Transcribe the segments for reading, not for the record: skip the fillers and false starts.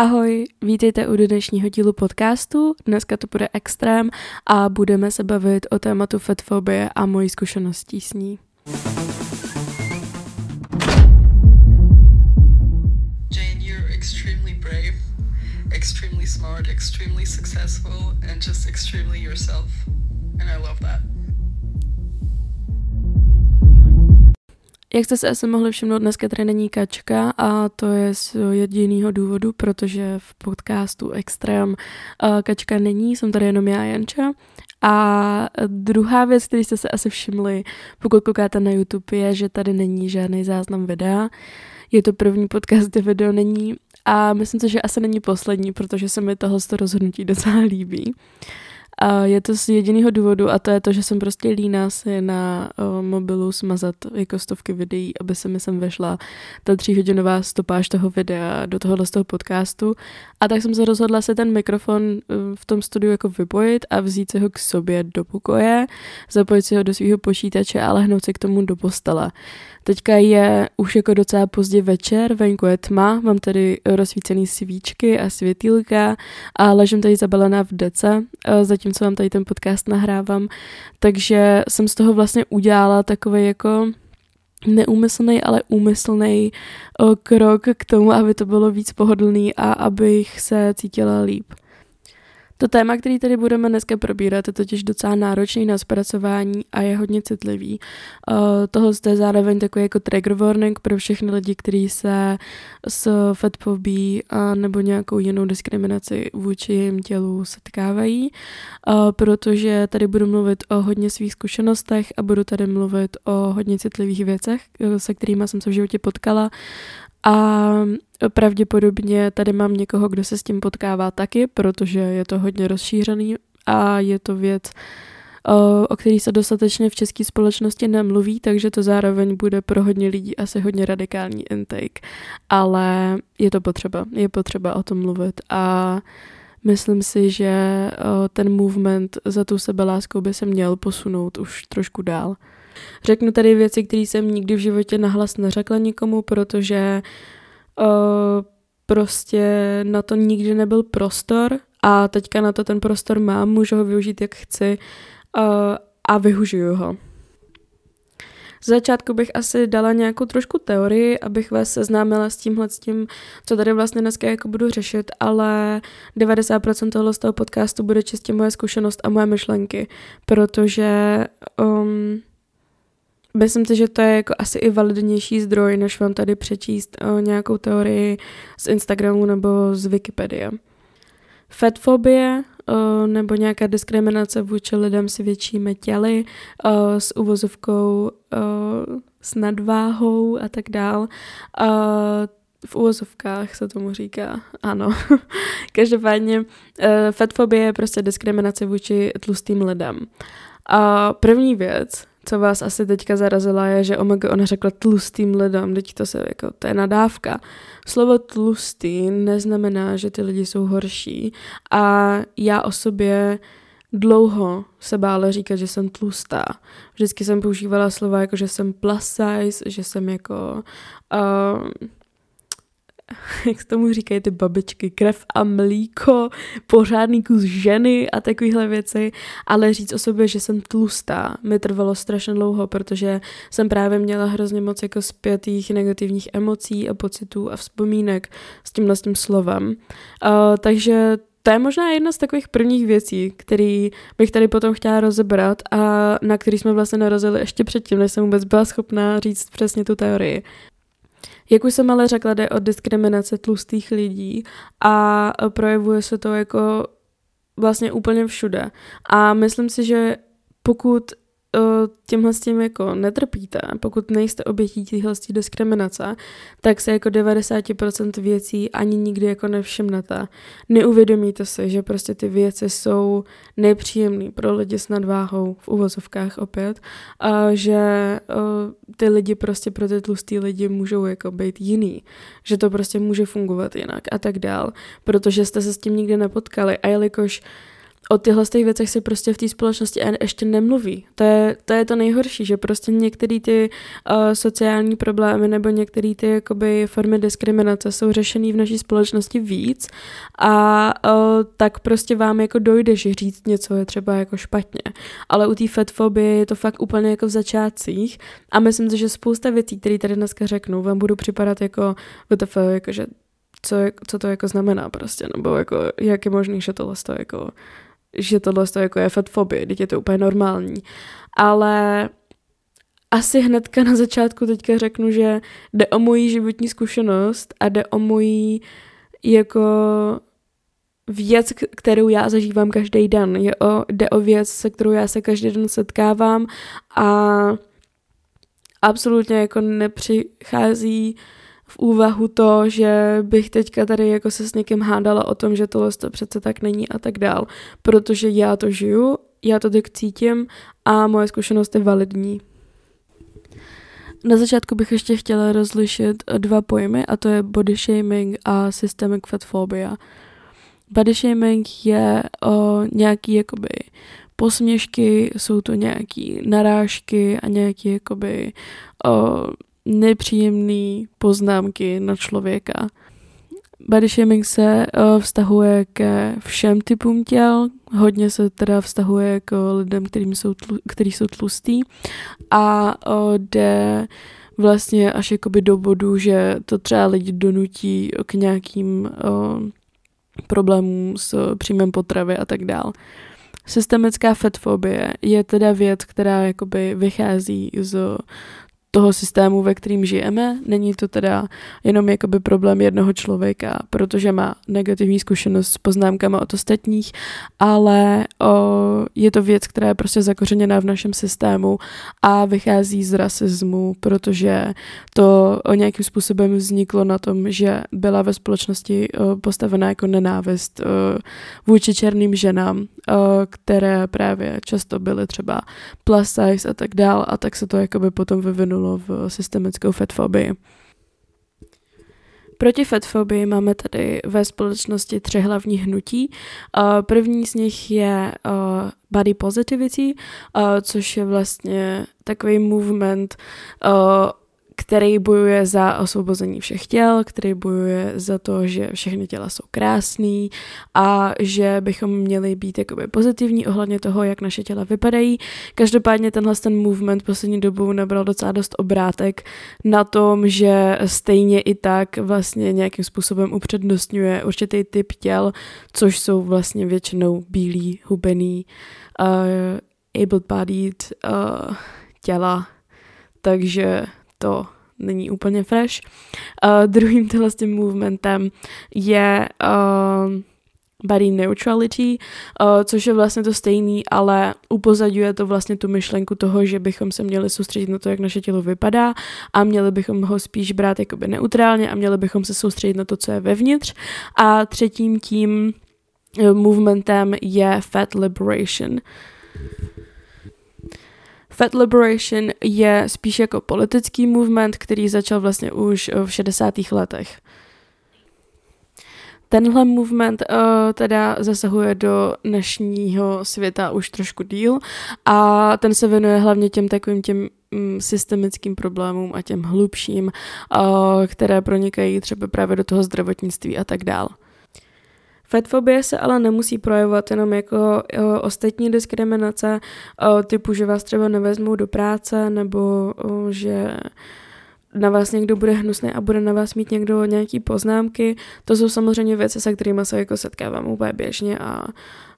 Ahoj, vítejte u dnešního dílu podcastu, dneska to bude Extrém a budeme se bavit o tématu fatfobie a mojí zkušeností s ní. Jane, you're extremely brave, extremely smart, extremely successful and just extremely yourself. And I love that. Jak jste se asi mohli všimnout, dneska tady není Kačka a to je z jedinýho důvodu, protože v podcastu Extrém Kačka není, jsem tady jenom já, Janča. A druhá věc, který jste se asi všimli, pokud koukáte na YouTube, je, že tady není žádný záznam videa. Je to první podcast, kde video není a myslím si, že asi není poslední, protože se mi tohle rozhodnutí docela líbí. A je to z jediného důvodu a to je to, že jsem prostě líná si na mobilu smazat jako stovky videí, aby se mi sem vešla ta 3hodinová stopáž toho videa do tohohle z toho podcastu. A tak jsem se rozhodla se ten mikrofon v tom studiu jako vypojit a vzít si ho k sobě do pokoje, zapojit si ho do svého počítače a lehnout si k tomu do postele. Teďka je už jako docela pozdě večer, venku je tma, mám tady rozsvícený svíčky a světýlka a ležím tady zabalená v dece, zatímco vám tady ten podcast nahrávám, takže jsem z toho vlastně udělala takový jako neúmyslnej, ale úmyslnej krok k tomu, aby to bylo víc pohodlný a abych se cítila líp. To téma, který tady budeme dneska probírat, je totiž docela náročný na zpracování a je hodně citlivý. Tohle je zároveň takový jako trigger warning pro všechny lidi, kteří se s fatfobií nebo nějakou jinou diskriminaci vůči jejím tělu setkávají, protože tady budu mluvit o hodně svých zkušenostech a budu tady mluvit o hodně citlivých věcech, se kterými jsem se v životě potkala. A pravděpodobně tady mám někoho, kdo se s tím potkává taky, protože je to hodně rozšířený a je to věc, o který se dostatečně v české společnosti nemluví, takže to zároveň bude pro hodně lidí asi hodně radikální intake. Ale je potřeba o tom mluvit a myslím si, že ten movement za tu sebeláskou by se měl posunout už trošku dál. Řeknu tady věci, které jsem nikdy v životě nahlas neřekla nikomu, protože prostě na to nikdy nebyl prostor a teďka na to ten prostor mám, můžu ho využít jak chci a využiju ho. Z začátku bych asi dala nějakou trošku teorii, abych vás seznámila s tímhle, s tím, co tady vlastně dneska jako budu řešit, ale 90% tohle z toho podcastu bude čistě moje zkušenost a moje myšlenky, protože myslím si, že to je jako asi i validnější zdroj, než vám tady přečíst nějakou teorii z Instagramu nebo z Wikipedie. Fatfobie nebo nějaká diskriminace vůči lidem s většími těly, s uvozovkou, s nadváhou a tak dál. V uvozovkách se tomu říká, ano. Každopádně fatfobie je prostě diskriminace vůči tlustým lidem. A první věc, co vás asi teďka zarazila, je, že omega ona řekla tlustým lidem, teď to se jako, to je nadávka. Slovo tlustý neznamená, že ty lidi jsou horší a já o sobě dlouho se bála říkat, že jsem tlustá. Vždycky jsem používala slova jako, že jsem plus size, že jsem jako jak tomu říkají ty babičky, krev a mlíko, pořádný kus ženy a takovéhle věci, ale říct o sobě, že jsem tlustá, mi trvalo strašně dlouho, protože jsem právě měla hrozně moc jako zpětých negativních emocí a pocitů a vzpomínek s tímhle s tím slovem. Takže to je možná jedna z takových prvních věcí, které bych tady potom chtěla rozebrat a na který jsme vlastně narazili ještě předtím, než jsem vůbec byla schopná říct přesně tu teorii. Jak už jsem ale řekla, jde o diskriminace tlustých lidí a projevuje se to jako vlastně úplně všude. A myslím si, že pokud tímhle s tím jako netrpíte, pokud nejste obětí téhle diskriminace, tak se jako 90% věcí ani nikdy jako nevšimnete. Neuvědomíte si, že prostě ty věci jsou nepříjemné pro lidi s nadváhou, v uvozovkách opět, a že ty lidi prostě pro ty tlustý lidi můžou jako být jiný, že to prostě může fungovat jinak a tak dál, protože jste se s tím nikdy nepotkali a jelikož o tyhle těch věcech se prostě v té společnosti ještě nemluví. To je to nejhorší, že prostě některé ty sociální problémy nebo některé ty jakoby formy diskriminace jsou řešený v naší společnosti víc a tak prostě vám jako dojde, že říct něco je třeba jako špatně. Ale u té fatfobie je to fakt úplně jako v začátcích a myslím si, že spousta věcí, které tady dneska řeknu, vám budou připadat jako WTF, jakože co to jako znamená prostě, nebo jako jak je možný, že tohle je fatfobie, teď je to úplně normální. Ale asi hnedka na začátku teďka řeknu, že jde o moji životní zkušenost a jde o moji jako věc, kterou já zažívám každý den. Jde o věc, se kterou já se každý den setkávám a absolutně jako nepřichází v úvahu to, že bych teďka tady jako se s někým hádala o tom, že tohle to přece tak není a tak dál, protože já to žiju, já to tak cítím a moje zkušenost je validní. Na začátku bych ještě chtěla rozlišit dva pojmy a to je body shaming a systemic fatphobia. Body shaming je nějaký jakoby posměšky, jsou to nějaký narážky a nějaký jakoby nepříjemné poznámky na člověka. Body shaming se vztahuje ke všem typům těl, hodně se teda vztahuje k lidem, kteří jsou tlustí a jde vlastně až jakoby do bodu, že to třeba lidi donutí k nějakým problémům s příjmem potravy a tak dál. Systemická fatfobie je teda věc, která jakoby vychází z toho systému, ve kterým žijeme. Není to teda jenom jakoby problém jednoho člověka, protože má negativní zkušenost s poznámkama od ostatních, ale je to věc, která je prostě zakořeněná v našem systému a vychází z rasismu, protože to nějakým způsobem vzniklo na tom, že byla ve společnosti postavená jako nenávist vůči černým ženám, které právě často byly třeba plus size a tak dál, a tak se to jakoby potom vyvinulo v systemickou fatfobii. Proti fatfobii máme tady ve společnosti 3 hlavní hnutí. První z nich je body positivity, což je vlastně takový movement, který bojuje za osvobození všech těl, který bojuje za to, že všechny těla jsou krásný a že bychom měli být jakoby pozitivní ohledně toho, jak naše těla vypadají. Každopádně tenhle movement poslední dobou nabral docela dost obrátek na tom, že stejně i tak vlastně nějakým způsobem upřednostňuje určitý typ těl, což jsou vlastně většinou bílí, hubený, able-bodied těla. Takže to není úplně fresh. Druhým tím movementem je body neutrality, což je vlastně to stejný, ale upozadňuje to vlastně tu myšlenku toho, že bychom se měli soustředit na to, jak naše tělo vypadá a měli bychom ho spíš brát jakoby neutrálně a měli bychom se soustředit na to, co je vevnitř. A třetím tím movementem je fat liberation. Fat liberation je spíš jako politický movement, který začal vlastně už v 60. letech. Tenhle movement teda zasahuje do dnešního světa už trošku díl a ten se věnuje hlavně těm systemickým problémům a těm hlubším, které pronikají třeba právě do toho zdravotnictví a tak dál. Fatfobie se ale nemusí projevovat jenom jako ostatní diskriminace, typu, že vás třeba nevezmou do práce, nebo že na vás někdo bude hnusný a bude na vás mít někdo nějaký poznámky. To jsou samozřejmě věci, se kterými se jako setkávám úplně běžně a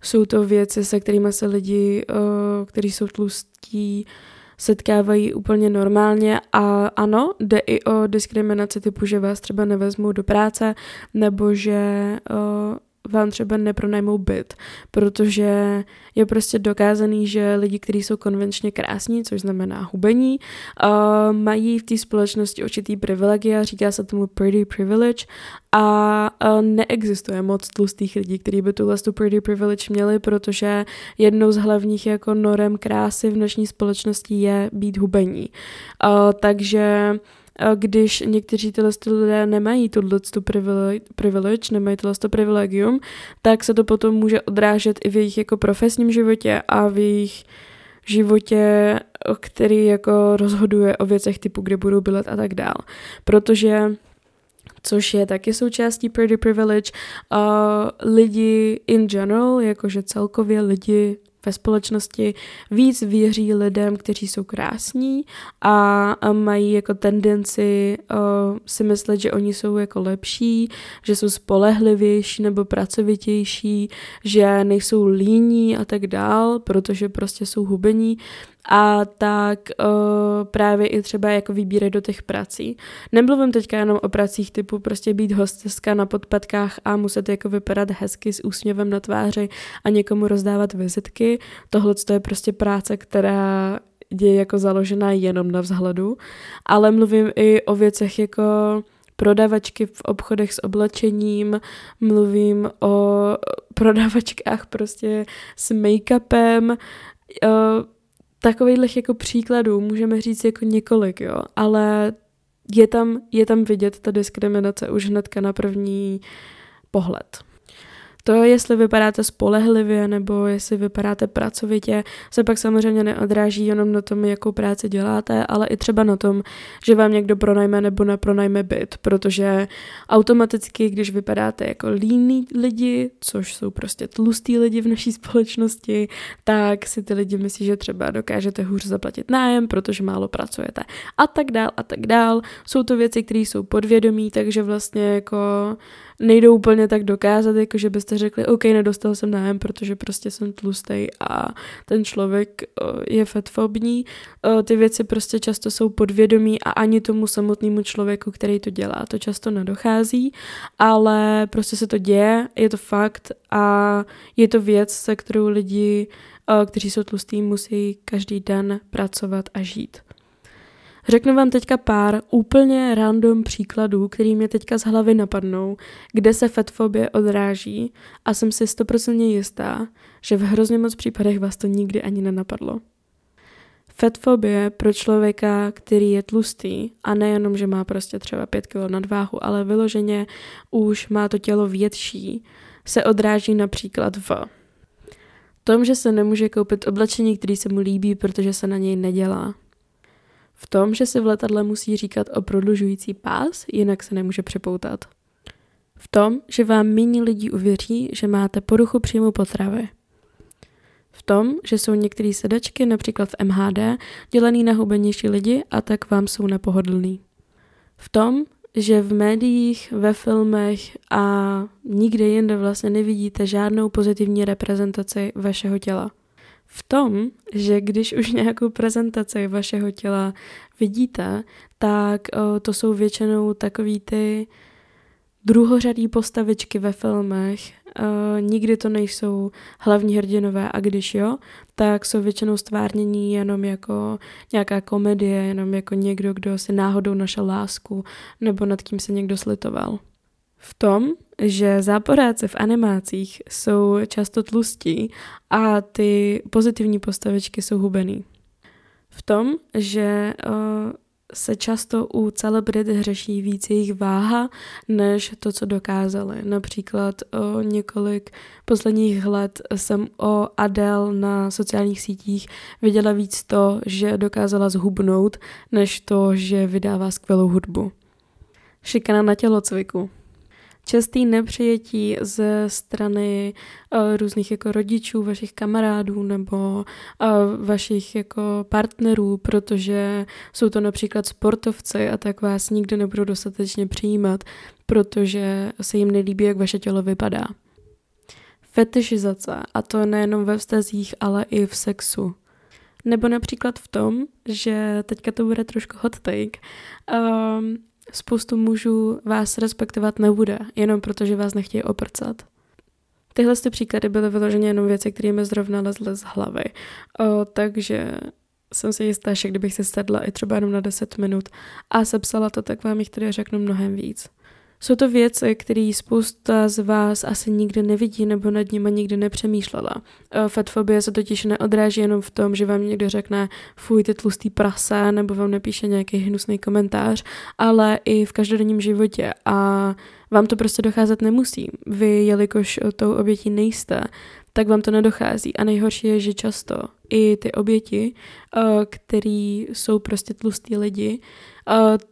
jsou to věci, se kterými se lidi, kteří jsou tlustí, setkávají úplně normálně a ano, jde i o diskriminaci typu, že vás třeba nevezmou do práce nebo že vám třeba nepronajmou byt, protože je prostě dokázaný, že lidi, kteří jsou konvenčně krásní, což znamená hubení, mají v té společnosti určitý privilegia, říká se tomu pretty privilege a neexistuje moc tlustých lidí, kteří by tuhle pretty privilege měli, protože jednou z hlavních jako norem krásy v dnešní společnosti je být hubení. Takže když někteří tyhle lidé nemají tuto privilege, nemají tohleto privilegium, tak se to potom může odrážet i v jejich jako profesním životě a v jejich životě, který jako rozhoduje o věcech typu, kde budou bydlet a tak dál. Protože, což je taky součástí pretty privilege, lidi in general, jakože celkově lidi ve společnosti víc věří lidem, kteří jsou krásní a mají jako tendenci si myslet, že oni jsou jako lepší, že jsou spolehlivější nebo pracovitější, že nejsou líní a tak dál, protože prostě jsou hubení. A tak právě i třeba jako vybírají do těch prací. Nemluvím teďka jenom o pracích typu prostě být hosteska na podpatkách a muset jako vypadat hezky s úsměvem na tváři a někomu rozdávat vizitky. Tohle je prostě práce, která je jako založená jenom na vzhledu. Ale mluvím i o věcech jako prodavačky v obchodech s oblečením, mluvím o prodavačkách prostě s make-upem, takovýchhle jako příkladů můžeme říct jako několik, jo, ale je tam vidět ta diskriminace už hnedka na první pohled. To, jestli vypadáte spolehlivě nebo jestli vypadáte pracovitě, se pak samozřejmě neodráží jenom na tom, jakou práci děláte, ale i třeba na tom, že vám někdo pronajme nebo nepronajme byt, protože automaticky, když vypadáte jako líní lidi, což jsou prostě tlustí lidi v naší společnosti, tak si ty lidi myslí, že třeba dokážete hůř zaplatit nájem, protože málo pracujete a tak dál a tak dál. Jsou to věci, které jsou podvědomí, takže vlastně jako nejdou úplně tak dokázat, jako že byste řekli, OK, nedostal jsem nájem, protože prostě jsem tlustej a ten člověk je fatfobní. Ty věci prostě často jsou podvědomí a ani tomu samotnému člověku, který to dělá, to často nedochází, ale prostě se to děje, je to fakt a je to věc, se kterou lidi, kteří jsou tlustí, musí každý den pracovat a žít. Řeknu vám teďka pár úplně random příkladů, který mě teďka z hlavy napadnou, kde se fatfobie odráží a jsem si 100% jistá, že v hrozně moc případech vás to nikdy ani nenapadlo. Fatfobie pro člověka, který je tlustý a nejenom, že má prostě třeba 5 kg nadváhu, ale vyloženě už má to tělo větší, se odráží například v tom, že se nemůže koupit oblečení, který se mu líbí, protože se na něj nedělá. V tom, že si v letadle musí říkat o prodlužující pás, jinak se nemůže připoutat. V tom, že vám méně lidí uvěří, že máte poruchu příjmu potravy. V tom, že jsou některé sedačky, například v MHD, dělaný na hubenější lidi a tak vám jsou nepohodlný. V tom, že v médiích, ve filmech a nikde jinde vlastně nevidíte žádnou pozitivní reprezentaci vašeho těla. V tom, že když už nějakou prezentaci vašeho těla vidíte, tak to jsou většinou takový ty druhořadý postavičky ve filmech. Nikdy to nejsou hlavní hrdinové a když jo, tak jsou většinou stvárnění jenom jako nějaká komedie, jenom jako někdo, kdo si náhodou našel lásku nebo nad kým se někdo slitoval. V tom, že záporáci v animacích jsou často tlustí a ty pozitivní postavičky jsou hubený. V tom, že se často u celebrit řeší víc jejich váha, než to, co dokázali. Například několik posledních let jsem o Adele na sociálních sítích viděla víc to, že dokázala zhubnout, než to, že vydává skvělou hudbu. Šikana na tělocviku. Častý nepřijetí ze strany různých jako rodičů, vašich kamarádů nebo vašich jako partnerů, protože jsou to například sportovci a tak vás nikdy nebudou dostatečně přijímat, protože se jim nelíbí, jak vaše tělo vypadá. Fetišizace, a to nejenom ve vztazích, ale i v sexu. Nebo například v tom, že teďka to bude trošku hot take, spoustu mužů vás respektovat nebude, jenom protože vás nechtějí oprcat. Tyhle příklady byly vyloženě jenom věci, které mi zrovna lezly z hlavy. Takže jsem si jistá, že kdybych si sedla i třeba jenom na 10 minut a sepsala to, tak vám jich tady řeknu mnohem víc. Jsou to věci, které spousta z vás asi nikdy nevidí nebo nad nimi nikdy nepřemýšlela. Fatfobie se totiž neodráží jenom v tom, že vám někdo řekne fuj, ty tlustý prasa, nebo vám napíše nějaký hnusný komentář, ale i v každodenním životě a vám to prostě docházet nemusí. Vy, jelikož tou obětí nejste, tak vám to nedochází. A nejhorší je, že často i ty oběti, který jsou prostě tlustí lidi,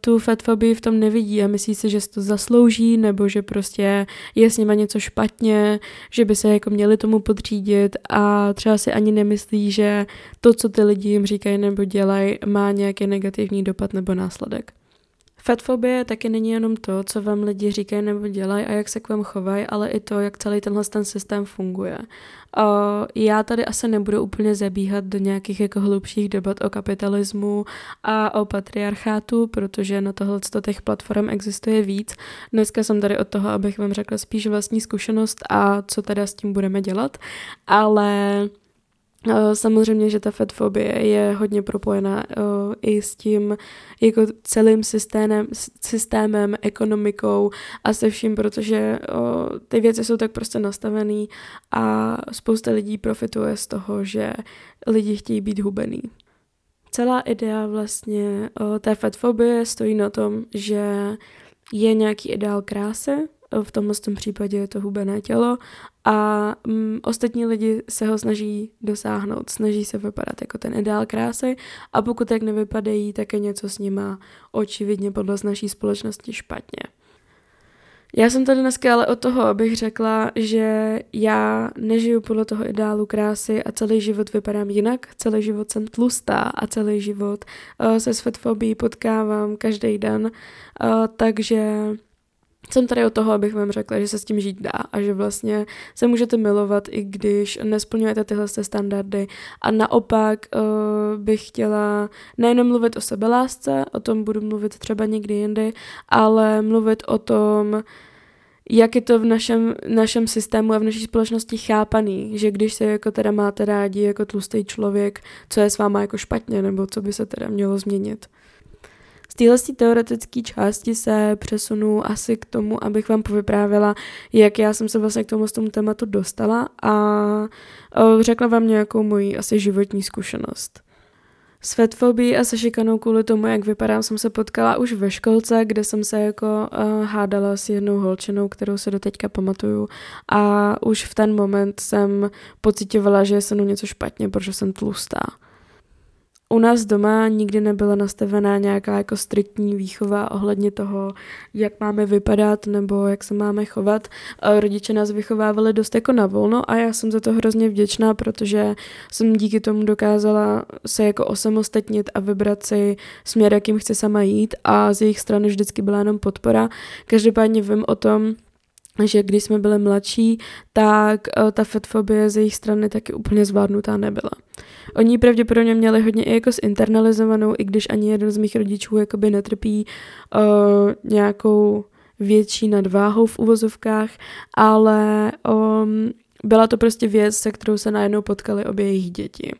tu fatfobii v tom nevidí a myslí si, že si to zaslouží, nebo že prostě je s nima něco špatně, že by se jako měli tomu podřídit a třeba si ani nemyslí, že to, co ty lidi jim říkají nebo dělají, má nějaký negativní dopad nebo následek. Fatfobie taky není jenom to, co vám lidi říkají nebo dělají a jak se k vám chovají, ale i to, jak celý tenhle ten systém funguje. Já tady asi nebudu úplně zabíhat do nějakých jako hlubších debat o kapitalismu a o patriarchátu, protože na tohle těch platform existuje víc. Dneska jsem tady od toho, abych vám řekla spíš vlastní zkušenost a co teda s tím budeme dělat, ale... Samozřejmě, že ta fatfobie je hodně propojená i s tím jako celým systémem, ekonomikou a se vším, protože ty věci jsou tak prostě nastavený a spousta lidí profituje z toho, že lidi chtějí být hubený. Celá idea vlastně té fatfobie stojí na tom, že je nějaký ideál krásy, v tomhle případě je to hubené tělo a ostatní lidi se ho snaží dosáhnout, snaží se vypadat jako ten ideál krásy a pokud tak nevypadají, tak je něco s nima očividně podle naší společnosti špatně. Já jsem tady dneska ale od toho, abych řekla, že já nežiju podle toho ideálu krásy a celý život vypadám jinak, celý život jsem tlustá a celý život se s fatfobií potkávám každý den, takže... Jsem tady od toho, abych vám řekla, že se s tím žít dá a že vlastně se můžete milovat, i když nesplňujete tyhle standardy. A naopak bych chtěla nejenom mluvit o sebelásce, o tom budu mluvit třeba někdy jindy, ale mluvit o tom, jak je to v našem systému a v naší společnosti chápaný, že když se jako teda máte rádi jako tlustý člověk, co je s váma jako špatně nebo co by se teda mělo změnit. Z téhle teoretické části se přesunu asi k tomu, abych vám povyprávěla, jak já jsem se vlastně k tomu tématu dostala a řekla vám nějakou moji asi životní zkušenost. S fatfobií a se šikanou kvůli tomu, jak vypadám, jsem se potkala už ve školce, kde jsem se jako hádala s jednou holčinou, kterou se doteďka pamatuju a už v ten moment jsem pocitovala, že je se mnou něco špatně, protože jsem tlustá. U nás doma nikdy nebyla nastavená nějaká jako striktní výchova ohledně toho, jak máme vypadat nebo jak se máme chovat. Rodiče nás vychovávali dost jako na volno a já jsem za to hrozně vděčná, protože jsem díky tomu dokázala se jako osamostatnit a vybrat si směr, jakým chci sama jít a z jejich strany vždycky byla jenom podpora. Každopádně vím o tom, že když jsme byli mladší, tak ta fatfobie z jejich strany taky úplně zvládnutá nebyla. Oni pravděpodobně měli hodně i jako zinternalizovanou, i když ani jeden z mých rodičů jakoby netrpí nějakou větší nadváhou v uvozovkách, ale byla to prostě věc, se kterou se najednou potkali obě jejich děti.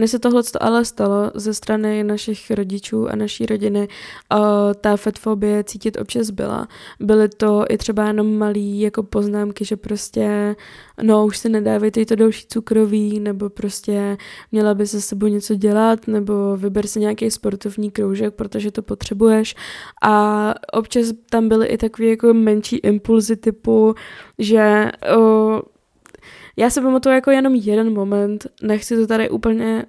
Než se tohleto ale stalo ze strany našich rodičů a naší rodiny, ta fatfobie cítit občas byla. Byly to i třeba jenom malý jako poznámky, že prostě no už si nedávejte to další cukroví, nebo prostě měla by se sebou něco dělat, nebo vyber si nějaký sportovní kroužek, protože to potřebuješ. A občas tam byly i takové jako menší impulzy typu, že... Já se pamatuju jako jenom jeden moment, nechci to tady úplně...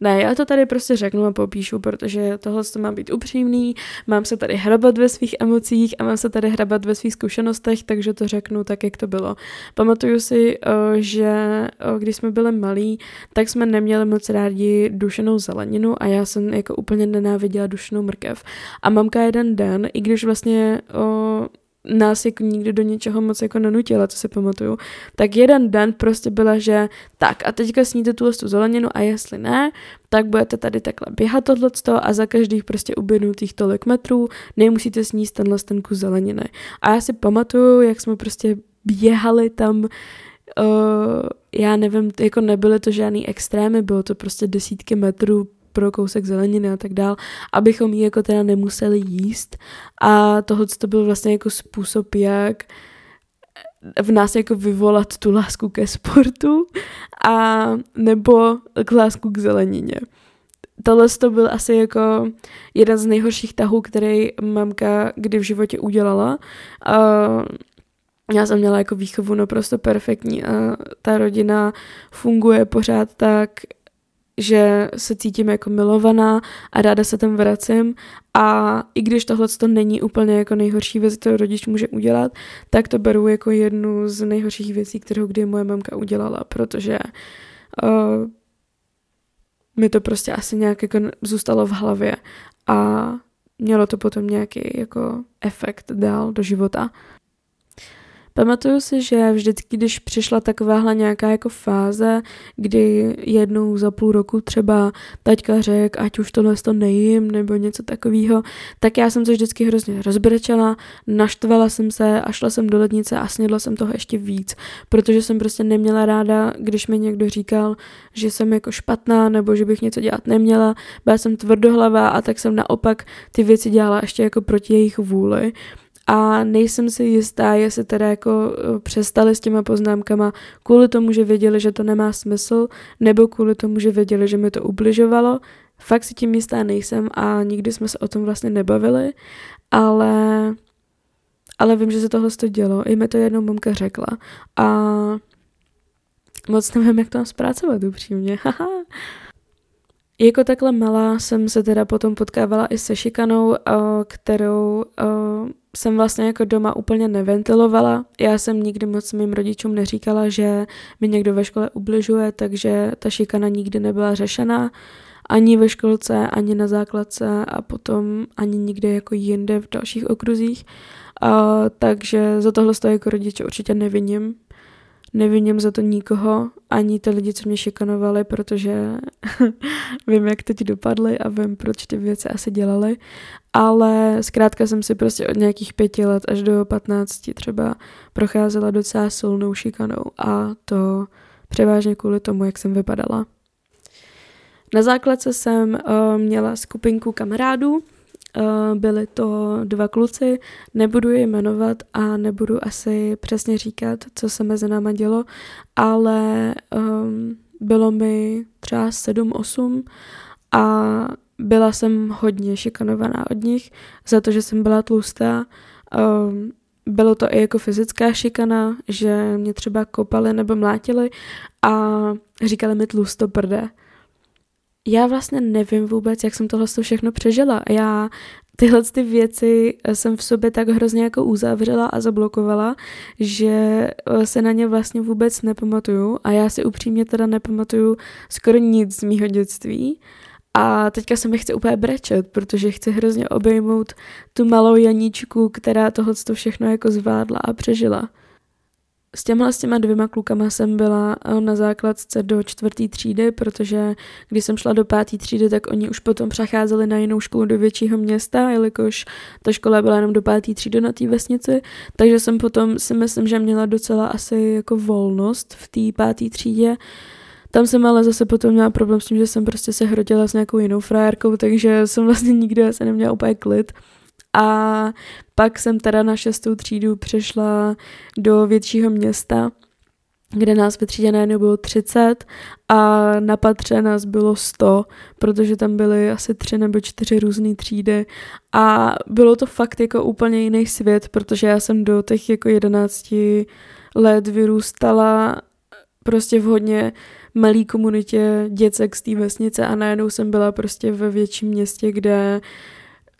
Ne, já to tady prostě řeknu a popíšu, protože tohle má být upřímný, mám se tady hrabat ve svých emocích a mám se tady hrabat ve svých zkušenostech, takže to řeknu tak, jak to bylo. Pamatuju si, že když jsme byli malí, tak jsme neměli moc rádi dušenou zeleninu a já jsem jako úplně nenáviděla dušenou mrkev. A mamka jeden den, i když vlastně... nás jako nikdy do něčeho moc jako nenutila, co si pamatuju, tak jeden den prostě byla, že tak a teďka sníte tu zeleninu a jestli ne, tak budete tady takhle běhat tohleto a za každých prostě uběhnutých tolik metrů nemusíte sníst tenhle ten kus zeleniny. A já si pamatuju, jak jsme prostě běhali tam, já nevím, jako nebyly to žádný extrémy, bylo to prostě desítky metrů pro kousek zeleniny a tak dál, abychom ji jako teda nemuseli jíst. A tohle to byl vlastně jako způsob, jak v nás jako vyvolat tu lásku ke sportu a nebo k lásku k zelenině. Tohle to byl asi jako jeden z nejhorších tahů, který mamka kdy v životě udělala. Já jsem měla jako výchovu naprosto perfektní a ta rodina funguje pořád tak, že se cítím jako milovaná a ráda se tam vracím, a i když tohle to není úplně jako nejhorší věc, kterou rodič může udělat, tak to beru jako jednu z nejhorších věcí, kterou kdy moje mamka udělala, protože mi to prostě asi nějak jako zůstalo v hlavě a mělo to potom nějaký jako efekt dál do života. Pamatuju si, že vždycky, když přišla takováhle nějaká jako fáze, kdy jednou za půl roku třeba taťka řekl, ať už tohle to nejím nebo něco takového, tak já jsem se vždycky hrozně rozbrečela, naštvala jsem se a šla jsem do lednice a snědla jsem toho ještě víc, protože jsem prostě neměla ráda, když mi někdo říkal, že jsem jako špatná nebo že bych něco dělat neměla, byla jsem tvrdohlavá a tak jsem naopak ty věci dělala ještě jako proti jejich vůli. A nejsem si jistá, jestli teda jako přestali s těma poznámkama kvůli tomu, že věděli, že to nemá smysl, nebo kvůli tomu, že věděli, že mi to ubližovalo. Fakt si tím jistá nejsem a nikdy jsme se o tom vlastně nebavili, ale vím, že se tohle dělo. I mi to jednou mamka řekla a moc nevím, jak to mám zpracovat upřímně. Jako takhle malá jsem se teda potom potkávala i se šikanou, kterou jsem vlastně jako doma úplně neventilovala. Já jsem nikdy moc mým rodičům neříkala, že mi někdo ve škole ubližuje, takže ta šikana nikdy nebyla řešená. Ani ve školce, ani na základce a potom ani nikde jako jinde v dalších okruzích. Takže za tohle stojí jako rodiče určitě neviním. Neviním za to nikoho, ani ty lidi, co mě šikanovali, protože vím, jak teď dopadly a vím, proč ty věci asi dělali, ale zkrátka jsem si prostě od nějakých 5 let až do 15 třeba procházela docela silnou šikanou a to převážně kvůli tomu, jak jsem vypadala. Na základce jsem měla skupinku kamarádů. Byli to 2 kluci, nebudu je jmenovat a nebudu asi přesně říkat, co se mezi náma dělo, ale bylo mi třeba 7-8 a byla jsem hodně šikanovaná od nich za to, že jsem byla tlustá. Bylo to i jako fyzická šikana, že mě třeba kopali nebo mlátili a říkali mi tlustoprde. Já vlastně nevím vůbec, jak jsem tohle všechno přežila. Já tyhle ty věci jsem v sobě tak hrozně jako uzavřela a zablokovala, že se na ně vlastně vůbec nepamatuju a já si upřímně teda nepamatuju skoro nic z mýho dětství. A teďka se mi chce úplně brečet, protože chci hrozně obejmout tu malou Janíčku, která tohle všechno jako zvládla a přežila. S těma 2 klukama jsem byla na základce do 4. třídy, protože když jsem šla do 5. třídy, tak oni už potom přecházeli na jinou školu do většího města, jelikož ta škola byla jenom do 5. třídy na té vesnici, takže jsem potom si myslím, že měla docela asi jako volnost v té 5. třídě. Tam jsem ale zase potom měla problém s tím, že jsem prostě se hrotila s nějakou jinou frajerkou, takže jsem vlastně nikdy se neměla úplně klid. A pak jsem teda na 6. třídu přešla do většího města, kde nás ve třídě najednou bylo 30 a na patře nás bylo 100, protože tam byly asi 3 nebo 4 různé třídy a bylo to fakt jako úplně jiný svět, protože já jsem do těch jako 11 let vyrůstala prostě v hodně malý komunitě děcek z té vesnice a najednou jsem byla prostě ve větším městě, kde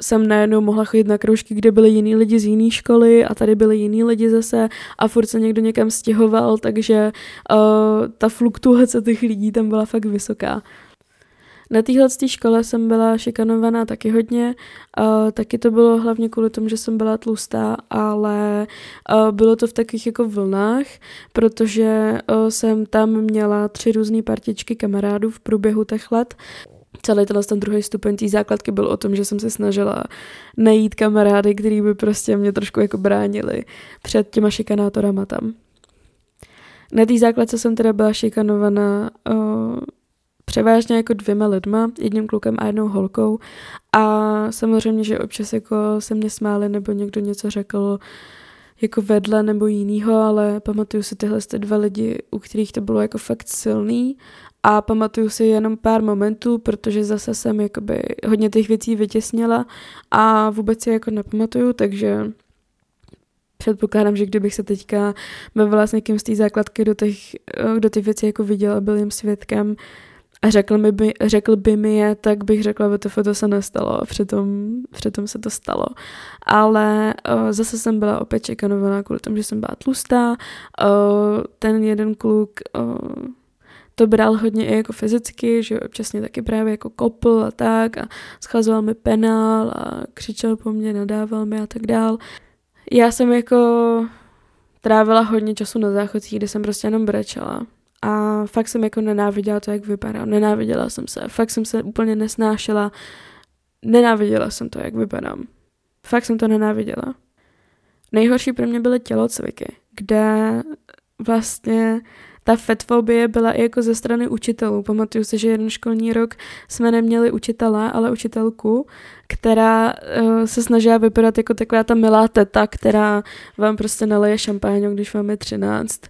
jsem najednou mohla chodit na kroužky, kde byli jiní lidi z jiné školy a tady byli jiní lidi zase a furt se někdo někam stěhoval, takže ta fluktuace těch lidí tam byla fakt vysoká. Na téhle škole jsem byla šikanovaná taky hodně, taky to bylo hlavně kvůli tomu, že jsem byla tlustá, ale bylo to v takových jako vlnách, protože jsem tam měla 3 různé partičky kamarádů v průběhu těch let. Celý ten druhý stupeň té základky byl o tom, že jsem se snažila najít kamarády, který by prostě mě trošku jako bránili před těma šikanátorama tam. Na té základce jsem teda byla šikanovaná převážně jako 2 lidma, jedním klukem a 1 holkou. A samozřejmě, že občas jako se mě smáli nebo někdo něco řekl jako vedle nebo jinýho, ale pamatuju si tyhle 2 lidi, u kterých to bylo jako fakt silný. A pamatuju si jenom pár momentů, protože zase jsem jakoby hodně těch věcí vytěsnila a vůbec je jako nepamatuju, takže předpokládám, že kdybych se teďka bavila s někým z té základky, kdo ty věci jako viděl a byl jim svědkem a řekl by mi je, tak bych řekla, že to se nestalo a přitom se to stalo. Ale zase jsem byla opět čekanovaná kvůli tomu, že jsem byla tlustá. Ten jeden kluk to bral hodně i jako fyzicky, že občas mě taky právě jako kopl a tak a schlazoval mi penál a křičel po mně, nadával mi a tak dál. Já jsem jako trávila hodně času na záchodcích, kde jsem prostě jenom brečela a fakt jsem jako nenáviděla to, jak vypadá. Nenáviděla jsem se, fakt jsem se úplně nesnášela, nenáviděla jsem to, jak vypadám. Fakt jsem to nenáviděla. Nejhorší pro mě byly tělocviky, kde vlastně ta fetfobie byla i jako ze strany učitelů. Pamatuju si, že jeden školní rok jsme neměli učitele, ale učitelku, která se snažila vypadat jako taková ta milá teta, která vám prostě naleje šampáň, když vám je 13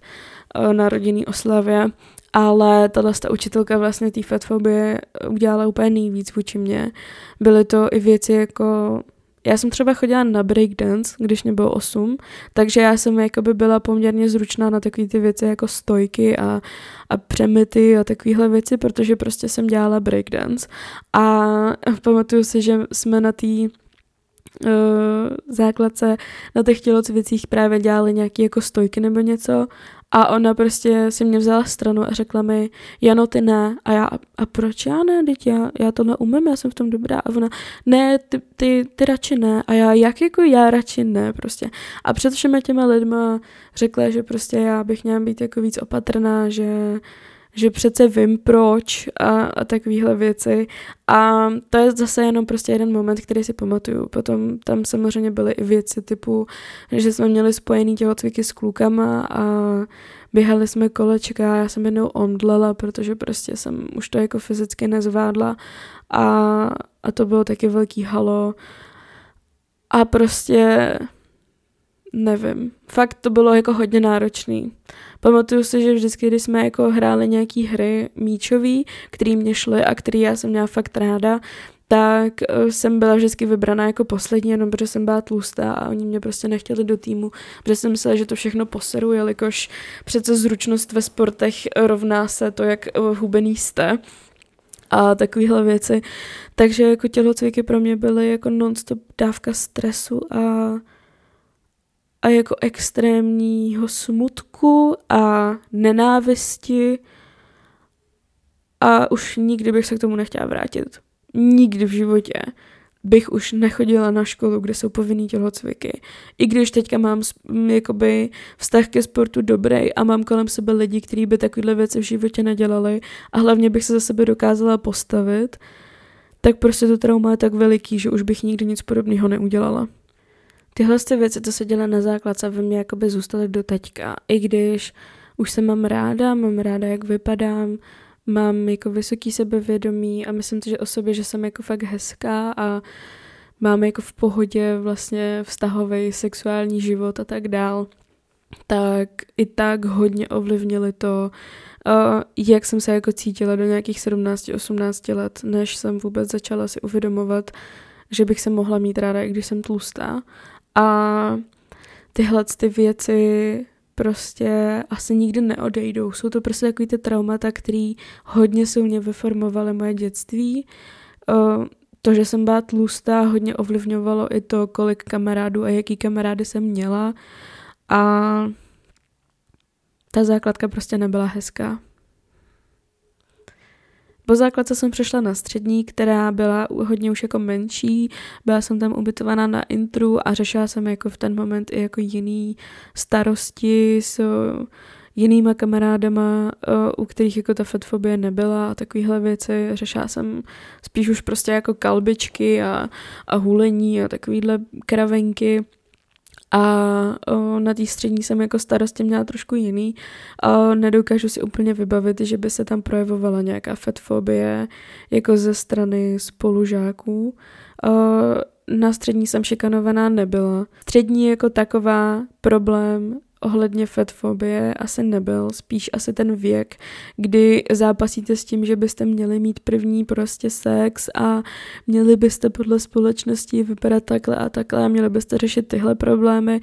na rodinný oslavě. Ale ta učitelka vlastně té fetfobie udělala úplně nejvíc vůči mě. Byly to i věci jako... Já jsem třeba chodila na breakdance, když mě bylo 8, takže já jsem jakoby byla poměrně zručná na takové ty věci jako stojky a přemyty a takovéhle věci, protože prostě jsem dělala breakdance. A pamatuju si, že jsme na té základce, na těch tělocvicích právě dělali nějaké jako stojky nebo něco a ona prostě si mě vzala stranu a řekla mi, Jano, ty ne. A já, a proč já ne, teď já tohle umím, já jsem v tom dobrá. A ona, ne, ty radši ne. A já, jak jako já radši ne, prostě. A před všema těma lidma řekla, že prostě já bych měla být jako víc opatrná, že přece vím proč a takovýhle věci. A to je zase jenom prostě jeden moment, který si pamatuju. Potom tam samozřejmě byly i věci typu, že jsme měli spojený tělocviky s klukama a běhali jsme kolečka, já jsem jednou omdlela, protože prostě jsem už to jako fyzicky nezvládla a to bylo taky velký halo. A prostě... Nevím, fakt to bylo jako hodně náročný. Pamatuju si, že vždycky, když jsme jako hráli nějaký hry míčový, který mě šly a který já jsem měla fakt ráda, tak jsem byla vždycky vybraná jako poslední, jenom protože jsem byla tlustá a oni mě prostě nechtěli do týmu, protože jsem myslela, že to všechno poseru, jelikož přece zručnost ve sportech rovná se to, jak hubený jste a takovýhle věci. Takže jako tělocviky pro mě byly jako non-stop dávka stresu a jako extrémního smutku a nenávisti a už nikdy bych se k tomu nechtěla vrátit. Nikdy v životě bych už nechodila na školu, kde jsou povinný tělocviky. I když teďka mám jakoby vztah ke sportu dobrý a mám kolem sebe lidi, kteří by takovéhle věci v životě nedělali a hlavně bych se za sebe dokázala postavit, tak prostě to trauma je tak veliký, že už bych nikdy nic podobného neudělala. Tyhle věci, co se dělá na základce, ve mně jakoby zůstaly do teďka. I když už se mám ráda, jak vypadám, mám jako vysoký sebevědomí a myslím si, že o sobě, že jsem jako fakt hezká a mám jako v pohodě vlastně vztahový sexuální život a tak dál, tak i tak hodně ovlivnili to, jak jsem se jako cítila do nějakých 17-18 let, než jsem vůbec začala si uvědomovat, že bych se mohla mít ráda, i když jsem tlustá. A tyhle ty věci prostě asi nikdy neodejdou. Jsou to prostě takový ty traumata, který hodně silně vyformovaly moje dětství. To, že jsem byla tlustá, hodně ovlivňovalo i to, kolik kamarádů a jaký kamarády jsem měla. A ta základka prostě nebyla hezká. Po základce jsem přešla na střední, která byla hodně už jako menší, byla jsem tam ubytovaná na intru a řešila jsem jako v ten moment i jako jiný starosti s jinýma kamarádama, u kterých jako ta fatfobie nebyla a takovýhle věci. Řešila jsem spíš už prostě jako kalbičky a hulení a takovýhle kravenky. A na té střední jsem jako starosti měla trošku jiný. Nedokážu si úplně vybavit, že by se tam projevovala nějaká fatfobie jako ze strany spolužáků. Na střední jsem šikanovaná nebyla. Střední jako taková problém ohledně fatfobie asi nebyl, spíš asi ten věk, kdy zápasíte s tím, že byste měli mít první prostě sex a měli byste podle společnosti vypadat takhle a takhle a měli byste řešit tyhle problémy.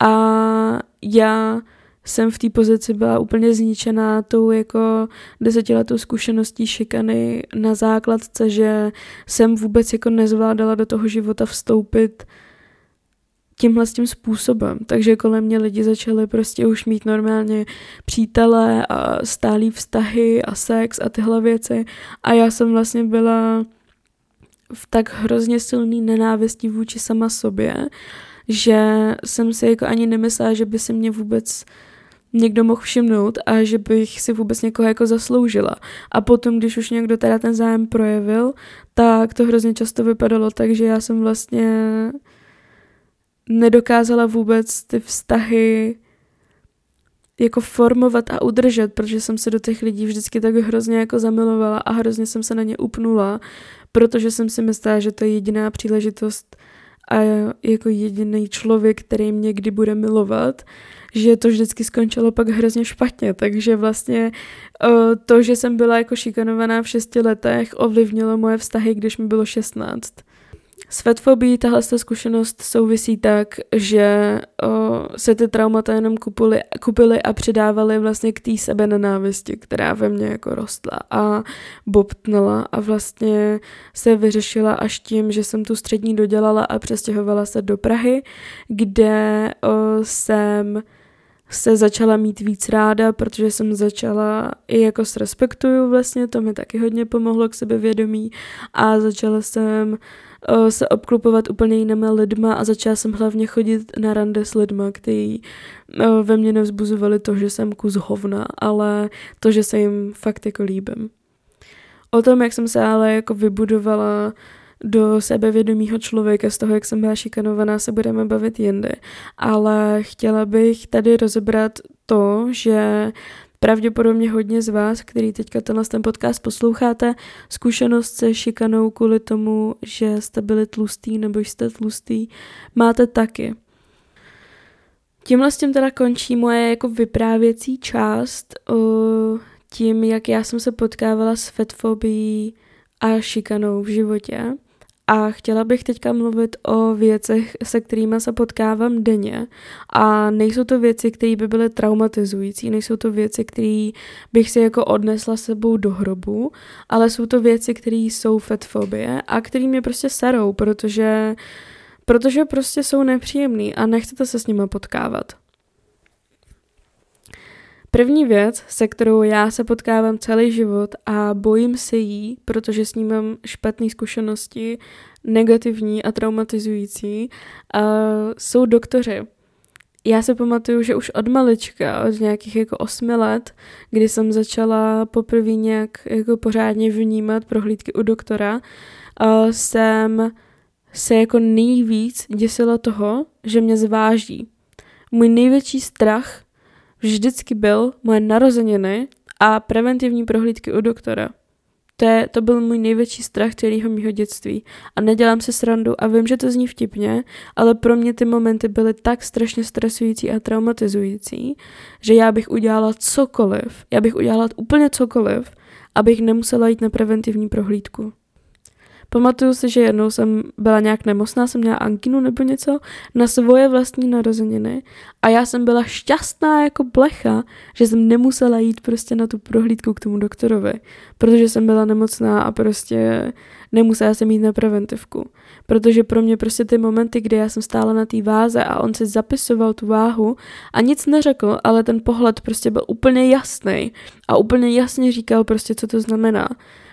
A já jsem v té pozici byla úplně zničená tou jako 10letou zkušeností šikany na základce, že jsem vůbec jako nezvládala do toho života vstoupit tímhle s tím způsobem. Takže kolem mě lidi začali prostě už mít normálně přítele a stálý vztahy a sex a tyhle věci. A já jsem vlastně byla v tak hrozně silný nenávistí vůči sama sobě, že jsem si jako ani nemyslela, že by se mě vůbec někdo mohl všimnout a že bych si vůbec někoho jako zasloužila. A potom, když už někdo teda ten zájem projevil, tak to hrozně často vypadalo tak, že já jsem vlastně nedokázala vůbec ty vztahy jako formovat a udržet, protože jsem se do těch lidí vždycky tak hrozně jako zamilovala a hrozně jsem se na ně upnula, protože jsem si myslela, že to je jediná příležitost a jako jediný člověk, který mě kdy bude milovat, že to vždycky skončilo pak hrozně špatně. Takže vlastně to, že jsem byla jako šikanovaná v 6 letech, ovlivnilo moje vztahy, když mi bylo 16. S fatfobií tahle zkušenost souvisí tak, že se ty traumata jenom kupily a předávaly vlastně k té sebenenávisti, která ve mně jako rostla a bobtnala a vlastně se vyřešila až tím, že jsem tu střední dodělala a přestěhovala se do Prahy, kde jsem se začala mít víc ráda, protože jsem začala i jako s respektuju vlastně, to mi taky hodně pomohlo k sebevědomí a začala jsem se obklopovat úplně jinými lidma a začala jsem hlavně chodit na rande s lidma, kteří ve mně nevzbuzovali to, že jsem kus hovna, ale to, že se jim fakt jako líbím. O tom, jak jsem se ale jako vybudovala do sebevědomího člověka z toho, jak jsem byla šikanovaná, se budeme bavit jindy. Ale chtěla bych tady rozebrat to, že pravděpodobně hodně z vás, který teďka ten podcast posloucháte, zkušenost se šikanou kvůli tomu, že jste byli tlustý nebo jste tlustý, máte taky. Tímhle s tím teda končí moje jako vyprávěcí část o tím, jak já jsem se potkávala s fatfobií a šikanou v životě. A chtěla bych teďka mluvit o věcech, se kterými se potkávám denně. A nejsou to věci, které by byly traumatizující, nejsou to věci, které bych si jako odnesla sebou do hrobu, ale jsou to věci, které jsou fatfobie a které mě prostě serou, protože prostě jsou nepříjemný a nechcete se s nima potkávat. První věc, se kterou já se potkávám celý život a bojím se jí, protože s ní mám špatné zkušenosti, negativní a traumatizující, jsou doktoři. Já se pamatuju, že už od malička, od nějakých jako 8 let, kdy jsem začala poprvé nějak jako pořádně vnímat prohlídky u doktora, jsem se jako nejvíc děsila toho, že mě zváží. Můj největší strach vždycky byl moje narozeniny a preventivní prohlídky u doktora. To byl můj největší strach celého mýho dětství. A nedělám si srandu a vím, že to zní vtipně, ale pro mě ty momenty byly tak strašně stresující a traumatizující, že já bych udělala cokoliv, abych nemusela jít na preventivní prohlídku. Pamatuju si, že jednou jsem byla nějak nemocná, jsem měla angínu nebo něco na svoje vlastní narozeniny a já jsem byla šťastná jako plecha, že jsem nemusela jít prostě na tu prohlídku k tomu doktorovi, protože jsem byla nemocná a prostě nemusela jsem jít na preventivku. Protože pro mě prostě ty momenty, kdy já jsem stála na té váze a on si zapisoval tu váhu a nic neřekl, ale ten pohled prostě byl úplně jasný a úplně jasně říkal prostě, co to znamená.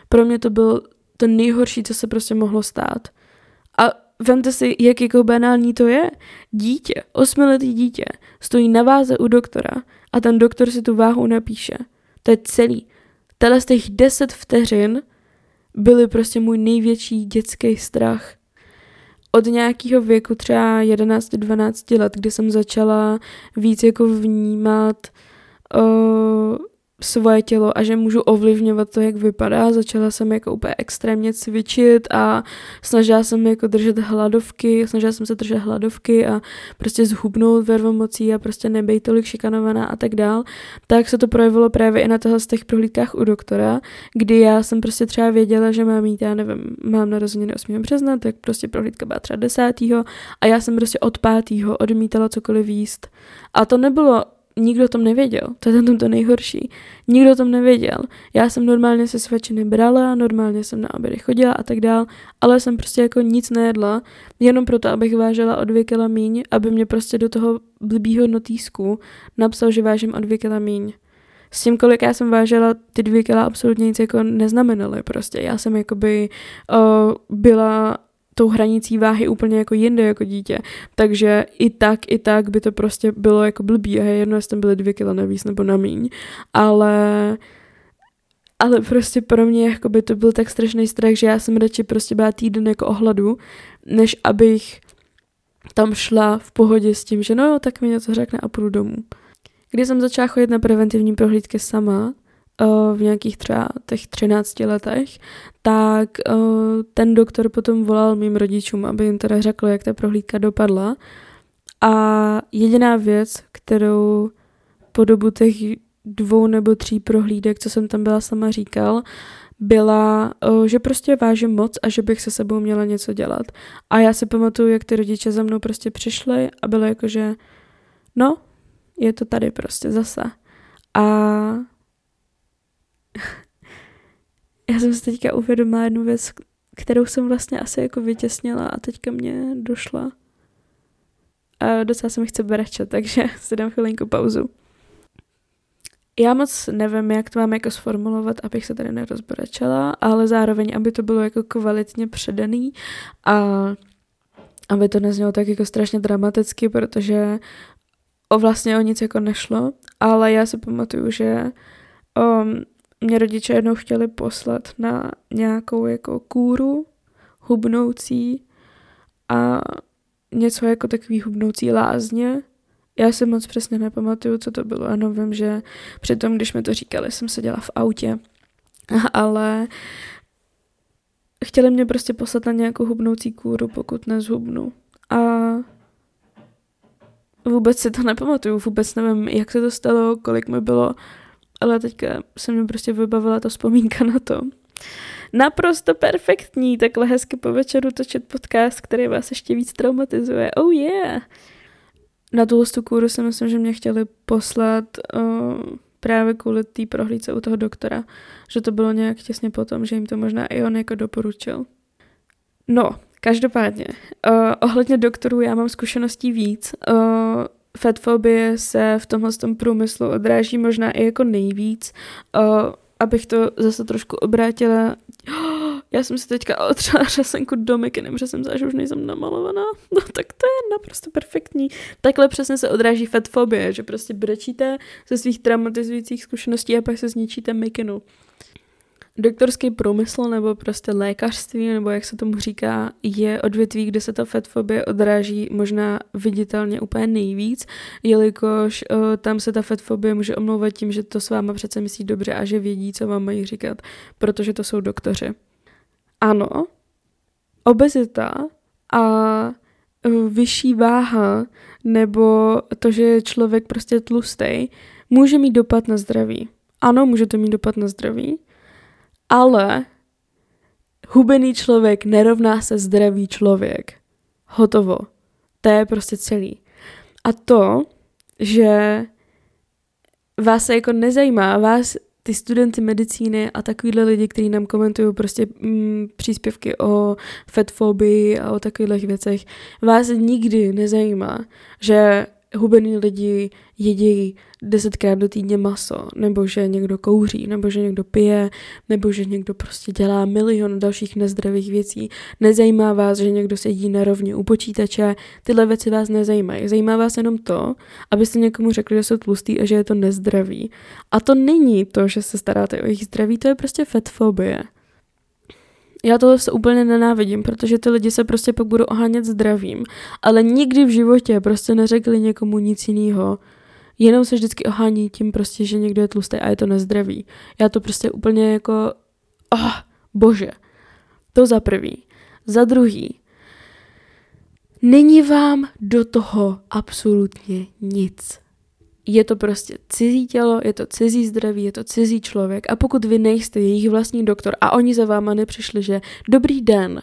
Pro mě to byl to nejhorší, co se prostě mohlo stát. A vemte si, jak jako banální to je. Dítě, 8letý dítě, stojí na váze u doktora a ten doktor si tu váhu napíše. To je celý. Tenhle z těch 10 vteřin byly prostě můj největší dětský strach. od nějakého věku, třeba 11-12 let, kdy jsem začala víc jako vnímat svoje tělo a že můžu ovlivňovat to, jak vypadá. Začala jsem jako úplně extrémně cvičit a snažila jsem jako snažila jsem se držet hladovky a prostě zhubnout ve rvomocí a prostě nebejt tolik šikanovaná a tak dál. Tak se to projevilo právě i na tohle z těch prohlídkách u doktora, kdy já jsem prostě třeba věděla, že mám jít, já nevím, mám narozeniny 8. března, tak prostě prohlídka byla třeba 10. a já jsem prostě od 5. odmítala cokoliv jíst. A to nebylo, nikdo o tom nevěděl, to je tam to nejhorší. Nikdo o tom nevěděl. Já jsem normálně se svačiny brala, normálně jsem na obědy chodila a tak dál, ale jsem prostě jako nic nejedla, jenom proto, abych vážila o 2 kila míň, aby mě prostě do toho blbýho notýsku napsal, že vážím o 2 kila míň. S tím, kolik já jsem vážila, ty 2 kila absolutně nic jako neznamenaly prostě. Já jsem jakoby byla tou hranicí váhy úplně jako jinde jako dítě. Takže i tak by to prostě bylo jako blbý a jedno, jestli tam byly 2 kila navíc nebo na míň. Ale prostě pro mě jako by to byl tak strašný strach, že já jsem radši prostě byla týden jako ohladu, než abych tam šla v pohodě s tím, že no tak mi něco řekne a půjdu domů. Když jsem začala chodit na preventivní prohlídky sama, v nějakých třeba těch 13 letech, tak ten doktor potom volal mým rodičům, aby jim teda řekl, jak ta prohlídka dopadla. A jediná věc, kterou po dobu těch 2 nebo 3 prohlídek, co jsem tam byla sama, říkal, byla, že prostě vážím moc a že bych se sebou měla něco dělat. A já si pamatuju, jak ty rodiče za mnou prostě přišli a bylo jako, že no, je to tady prostě zase. A já jsem si teďka uvědomila jednu věc, kterou jsem vlastně asi jako vytěsnila a teďka mě došla. A docela se mi chce brečet, takže si dám chvilinku pauzu. Já moc nevím, jak to mám jako sformulovat, abych se tady nerozbrečela, ale zároveň, aby to bylo jako kvalitně předaný a aby to neznělo tak jako strašně dramaticky, protože vlastně o nic jako nešlo, ale já si pamatuju, že mě rodiče jednou chtěli poslat na nějakou jako kůru hubnoucí a něco jako takový hubnoucí lázně. Já se moc přesně nepamatuju, co to bylo. Ano, vím, že přitom, když mi to říkali, jsem seděla v autě. Ale chtěli mě prostě poslat na nějakou hubnoucí kůru, pokud nezhubnu. A vůbec si to nepamatuju, vůbec nevím, jak se to stalo, kolik mi bylo, ale teďka se mi prostě vybavila ta vzpomínka na to. Naprosto perfektní, takhle hezky po večeru točit podcast, který vás ještě víc traumatizuje. Oh yeah! Na tuhle kůru si myslím, že mě chtěli poslat právě kvůli té prohlídce u toho doktora, že to bylo nějak těsně potom, že jim to možná i on jako doporučil. No, každopádně, ohledně doktorů já mám zkušeností víc, fatfobie se v tomhle průmyslu odráží možná i jako nejvíc. Abych to zase trošku obrátila. Já jsem si teďka otřela řasenku do mikiny, protože jsem záž už nejsem namalovaná. No tak to je naprosto perfektní. Takhle přesně se odráží fatfobie, že prostě brečíte ze svých traumatizujících zkušeností a pak se zničíte mikinu. Doktorský průmysl nebo prostě lékařství, nebo jak se tomu říká, je odvětví, kde se ta fatfobie odráží možná viditelně úplně nejvíc, jelikož tam se ta fatfobie může omlouvat tím, že to s váma přece myslí dobře a že vědí, co vám mají říkat, protože to jsou doktoři. Ano, obezita a vyšší váha nebo to, že je člověk prostě tlustej, může mít dopad na zdraví. Ano, může to mít dopad na zdraví, ale hubený člověk nerovná se zdravý člověk. Hotovo. To je prostě celý. A to, že vás se jako nezajímá, vás ty studenty medicíny a takovýhle lidi, kteří nám komentují prostě příspěvky o fatfobii a o takových věcech, vás nikdy nezajímá, že hubený lidi jedí 10krát do týdně maso, nebo že někdo kouří, nebo že někdo pije, nebo že někdo prostě dělá milion dalších nezdravých věcí. Nezajímá vás, že někdo sedí narovně u počítače. Tyhle věci vás nezajímají. Zajímá vás jenom to, abyste někomu řekli, že jsou tlustý a že je to nezdravý. A to není to, že se staráte o jejich zdraví, to je prostě fatfobie. Já tohle se úplně nenávidím, protože ty lidi se prostě pak budou ohánět zdravím, ale nikdy v životě prostě neřekli někomu nic jinýho, jenom se vždycky ohání tím prostě, že někdo je tlustý a je to nezdravý. Já to prostě úplně jako, bože, to za prvý. Za druhý, není vám do toho absolutně nic. Je to prostě cizí tělo, je to cizí zdraví, je to cizí člověk a pokud vy nejste jejich vlastní doktor a oni za váma nepřišli, že dobrý den,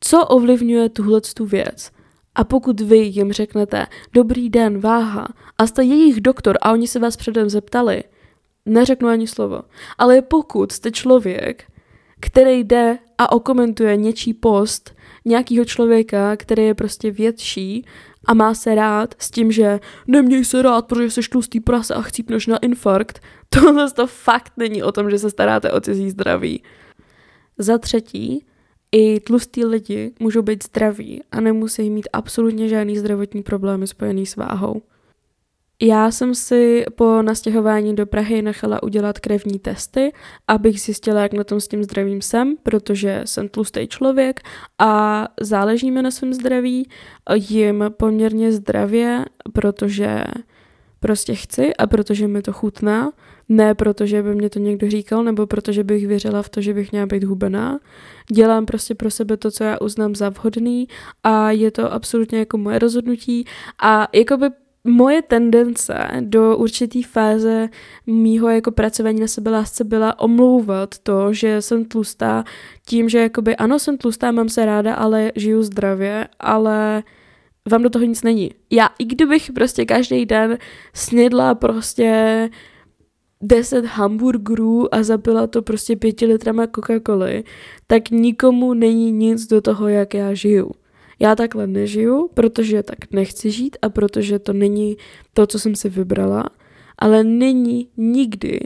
co ovlivňuje tuhletu věc? A pokud vy jim řeknete dobrý den, váha a jste jejich doktor a oni se vás předem zeptali, neřeknu ani slovo. Ale pokud jste člověk, který jde a okomentuje něčí post nějakýho člověka, který je prostě větší a má se rád s tím, že neměj se rád, protože seš tlustý prase a chcípneš na infarkt, tohle to fakt není o tom, že se staráte o cizí zdraví. Za třetí, i tlustí lidi můžou být zdraví a nemusí mít absolutně žádný zdravotní problémy spojený s váhou. Já jsem si po nastěhování do Prahy nechala udělat krevní testy, abych zjistila, jak na tom s tím zdravím jsem, protože jsem tlustý člověk a záleží mi na svém zdraví, jim poměrně zdravě, protože prostě chci a protože mi to chutná, ne protože by mě to někdo říkal nebo protože bych věřila v to, že bych měla být hubená. Dělám prostě pro sebe to, co já uznám za vhodný a je to absolutně jako moje rozhodnutí a jakoby moje tendence do určitý fáze mýho jako pracování na sebelásce byla omlouvat to, že jsem tlustá tím, že jakoby ano, jsem tlustá, mám se ráda, ale žiju zdravě, ale vám do toho nic není. Já i kdybych prostě každý den snědla prostě 10 hamburgerů a zapila to prostě 5 litrama Coca-Coly, tak nikomu není nic do toho, jak já žiju. Já takhle nežiju, protože tak nechci žít a protože to není to, co jsem si vybrala, ale není nikdy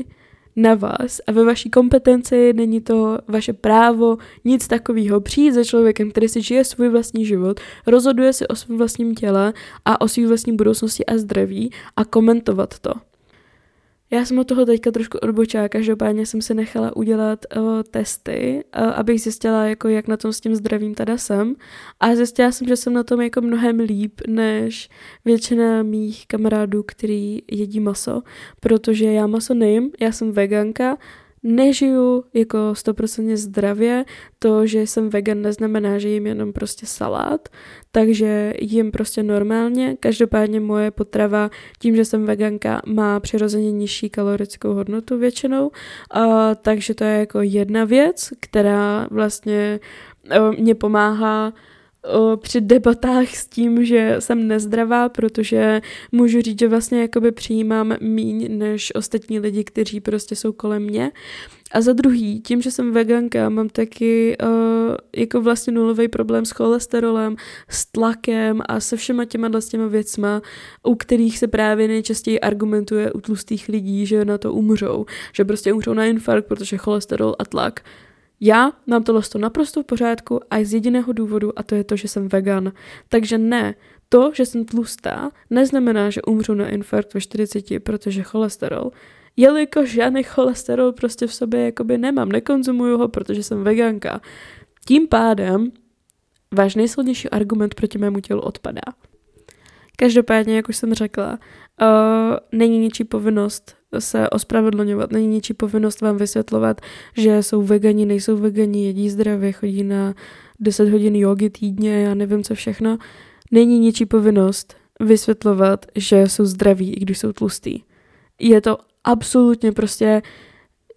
na vás a ve vaší kompetenci, není to vaše právo, nic takového. Přijít za člověkem, který si žije svůj vlastní život, rozhoduje si o svém vlastním těle a o svým vlastní budoucnosti a zdraví a komentovat to. Já jsem od toho teďka trošku odbočila, každopádně jsem si nechala udělat testy, abych zjistila, jako, jak na tom s tím zdravím teda jsem. A zjistila jsem, že jsem na tom jako mnohem líp než většina mých kamarádů, který jedí maso, protože já maso nejím, já jsem veganka, nežiju jako 100% zdravě, to, že jsem vegan, neznamená, že jím jenom prostě salát, takže jím prostě normálně. Každopádně moje potrava, tím, že jsem veganka, má přirozeně nižší kalorickou hodnotu většinou, takže to je jako jedna věc, která vlastně mě pomáhá při debatách s tím, že jsem nezdravá, protože můžu říct, že vlastně jakoby přijímám míň než ostatní lidi, kteří prostě jsou kolem mě. A za druhý, tím, že jsem veganka, mám taky jako vlastně nulový problém s cholesterolem, s tlakem a se všema těma věcma, u kterých se právě nejčastěji argumentuje u tlustých lidí, že na to umřou, že prostě umřou na infarkt, protože cholesterol a tlak. Já mám tohle naprosto v pořádku a z jediného důvodu, a to je to, že jsem vegan. Takže ne, to, že jsem tlustá, neznamená, že umřu na infarkt ve 40, protože cholesterol. Jelikož žádný cholesterol prostě v sobě jakoby nemám, nekonzumuju ho, protože jsem veganka. Tím pádem váš nejsilnější argument proti mému tělu odpadá. Každopádně, jak už jsem řekla, není ničí povinnost se ospravedlňovat, není ničí povinnost vám vysvětlovat, že jsou vegani, nejsou vegani, jedí zdravě, chodí na 10 hodin jógy týdně, já nevím co všechno. Není ničí povinnost vysvětlovat, že jsou zdraví, i když jsou tlustí. Je to absolutně prostě,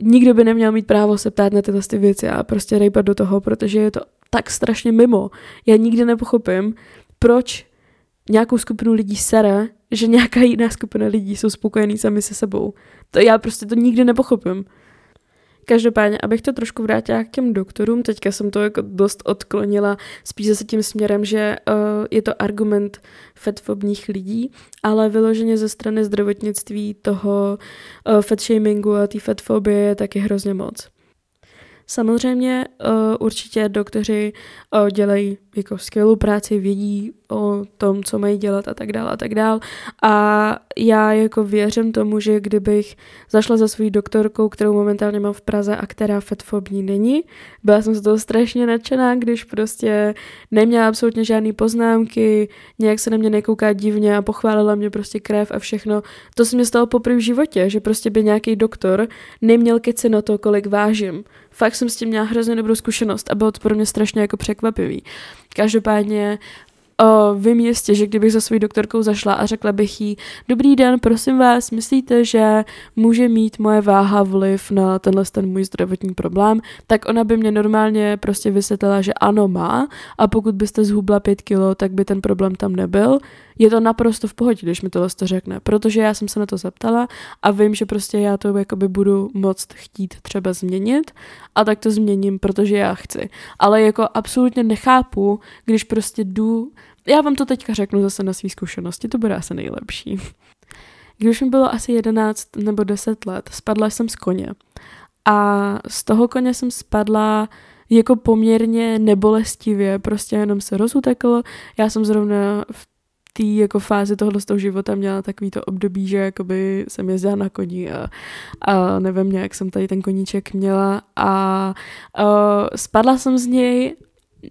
nikdo by neměl mít právo se ptát na tyhle věci a prostě rejpat do toho, protože je to tak strašně mimo. Já nikdy nepochopím, proč nějakou skupinu lidí sere, že nějaká jiná skupina lidí jsou spokojený sami se sebou. To já prostě to nikdy nepochopím. Každopádně, abych to trošku vrátila k těm doktorům, teďka jsem to jako dost odklonila spíš zase tím směrem, že je to argument fatfobních lidí, ale vyloženě ze strany zdravotnictví toho fatshamingu a té fatfobie je taky hrozně moc. Samozřejmě určitě doktoři dělají jako skvělou práci, vědí, o tom, co mají dělat a tak dál a tak dál. A já jako věřím tomu, že kdybych zašla za svou doktorkou, kterou momentálně mám v Praze a která fetfobní není, byla jsem z toho strašně nadšená, když prostě neměla absolutně žádný poznámky, nějak se na mě nekouká divně a pochválila mě prostě krev a všechno. To se mě stalo poprvé v životě, že prostě by nějaký doktor neměl keci na to, kolik vážím. Fakt jsem s tím měla hrozně dobrou zkušenost a bylo to pro mě strašně jako překvapivý. Každopádně vím jistě, že kdybych za svou doktorkou zašla a řekla bych jí: dobrý den, prosím vás, myslíte, že může mít moje váha vliv na ten můj zdravotní problém, tak ona by mě normálně prostě vysvětlila, že ano, má, a pokud byste zhubla 5 kilo, tak by ten problém tam nebyl. Je to naprosto v pohodě, když mi tohle řekne, protože já jsem se na to zeptala a vím, že prostě já to jakoby budu moc chtít třeba změnit, a tak to změním, protože já chci. Ale jako absolutně nechápu, když prostě jdu... Já vám to teďka řeknu zase na svý zkušenosti, to bude asi nejlepší. Když mi bylo asi 11 nebo 10 let, spadla jsem z koně. A z toho koně jsem spadla jako poměrně nebolestivě, prostě jenom se rozutekl. Já jsem zrovna v tý jako fázi tohoto života měla takový to období, že jakoby jsem jezdila na koni a nevím nějak jsem tady ten koníček měla a spadla jsem z něj,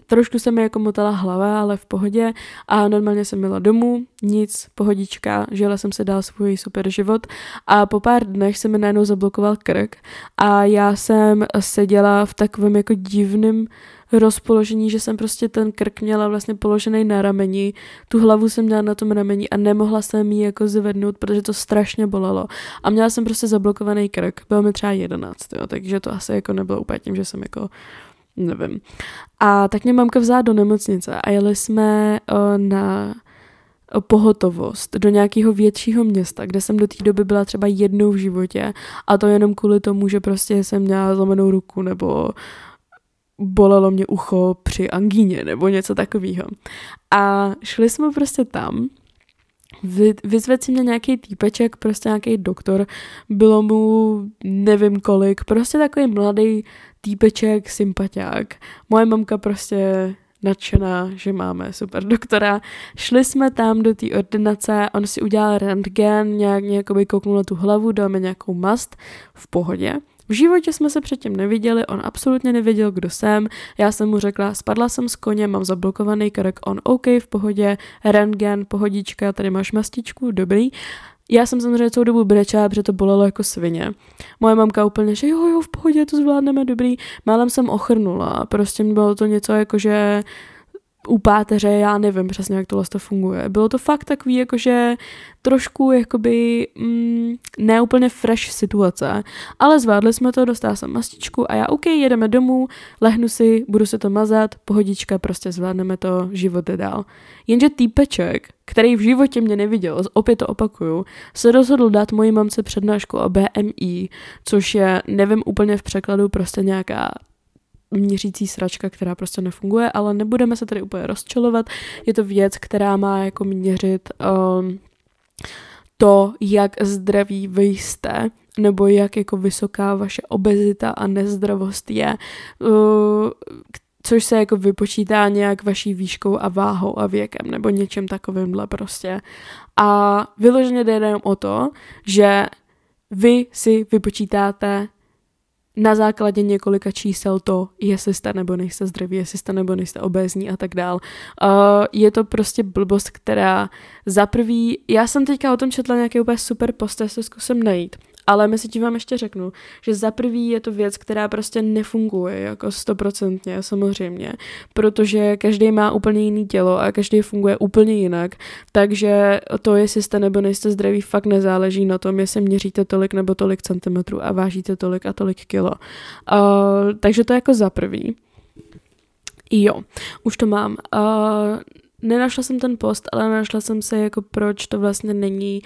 trošku se mi jako motala hlava, ale v pohodě, a normálně jsem jela domů, nic, pohodička, žila jsem se dál svůj super život a po pár dnech se mi najednou zablokoval krk a já jsem seděla v takovém jako divném rozpoložení, že jsem prostě ten krk měla vlastně položený na rameni, tu hlavu jsem měla na tom rameni a nemohla jsem ji jako zvednout, protože to strašně bolelo. A měla jsem prostě zablokovaný krk, bylo mi třeba 11, jo, takže to asi jako nebylo úplně tím, že jsem jako nevím. A tak mě mamka vzala do nemocnice a jeli jsme na pohotovost do nějakého většího města, kde jsem do té doby byla třeba jednou v životě, a to jenom kvůli tomu, že prostě jsem měla zlomenou ruku nebo bolelo mě ucho při angíně nebo něco takového. A šli jsme prostě tam, vyzvedl si mě nějaký týpeček, prostě nějaký doktor, bylo mu nevím kolik, prostě takový mladý týpeček, sympatiák. Moje mamka prostě nadšená, že máme super doktora. Šli jsme tam do té ordinace, on si udělal rentgen, nějak kouknul na tu hlavu, dal mi nějakou mast, v pohodě. V životě jsme se předtím neviděli, on absolutně nevěděl, kdo jsem. Já jsem mu řekla: spadla jsem z koně, mám zablokovaný krk, on OK, v pohodě, rentgen, pohodička, tady máš mastičku, dobrý. Já jsem samozřejmě celou dobu brečela, protože to bolelo jako svině. Moje mamka úplně, že jo, v pohodě, to zvládneme, dobrý. Málem jsem ochrnula, prostě bylo to něco jako, že u páteře, já nevím přesně, jak tohle to funguje. Bylo to fakt takový, jakože trošku, jakoby ne úplně fresh situace, ale zvládli jsme to, dostala jsem mastičku a já, OK, jedeme domů, lehnu si, budu se to mazat, pohodička, prostě zvládneme to, život je dál. Jenže týpeček, který v životě mě neviděl, opět to opakuju, se rozhodl dát mojí mamce přednášku o BMI, což je, nevím úplně v překladu, prostě nějaká měřící sračka, která prostě nefunguje, ale nebudeme se tady úplně rozčelovat. Je to věc, která má jako měřit to, jak zdraví vy jste, nebo jak jako vysoká vaše obezita a nezdravost je, což se jako vypočítá nějak vaší výškou a váhou a věkem, nebo něčem takovýmhle prostě. A vyloženě jde jenom o to, že vy si vypočítáte na základě několika čísel to, jestli jste nebo nejste zdraví, jestli jste nebo nejste obézní a tak dál. Je to prostě blbost, která za prvý... Já jsem teďka o tom četla nějaký úplně super post, já se zkusím najít, ale mezi tím vám ještě řeknu, že za prvý je to věc, která prostě nefunguje jako 100% samozřejmě, protože každý má úplně jiný tělo a každý funguje úplně jinak, takže to, jestli jste nebo nejste zdraví, fakt nezáleží na tom, jestli měříte tolik nebo tolik centimetrů a vážíte tolik a tolik kilo. Takže to jako za prvý. Jo, už to mám. Nenašla jsem ten post, ale našla jsem se jako proč to vlastně není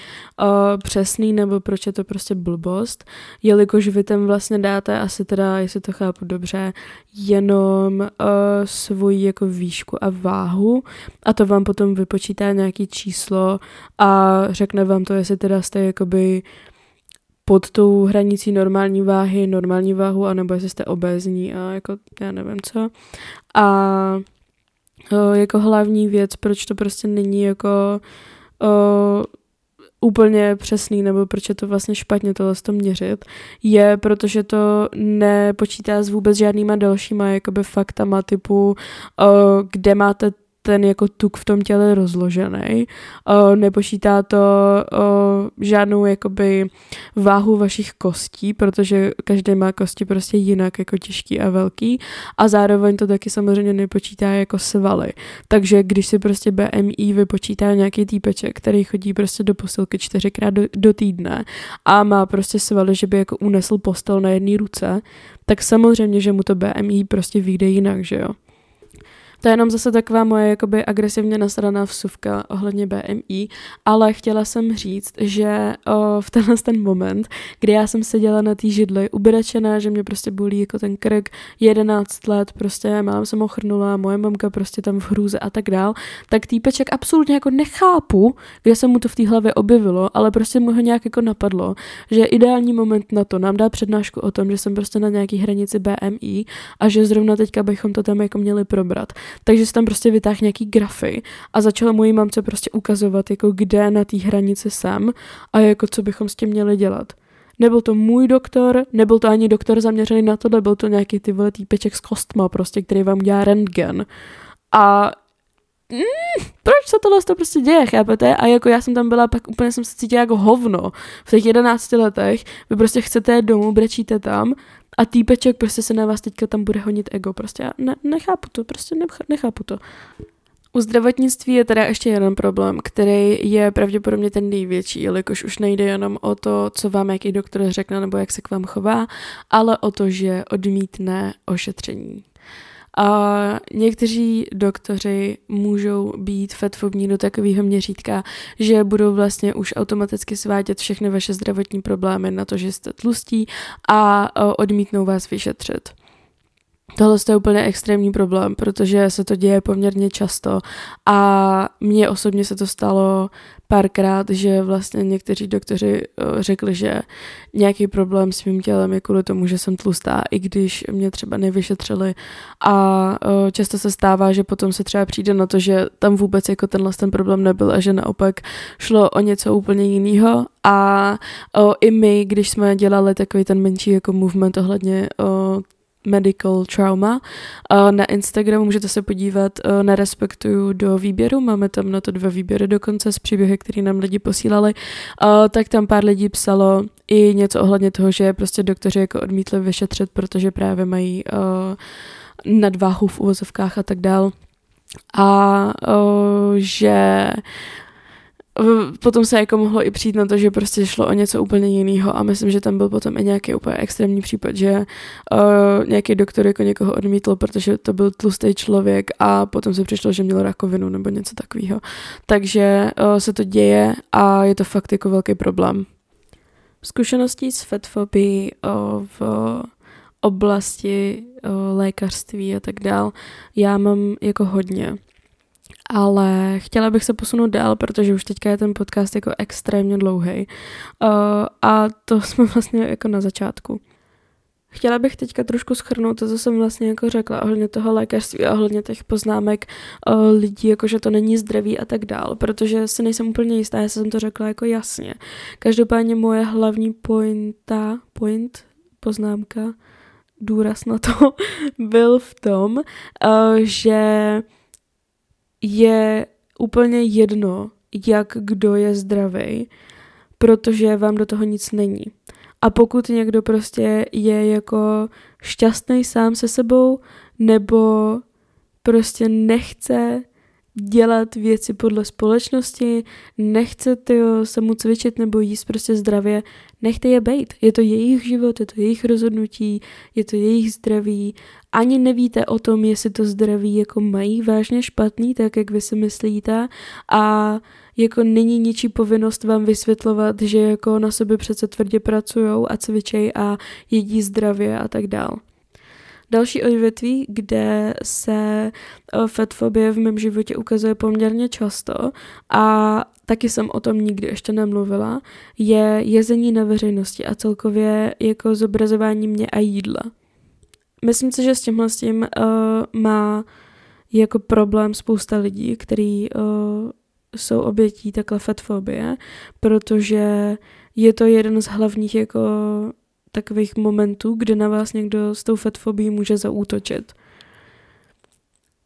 přesný, nebo proč je to prostě blbost, jelikož vy tam vlastně dáte asi teda, jestli to chápu dobře, jenom svoji jako výšku a váhu, a to vám potom vypočítá nějaký číslo a řekne vám to, jestli teda jste jakoby pod tou hranicí normální váhy, normální váhu, anebo jestli jste obézní a jako já nevím co. A jako hlavní věc, proč to prostě není jako úplně přesný, nebo proč je to vlastně špatně tohle to měřit, je, protože to nepočítá s vůbec žádnýma dalšíma jakoby faktama typu, kde máte ten jako tuk v tom těle rozložený. Nepočítá to žádnou jakoby váhu vašich kostí, protože každý má kosti prostě jinak jako těžký a velký, a zároveň to taky samozřejmě nepočítá jako svaly. Takže když si prostě BMI vypočítá nějaký týpeček, který chodí prostě do posilky 4x do týdne a má prostě svaly, že by jako unesl postel na jedné ruce, tak samozřejmě, že mu to BMI prostě vyjde jinak, že jo. To je jenom zase taková moje jakoby agresivně nasraná vsuvka ohledně BMI, ale chtěla jsem říct, že v tenhle ten moment, kdy já jsem seděla na té židli ubrečená, že mě prostě bolí jako ten krk, 11 let, prostě mám se ochrnula, moje mamka prostě tam v hrůze a tak dál, tak týpeček absolutně jako nechápu, kde se mu to v té hlavě objevilo, ale prostě mu ho nějak jako napadlo, že ideální moment na to nám dá přednášku o tom, že jsem prostě na nějaký hranici BMI a že zrovna teďka bychom to tam jako měli probrat. Takže si tam prostě vytáhl nějaký grafy a začala mojí mamce prostě ukazovat, jako kde na té hranici jsem a jako co bychom s tím měli dělat. Nebyl to můj doktor, nebyl to ani doktor zaměřený na tohle, byl to nějaký ty vole týpeček s kostma prostě, který vám dělá rentgen. A proč se tohle to prostě děje, chápete? A jako já jsem tam byla, pak úplně jsem se cítila jako hovno. V těch 11 letech vy prostě chcete domů, brečíte tam, a týpeček prostě se na vás teďka tam bude honit ego. Prostě já nechápu to. U zdravotnictví je teda ještě jeden problém, který je pravděpodobně ten největší, jelikož už nejde jenom o to, co vám jaký doktor řekne nebo jak se k vám chová, ale o to, že odmítne ošetření. A někteří doktoři můžou být fatfobní do takového měřítka, že budou vlastně už automaticky svádět všechny vaše zdravotní problémy na to, že jste tlustí, a odmítnou vás vyšetřit. Tohle je úplně extrémní problém, protože se to děje poměrně často a mně osobně se to stalo párkrát, že vlastně někteří doktoři řekli, že nějaký problém s mým tělem je kvůli tomu, že jsem tlustá, i když mě třeba nevyšetřili, a často se stává, že potom se třeba přijde na to, že tam vůbec jako ten problém nebyl a že naopak šlo o něco úplně jiného. A i my, když jsme dělali takový ten menší jako movement ohledně medical trauma na Instagramu, můžete se podívat na Respektuju do výběru, máme tam na to 2 výběry dokonce z příběhy, který nám lidi posílali, tak tam pár lidí psalo i něco ohledně toho, že prostě doktoři jako odmítli vyšetřit, protože právě mají nadváhu v uvozovkách a tak dál, a že potom se jako mohlo i přijít na to, že prostě šlo o něco úplně jiného, a myslím, že tam byl potom i nějaký úplně extrémní případ, že nějaký doktor jako někoho odmítl, protože to byl tlustý člověk a potom se přišlo, že měl rakovinu nebo něco takového. Takže se to děje a je to fakt jako velký problém. Zkušeností s fatfobií v oblasti lékařství a tak dál já mám jako hodně. Ale chtěla bych se posunout dál, protože už teďka je ten podcast jako extrémně dlouhý. A to jsme vlastně jako na začátku. Chtěla bych teďka trošku shrnout to, co jsem vlastně jako řekla ohledně toho lékařství a ohledně těch poznámek lidí, jakože to není zdravý a tak dál, protože si nejsem úplně jistá, jestli jsem to řekla jako jasně. Každopádně moje hlavní poznámka, důraz na to, byl v tom, že je úplně jedno, jak kdo je zdravý, protože vám do toho nic není. A pokud někdo prostě je jako šťastný sám se sebou, nebo prostě nechce dělat věci podle společnosti, nechce se mu cvičit nebo jíst prostě zdravě, nechte je bejt. Je to jejich život, je to jejich rozhodnutí, je to jejich zdraví. Ani nevíte o tom, jestli to zdraví jako mají vážně špatný, tak jak vy si myslíte, a jako není ničí povinnost vám vysvětlovat, že jako na sobě přece tvrdě pracujou a cvičej a jedí zdravě a tak dál. Další odvětví, kde se fatfobie v mém životě ukazuje poměrně často a taky jsem o tom nikdy ještě nemluvila, je jezení na veřejnosti a celkově jako zobrazování mě a jídla. Myslím si, že s tímhle má je jako problém spousta lidí, který jsou obětí takhle fatfobie, protože je to jeden z hlavních jako takových momentů, kde na vás někdo s tou fatfobií může zaútočit.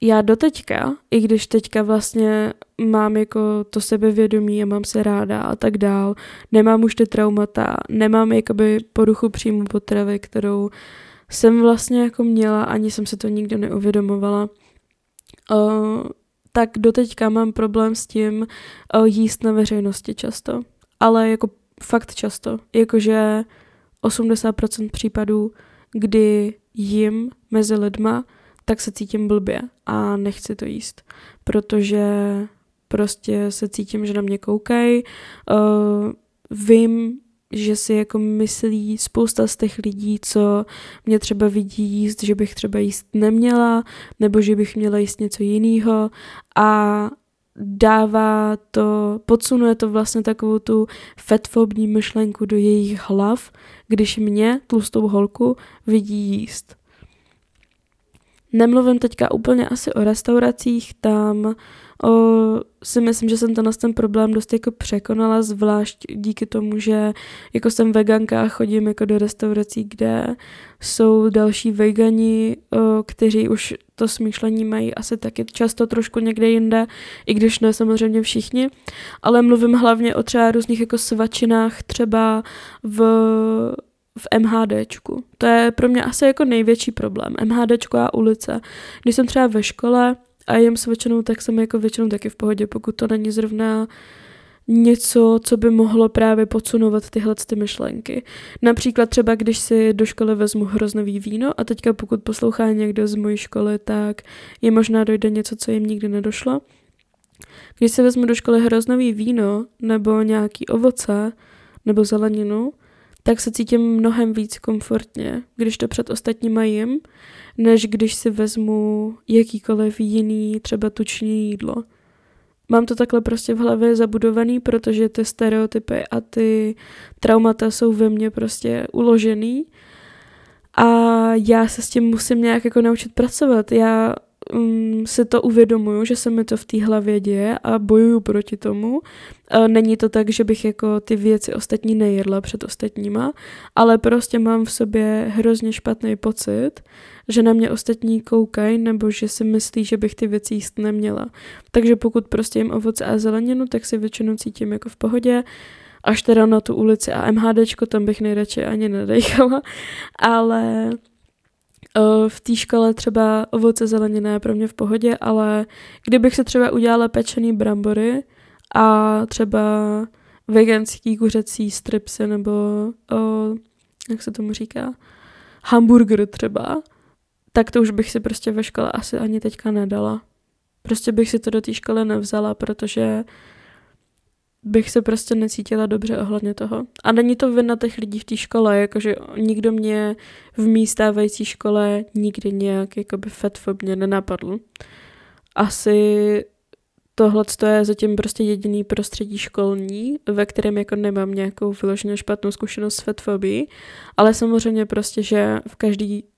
Já doteďka, i když teďka vlastně mám jako to sebevědomí a mám se ráda a tak dál, nemám už ty traumata, nemám jakoby poruchu příjmu potravy, kterou jsem vlastně jako měla, ani jsem se to nikdy neuvědomovala, tak doteďka mám problém s tím jíst na veřejnosti často. Ale jako fakt často. Jakože 80% případů, kdy jím mezi lidma, tak se cítím blbě a nechci to jíst, protože prostě se cítím, že na mě koukají. Vím, že si jako myslí spousta z těch lidí, co mě třeba vidí jíst, že bych třeba jíst neměla, nebo že bych měla jíst něco jiného, a dává to, podsunuje to vlastně takovou tu fatfobní myšlenku do jejich hlav, když mě, tlustou holku, vidí jíst. Nemluvím teďka úplně asi o restauracích, tam si myslím, že jsem ten problém dost jako překonala, zvlášť díky tomu, že jako jsem veganka a chodím jako do restaurací, kde jsou další vegani, kteří už to smýšlení mají asi taky často trošku někde jinde, i když ne samozřejmě všichni, ale mluvím hlavně o třeba různých jako svačinách třeba v MHDčku. To je pro mě asi jako největší problém. MHDčko a ulice. Když jsem třeba ve škole a jim svačenou, tak jsem jako většinou taky v pohodě, pokud to není zrovna něco, co by mohlo právě podsunovat tyhle ty myšlenky. Například třeba, když si do školy vezmu hroznový víno a teďka pokud poslouchá někdo z mojí školy, tak je možná dojde něco, co jim nikdy nedošlo. Když si vezmu do školy hroznový víno nebo nějaký ovoce nebo zeleninu, tak se cítím mnohem víc komfortně, když to před ostatníma jim, než když si vezmu jakýkoliv jiný, třeba tuční jídlo. Mám to takhle prostě v hlavě zabudovaný, protože ty stereotypy a ty traumata jsou ve mně prostě uložený a já se s tím musím nějak jako naučit pracovat. Já si to uvědomuju, že se mi to v té hlavě děje a bojuju proti tomu. Není to tak, že bych jako ty věci ostatní nejedla před ostatníma, ale prostě mám v sobě hrozně špatný pocit, že na mě ostatní koukají nebo že si myslí, že bych ty věci jíst neměla. Takže pokud prostě jim ovoce a zeleninu, tak si většinou cítím jako v pohodě, až teda na tu ulici a MHDčko, tam bych nejradši ani nedejchala, ale v té škole třeba ovoce zelenina je pro mě v pohodě, ale kdybych se třeba udělala pečený brambory a třeba veganský kuřecí stripsy nebo jak se tomu říká, hamburger třeba, tak to už bych si prostě ve škole asi ani teďka nedala. Prostě bych si to do té školy nevzala, protože bych se prostě necítila dobře ohledně toho. A není to vina těch lidí v té škole, jakože nikdo mě v mý stávající škole nikdy nějak jakoby fatfobně nenapadl. Asi tohleto je zatím prostě jediný prostředí školní, ve kterém jako nemám nějakou vyloženě špatnou zkušenost s fatfobií, ale samozřejmě prostě, že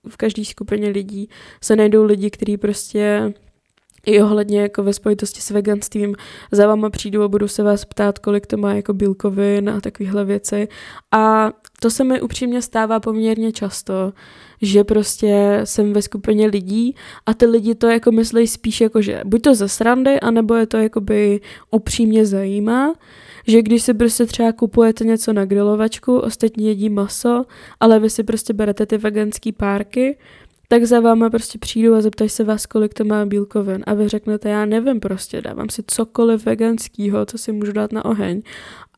v každé skupině lidí se najdou lidi, kteří prostě i ohledně jako ve spojitosti s veganstvím za váma přijdu a budu se vás ptát, kolik to má jako bílkovin a takovéhle věci. A to se mi upřímně stává poměrně často, že prostě jsem ve skupině lidí a ty lidi to jako myslejí spíš jako, že buď to ze srandy, anebo je to jakoby upřímně zajímá, že když si prostě třeba kupujete něco na grilovačku, ostatní jedí maso, ale vy si prostě berete ty veganský párky, tak za váma prostě přijdu a zeptají se vás, kolik to má bílkovin. A vy řeknete, já nevím prostě, dávám si cokoliv veganskýho, co si můžu dát na oheň.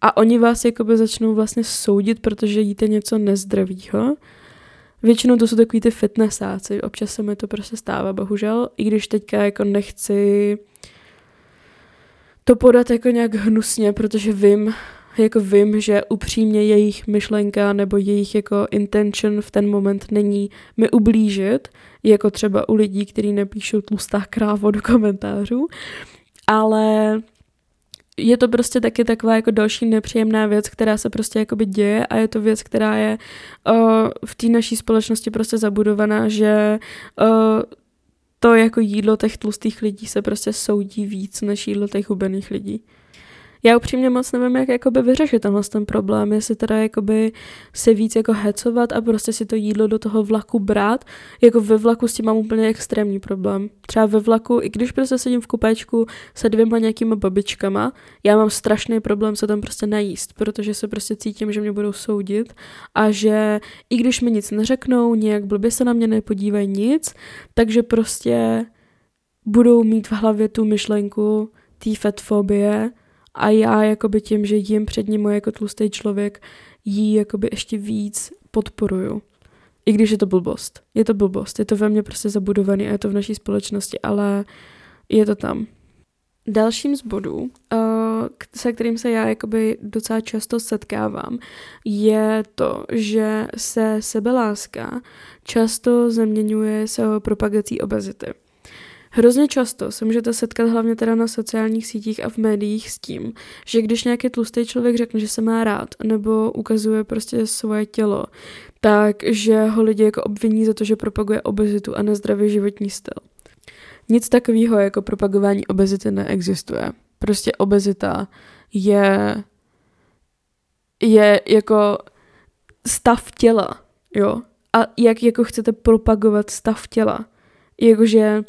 A oni vás jakoby začnou vlastně soudit, protože jíte něco nezdravýho. Většinou to jsou takový ty fitnessáci, občas se mi to prostě stává, bohužel. I když teďka jako nechci to podat jako nějak hnusně, protože vím, že upřímně jejich myšlenka nebo jejich jako intention v ten moment není mi ublížit, jako třeba u lidí, kteří napíšou tlustá krávo do komentářů, ale je to prostě taky taková jako další nepříjemná věc, která se prostě jakoby děje a je to věc, která je v té naší společnosti prostě zabudovaná, že to jako jídlo těch tlustých lidí se prostě soudí víc než jídlo těch hubených lidí. Já upřímně moc nevím, jak jakoby vyřešit tenhle ten problém, jestli teda jakoby se víc jako hecovat a prostě si to jídlo do toho vlaku brát. Jako ve vlaku s tím mám úplně extrémní problém. Třeba ve vlaku, i když prostě sedím v kupéčku se dvěma nějakýma babičkama, já mám strašný problém se tam prostě najíst, protože se prostě cítím, že mě budou soudit a že i když mi nic neřeknou, nějak blbě se na mě nepodívají nic, takže prostě budou mít v hlavě tu myšlenku té fatfobie. A já jakoby tím, že jím před ním jako tlustý člověk, jí jakoby ještě víc podporuju. I když je to blbost. Je to blbost. Je to ve mně prostě zabudovaný a je to v naší společnosti, ale je to tam. Dalším z bodů, se kterým se já jakoby docela často setkávám, je to, že se sebeláska často zaměňuje se propagací obezity. Hrozně často se můžete setkat hlavně teda na sociálních sítích a v médiích s tím, že když nějaký tlustý člověk řekne, že se má rád nebo ukazuje prostě svoje tělo, takže ho lidi jako obviní za to, že propaguje obezitu a nezdravý životní styl. Nic takového jako propagování obezity neexistuje. Prostě obezita je jako stav těla, jo? A jak jako chcete propagovat stav těla? Jakože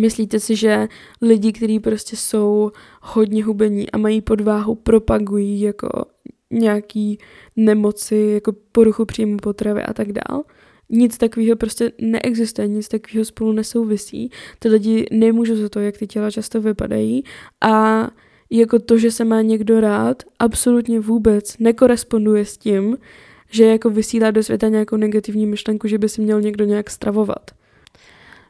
myslíte si, že lidi, kteří prostě jsou hodně hubení a mají podváhu, propagují jako nějaký nemoci, jako poruchu příjmu potravy a tak dál? Nic takového prostě neexistuje, nic takového spolu nesouvisí. Ty lidi nemůžou za to, jak ty těla často vypadají a jako to, že se má někdo rád, absolutně vůbec nekoresponduje s tím, že jako vysílá do světa nějakou negativní myšlenku, že by si měl někdo nějak stravovat.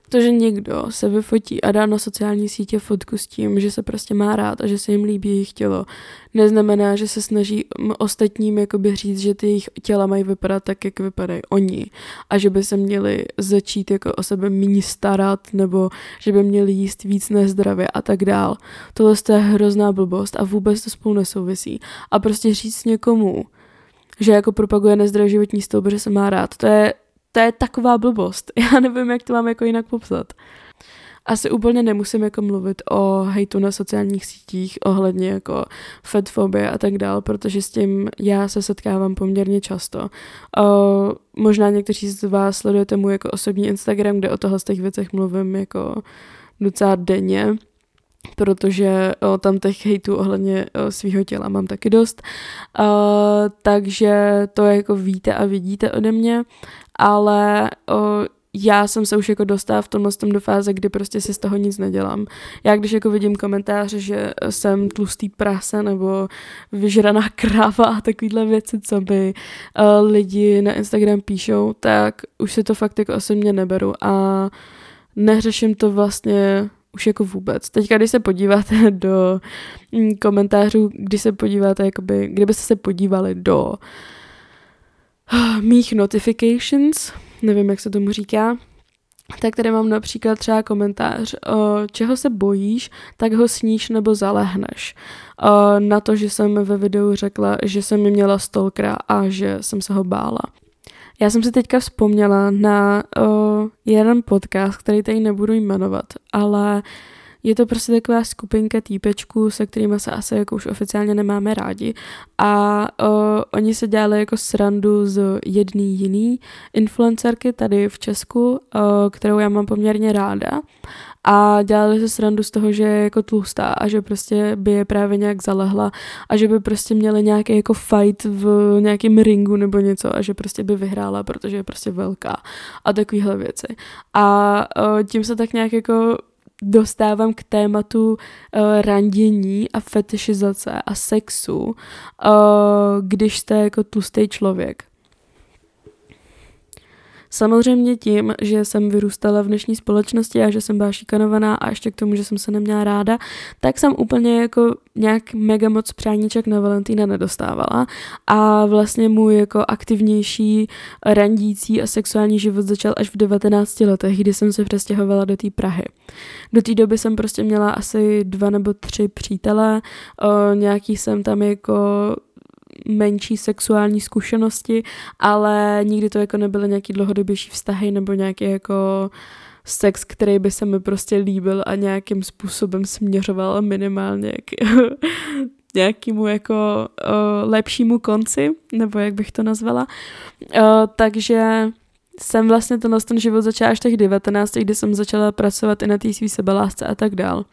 To, že někdo se vyfotí a dá na sociální sítě fotku s tím, že se prostě má rád a že se jim líbí jejich tělo, neznamená, že se snaží ostatním jakoby říct, že ty jejich těla mají vypadat tak, jak vypadají oni a že by se měli začít jako o sebe méně starat nebo že by měli jíst víc nezdravě a tak dál. Tohle je hrozná blbost a vůbec to spolu nesouvisí. A prostě říct někomu, že jako propaguje nezdravý životní styl, protože se má rád, to je taková blbost. Já nevím, jak to mám jako jinak popsat. Asi úplně nemusím jako mluvit o hejtu na sociálních sítích ohledně jako fatfobie a tak dál, protože s tím já se setkávám poměrně často. Možná někteří z vás sledujete můj jako osobní Instagram, kde o tohle z těch věcech mluvím jako docela denně, protože tam těch hejtů ohledně svýho těla mám taky dost. Takže to jako víte a vidíte ode mě, ale já jsem se už jako dostala v tomhle do fáze, kdy prostě si z toho nic nedělám. Já když jako vidím komentáře, že jsem tlustý prase nebo vyžraná kráva a takovýhle věci, co by lidi na Instagram píšou, tak už si to fakt jako osobně neberu a neřeším to vlastně už jako vůbec. Teďka, když se podíváte do komentářů, když se podíváte, jakoby, kdybyste se podívali do mých notifications, nevím, jak se tomu říká, tak tady mám například třeba komentář, čeho se bojíš, tak ho sníš nebo zalehneš. Na to, že jsem ve videu řekla, že jsem ji měla stalkera a že jsem se ho bála. Já jsem si teďka vzpomněla na jeden podcast, který tady nebudu jmenovat, ale je to prostě taková skupinka týpečků, se kterými se asi jako už oficiálně nemáme rádi. A oni se dělali jako srandu z jedné jiné influencerky tady v Česku, kterou já mám poměrně ráda. A dělali se srandu z toho, že je jako tlustá a že prostě by je právě nějak zalehla a že by prostě měli nějaký jako fight v nějakém ringu nebo něco a že prostě by vyhrála, protože je prostě velká a takovýhle věci. A tím se tak nějak jako dostávám k tématu randění a fetišizace a sexu, když jste jako tlustý člověk. Samozřejmě tím, že jsem vyrůstala v dnešní společnosti a že jsem byla šikanovaná a ještě k tomu, že jsem se neměla ráda, tak jsem úplně jako nějak mega moc přáníček na Valentína nedostávala a vlastně můj jako aktivnější randící a sexuální život začal až v 19 letech, kdy jsem se přestěhovala do té Prahy. Do té doby jsem prostě měla asi 2 nebo 3 přítele, nějaký jsem tam jako menší sexuální zkušenosti, ale nikdy to jako nebyly nějaký dlouhodobější vztahy nebo nějaký jako sex, který by se mi prostě líbil a nějakým způsobem směřoval minimálně k nějakému jako lepšímu konci, nebo jak bych to nazvala. Takže jsem vlastně ten život začala až těch 19, kdy jsem začala pracovat i na té svý sebelásce a tak dál.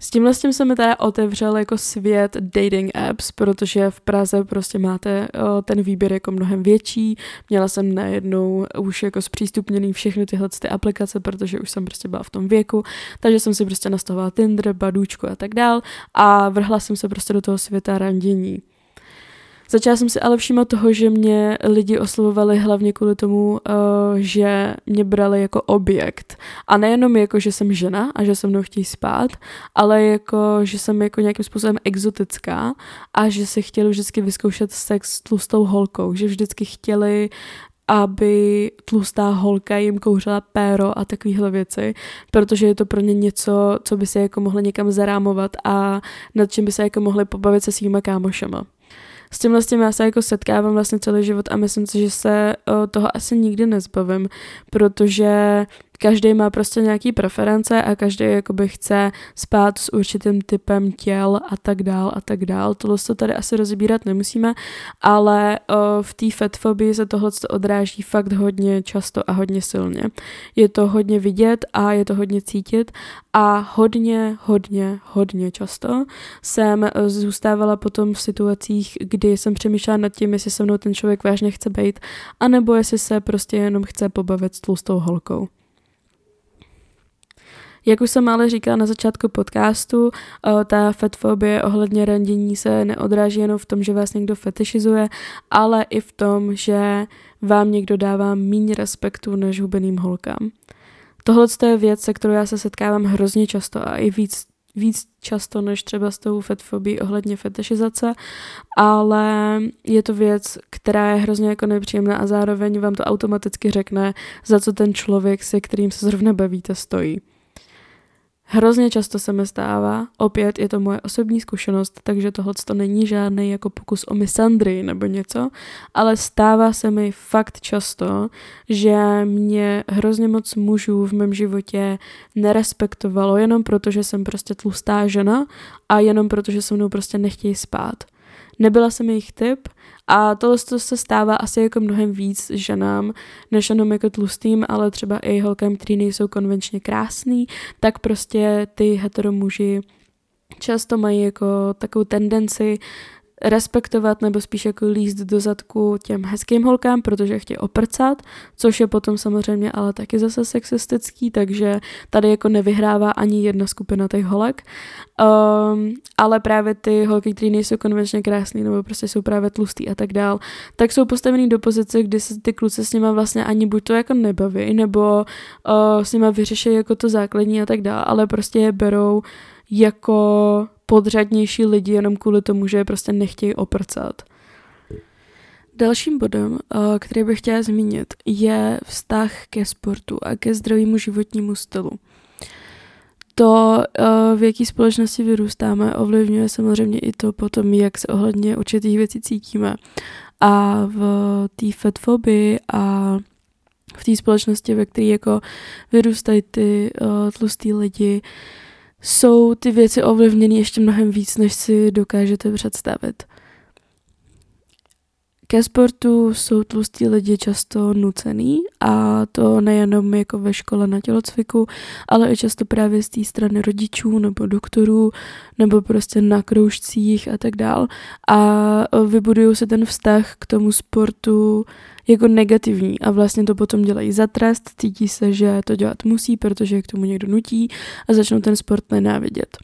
S tímhle s tím se mi teda otevřel jako svět dating apps, protože v Praze prostě máte ten výběr jako mnohem větší. Měla jsem najednou už jako zpřístupněný všechny tyhle ty aplikace, protože už jsem prostě byla v tom věku, takže jsem si prostě nastavila Tinder, Badoočku a tak dál a vrhla jsem se prostě do toho světa randění. Začala jsem si ale všímat toho, že mě lidi oslovovali hlavně kvůli tomu, že mě brali jako objekt. A nejenom jako, že jsem žena a že se mnou chtějí spát, ale jako, že jsem jako nějakým způsobem exotická a že si chtěli vždycky vyzkoušet sex s tlustou holkou. Že vždycky chtěli, aby tlustá holka jim kouřila péro a takovéhle věci, protože je to pro ně něco, co by se jako mohli někam zarámovat a nad čím by se jako mohli pobavit se svýma kámošama. S tímhle já se jako setkávám vlastně celý život a myslím si, že se toho asi nikdy nezbavím, protože každý má prostě nějaký preference a každý jakoby chce spát s určitým typem těl a tak dál a tak dál. Tohle to tady asi rozbírat nemusíme, ale v té fatfobii se tohle odráží fakt hodně často a hodně silně. Je to hodně vidět a je to hodně cítit a hodně často jsem zůstávala potom v situacích, kdy jsem přemýšlela nad tím, jestli se mnou ten člověk vážně chce bejt, anebo jestli se prostě jenom chce pobavit s tlustou holkou. Jak už jsem ale říkala na začátku podcastu, ta fatfobie ohledně randění se neodráží jenom v tom, že vás někdo fetišizuje, ale i v tom, že vám někdo dává míň respektu než hubeným holkám. Tohle je věc, se kterou já se setkávám hrozně často a i víc často než třeba s tou fatfobií ohledně fetišizace, ale je to věc, která je hrozně jako nepříjemná a zároveň vám to automaticky řekne, za co ten člověk, se kterým se zrovna bavíte, stojí. Hrozně často se mi stává, opět je to moje osobní zkušenost, takže tohle to není žádný jako pokus o misandrii nebo něco, ale stává se mi fakt často, že mě hrozně moc mužů v mém životě nerespektovalo jenom proto, že jsem prostě tlustá žena a jenom proto, že se mnou prostě nechtějí spát. Nebyla jsem jejich typ a tohle se stává asi jako mnohem víc ženám, než jenom jako tlustým, ale třeba i holkám, který nejsou konvenčně krásný, tak prostě ty heteromuži často mají jako takovou tendenci respektovat nebo spíš jako líst do zadku těm hezkým holkám, protože chtějí oprcat, což je potom samozřejmě ale taky zase sexistický, takže tady jako nevyhrává ani jedna skupina těch holek. Ale právě ty holky, které nejsou konvenčně krásný nebo prostě jsou právě tlustý a tak dál, tak jsou postavený do pozice, kdy se ty kluci s nima vlastně ani buď to jako nebaví, nebo s nima vyřeší jako to základní a tak dál, ale prostě je berou jako podřadnější lidi jenom kvůli tomu, že je prostě nechtějí oprcat. Dalším bodem, který bych chtěla zmínit, je vztah ke sportu a ke zdravému životnímu stylu. To, v jaký společnosti vyrůstáme, ovlivňuje samozřejmě i to potom, jak se ohledně určitých věcí cítíme. A v té fatfobii a v té společnosti, ve které jako vyrůstají ty tlustý lidi, jsou ty věci ovlivněny ještě mnohem víc, než si dokážete představit. Ke sportu jsou tlustí lidi často nucený a to nejenom jako ve škole na tělocviku, ale i často právě z té strany rodičů nebo doktorů nebo prostě na kroužcích a tak dál. A vybudují se ten vztah k tomu sportu jako negativní a vlastně to potom dělají za trest, cítí se, že to dělat musí, protože je k tomu někdo nutí a začnou ten sport nenávidět.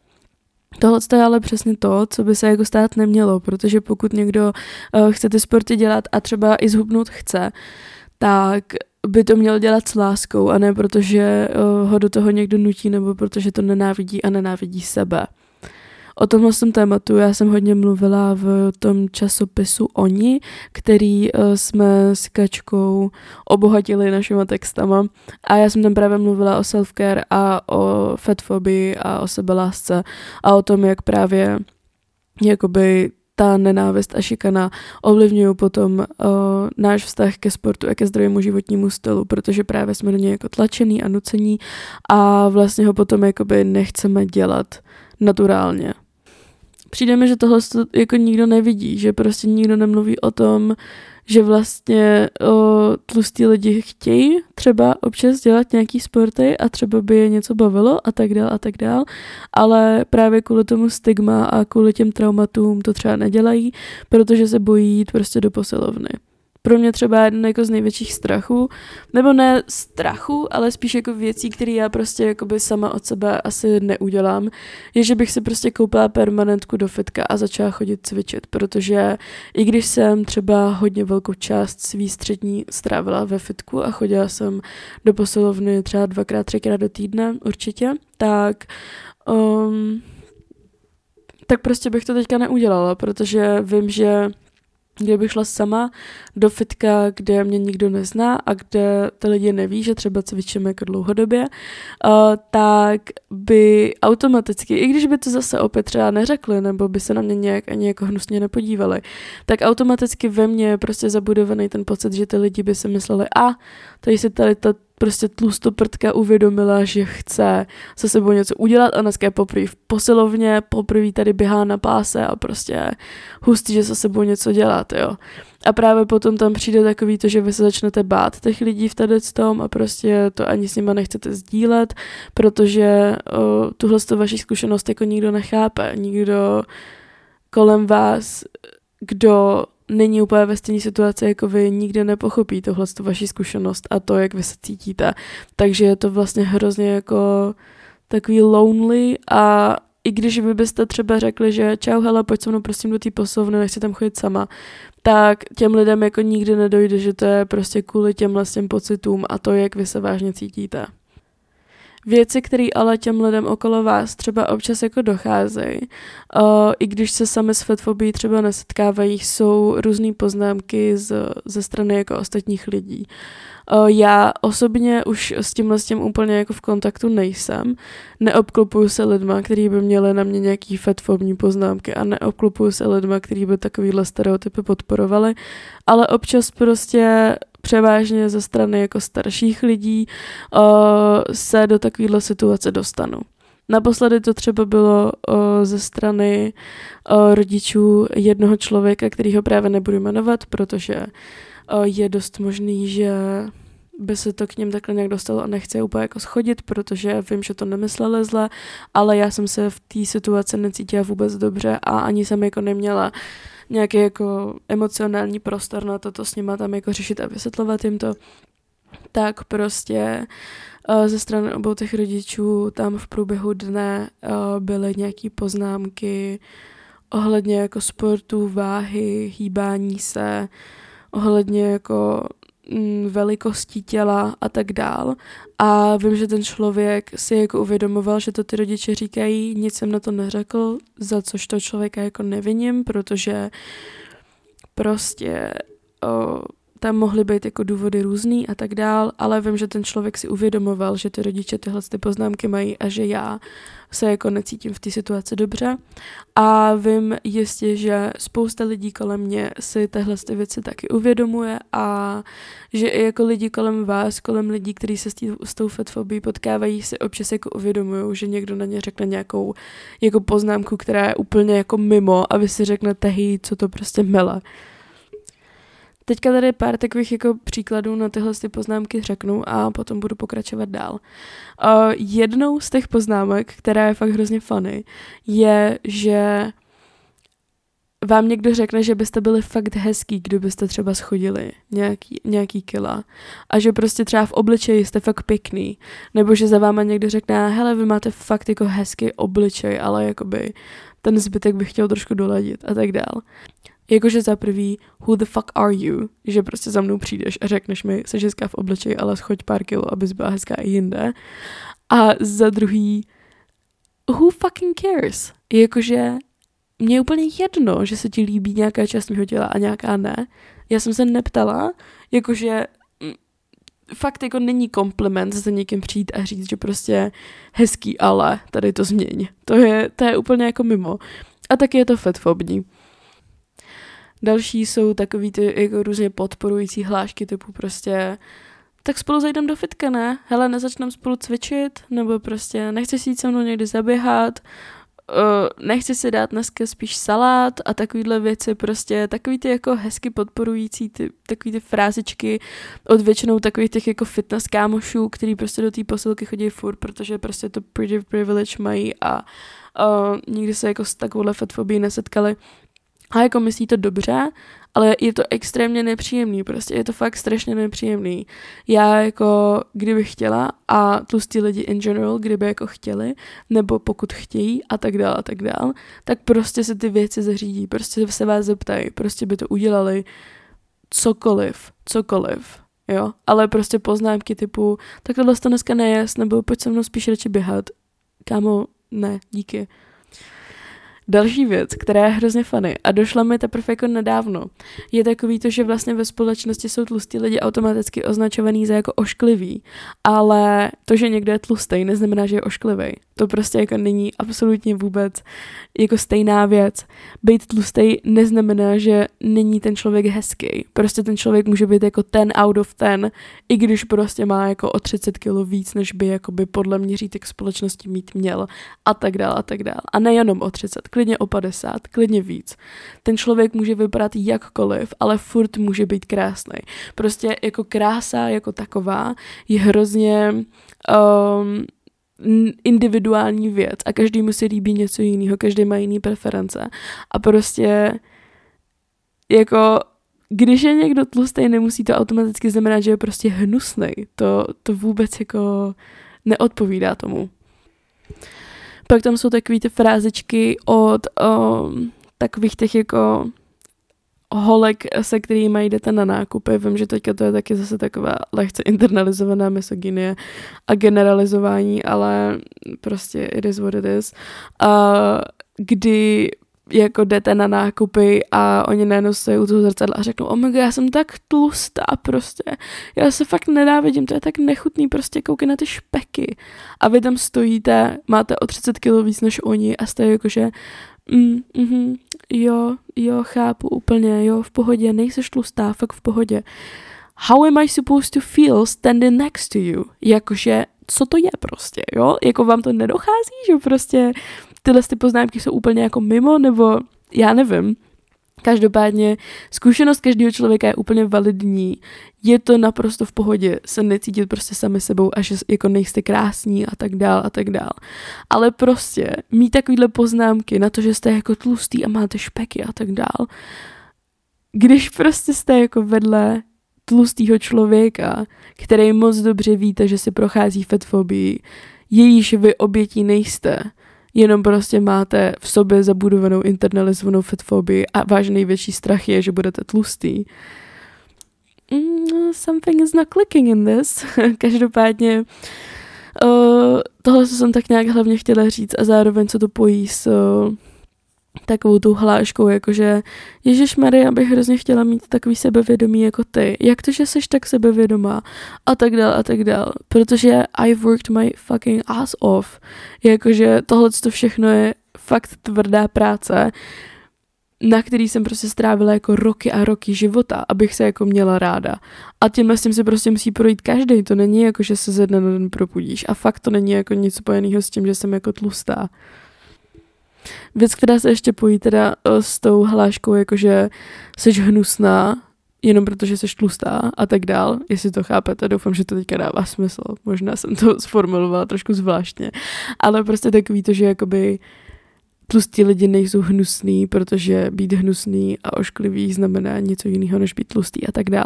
Tohle je ale přesně to, co by se jako stát nemělo, protože pokud někdo chce ty sporty dělat a třeba i zhubnout chce, tak by to měl dělat s láskou a ne protože ho do toho někdo nutí nebo protože to nenávidí a nenávidí sebe. O tomhle tématu já jsem hodně mluvila v tom časopisu Oni, který jsme s Kačkou obohatili našima textama a já jsem tam právě mluvila o self-care a o fatfobii a o sebelásce a o tom, jak právě jakoby ta nenávist a šikana ovlivňují potom náš vztah ke sportu a ke zdravému životnímu stylu, protože právě jsme do něj jako tlačený a nucení a vlastně ho potom jakoby nechceme dělat naturálně. Přijde mi, že tohle jako nikdo nevidí, že prostě nikdo nemluví o tom, že vlastně tlustí lidi chtějí třeba občas dělat nějaký sporty a třeba by je něco bavilo a tak dál, ale právě kvůli tomu stigma a kvůli těm traumatům to třeba nedělají, protože se bojí jít prostě do posilovny. Pro mě třeba jeden jako z největších strachů, nebo ne strachu, ale spíš jako věcí, které já prostě jakoby sama od sebe asi neudělám, je, že bych si prostě koupila permanentku do fitka a začala chodit cvičit, protože i když jsem třeba hodně velkou část svý střední strávila ve fitku a chodila jsem do posilovny třeba 2x, 3x do týdne určitě, tak prostě bych to teďka neudělala, protože vím, že kdybych šla sama do fitka, kde mě nikdo nezná a kde ty lidi neví, že třeba cvičíme jako dlouhodobě, tak by automaticky, i když by to zase opět třeba neřekli, nebo by se na mě nějak ani jako hnusně nepodívali, tak automaticky ve mně je prostě zabudovaný ten pocit, že ty lidi by si mysleli, tady si ta prostě tlustoprdka uvědomila, že chce se sebou něco udělat a dneska je poprvé v posilovně, poprvé tady běhá na páse a prostě hustí, že se sebou něco dělat, jo. A právě potom tam přijde takový to, že vy se začnete bát těch lidí v tady tom a prostě to ani s nima nechcete sdílet, protože tuhle vaši zkušenost jako nikdo nechápe, nikdo kolem vás, kdo není úplně ve stejné situaci, jako vy, nikdy nepochopí tohle vaši zkušenost a to, jak vy se cítíte. Takže je to vlastně hrozně jako takový lonely a i když vy byste třeba řekli, že čau, hele, pojď se mnou prosím do té posilovny, nechci tam chodit sama, tak těm lidem jako nikdy nedojde, že to je prostě kvůli těmhle těm pocitům a to, jak vy se vážně cítíte. Věci, které ale těm lidem okolo vás třeba občas jako docházejí, i když se sami s fatfobií třeba nesetkávají, jsou různé poznámky ze strany jako ostatních lidí. Já osobně už s tímhle úplně jako v kontaktu nejsem, neobklupuju se lidma, kteří by měli na mě nějaký fatfobní poznámky a neobklupuju se lidma, kteří by takovýhle stereotypy podporovali, ale občas prostě převážně ze strany jako starších lidí se do takovéhle situace dostanu. Naposledy to třeba bylo ze strany rodičů jednoho člověka, kterýho právě nebudu jmenovat, protože je dost možný, že by se to k něm takhle nějak dostalo a nechci úplně jako schodit, protože vím, že to nemysleli zle, ale já jsem se v té situaci necítila vůbec dobře a ani jsem jako neměla nějaký jako emocionální prostor na to s nima tam jako řešit a vysvětlovat jim to, tak prostě ze strany obou těch rodičů tam v průběhu dne byly nějaký poznámky ohledně jako sportu, váhy, hýbání se, ohledně jako velikosti těla a tak dál. A vím, že ten člověk si jako uvědomoval, že to ty rodiče říkají, nic jsem na to neřekl, za což to člověka jako neviním, protože prostě tam mohly být jako důvody různý a tak dál, ale vím, že ten člověk si uvědomoval, že ty rodiče tyhle ty poznámky mají a že já se jako necítím v té situaci dobře. A vím jistě, že spousta lidí kolem mě si tyhle ty věci taky uvědomuje a že i jako lidi kolem vás, kolem lidí, kteří se s tou fatfobií potkávají, si občas jako uvědomují, že někdo na ně řekne nějakou jako poznámku, která je úplně jako mimo a vy si řeknete, hej, co to prostě mele. Teďka tady pár takových jako příkladů na tyhle ty poznámky řeknu a potom budu pokračovat dál. Jednou z těch poznámek, která je fakt hrozně funny, je, že vám někdo řekne, že byste byli fakt hezký, kdybyste třeba schodili nějaký kila a že prostě třeba v obličeji jste fakt pěkný, nebo že za váma někdo řekne, hele, vy máte fakt jako hezký obličej, ale jakoby ten zbytek bych chtěl trošku doladit a tak dál. Jakože za prvý, who the fuck are you? Že prostě za mnou přijdeš a řekneš mi, seš hezká v obličeji, ale schoď pár kilo, abys byla hezká i jinde. A za druhý, who fucking cares? Jakože mě je úplně jedno, že se ti líbí nějaká část mého těla a nějaká ne. Já jsem se neptala, jakože fakt jako není kompliment za někým přijít a říct, že prostě hezký, ale tady to změň. To je úplně jako mimo. A taky je to fatfobní. Další jsou takový ty jako různě podporující hlášky typu prostě tak spolu zajdem do fitka, ne? Hele, nezačneme spolu cvičit? Nebo prostě nechceš si jít se mnou někdy zaběhat? Nechci si dát dneska spíš salát a takovýhle věci, prostě takový ty jako hezky podporující, takový ty frázičky od většinou takových těch jako fitness kámošů, který prostě do té posilky chodí furt, protože prostě to pretty privilege mají a nikdy se jako s takovouhle fatfobií nesetkali. A jako myslí to dobře, ale je to extrémně nepříjemný, prostě je to fakt strašně nepříjemný. Já jako, kdybych chtěla a tlustí lidi in general, kdyby jako chtěli, nebo pokud chtějí a tak dál, tak prostě se ty věci zařídí, prostě se vás zeptají, prostě by to udělali cokoliv, jo. Ale prostě poznámky typu, tak tohle to dneska nejest, nebo pojď se mnou spíš radši běhat. Kámo, ne, díky. Další věc, která je hrozně funny a došla mi teprve jako nedávno, je takový to, že vlastně ve společnosti jsou tlustí lidi automaticky označovaný za jako ošklivý, ale to, že někdo je tlustej, neznamená, že je ošklivý. To prostě jako není absolutně vůbec jako stejná věc. Být tlustej neznamená, že není ten člověk hezký. Prostě ten člověk může být jako 10 out of 10, i když prostě má jako o 30 kilo víc, než by jakoby podle měřítek společnosti mít měl a tak dál. A nejenom o 30, klidně o 50, klidně víc. Ten člověk může vypadat jakkoliv, ale furt může být krásný. Prostě jako krása jako taková je hrozně individuální věc a každému se líbí něco jiného, každý má jiný preference a prostě jako když je někdo tlustý, nemusí to automaticky znamenat, že je prostě hnusný. To vůbec jako neodpovídá tomu. Pak tam jsou takový ty frázičky od takových těch jako holek, se kterými jdete na nákupy. Vím, že teďka to je taky zase taková lehce internalizovaná misogynie a generalizování, ale prostě it is what it is. Kdy jako jdete na nákupy a oni najednou stojí u toho zrcadla a řeknou, oh my God, já jsem tak tlustá prostě, já se fakt nenávidím, to je tak nechutný, prostě koukej na ty špeky. A vy tam stojíte, máte o 30 kilo víc než oni a stojí jakože jo, chápu úplně, jo, v pohodě, nejseš tlustá, fakt v pohodě. How am I supposed to feel standing next to you? Jakože, co to je prostě, jo? Jako vám to nedochází, že prostě tyhle ty poznámky jsou úplně jako mimo, nebo já nevím. Každopádně zkušenost každého člověka je úplně validní. Je to naprosto v pohodě se necítit prostě sami sebou a že jako nejste krásní a tak dál. Ale prostě mít takovýhle poznámky na to, že jste jako tlustý a máte špeky a tak dál. Když prostě jste jako vedle tlustýho člověka, který moc dobře víte, že si prochází fatfobii, jejíž vy obětí nejste, jenom prostě máte v sobě zabudovanou internalizovanou fatfobii a váš největší strach je, že budete tlustý. Something is not clicking in this. Každopádně tohle jsem tak nějak hlavně chtěla říct a zároveň se to pojí s takovou tou hláškou, jakože ježišmarja, bych hrozně chtěla mít takový sebevědomí jako ty. Jak to, že seš tak sebevědomá? A tak dál. Protože I've worked my fucking ass off. Jakože tohleto všechno je fakt tvrdá práce, na který jsem prostě strávila jako roky a roky života, abych se jako měla ráda. A tímhle s tím se prostě musí projít každý. To není jako, že se ze dne na den probudíš. A fakt to není jako nic spojeného s tím, že jsem jako tlustá. Věc, která se ještě pojí teda s tou hláškou, jakože seš hnusná, jenom protože seš tlustá a tak dál, jestli to chápete, doufám, že to teďka dává smysl, možná jsem to sformulovala trošku zvláštně, ale prostě takový to, že jakoby tlustí lidi nejsou hnusný, protože být hnusný a ošklivý znamená něco jiného, než být tlustý a tak dál.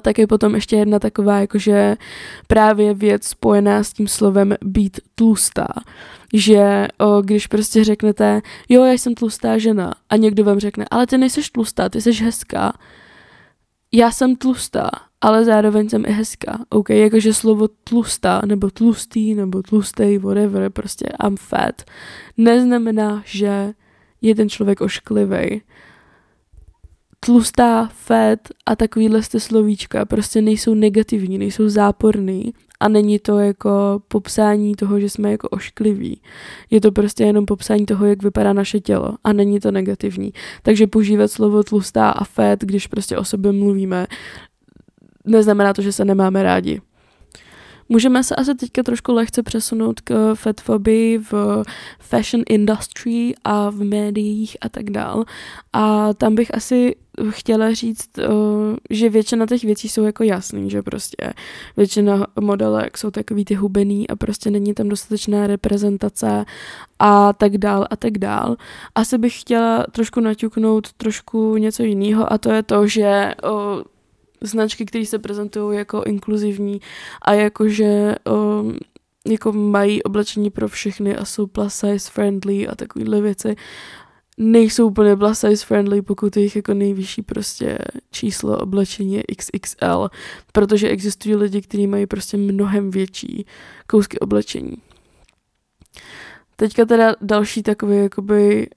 Tak je potom ještě jedna taková, jakože právě věc spojená s tím slovem být tlustá. Že když prostě řeknete, jo, já jsem tlustá žena a někdo vám řekne, ale ty nejseš tlustá, ty jsi hezká. Já jsem tlustá, ale zároveň jsem i hezká. OK, jakože slovo tlustá nebo tlustý nebo tlustej, whatever, prostě I'm fat, neznamená, že je ten člověk ošklivej. Tlustá, fat a takovýhle slovíčka prostě nejsou negativní, nejsou záporný a není to jako popsání toho, že jsme jako oškliví. Je to prostě jenom popsání toho, jak vypadá naše tělo a není to negativní. Takže používat slovo tlustá a fat, když prostě o sobě mluvíme, neznamená to, že se nemáme rádi. Můžeme se asi teďka trošku lehce přesunout k fatfobii v fashion industry a v médiích a tak dál. A tam bych asi chtěla říct, že většina těch věcí jsou jako jasný, že prostě většina modelek jsou takový ty hubený a prostě není tam dostatečná reprezentace a tak dál a tak dál. Asi bych chtěla trošku naťuknout trošku něco jiného a to je to, že značky, které se prezentují jako inkluzivní a jakože jako mají oblečení pro všechny a jsou plus size friendly a takovýhle věci, nejsou úplně plus size friendly, pokud jejich jako nejvyšší prostě číslo oblečení je XXL, protože existují lidi, kteří mají prostě mnohem větší kousky oblečení. Teďka teda další takový jakoby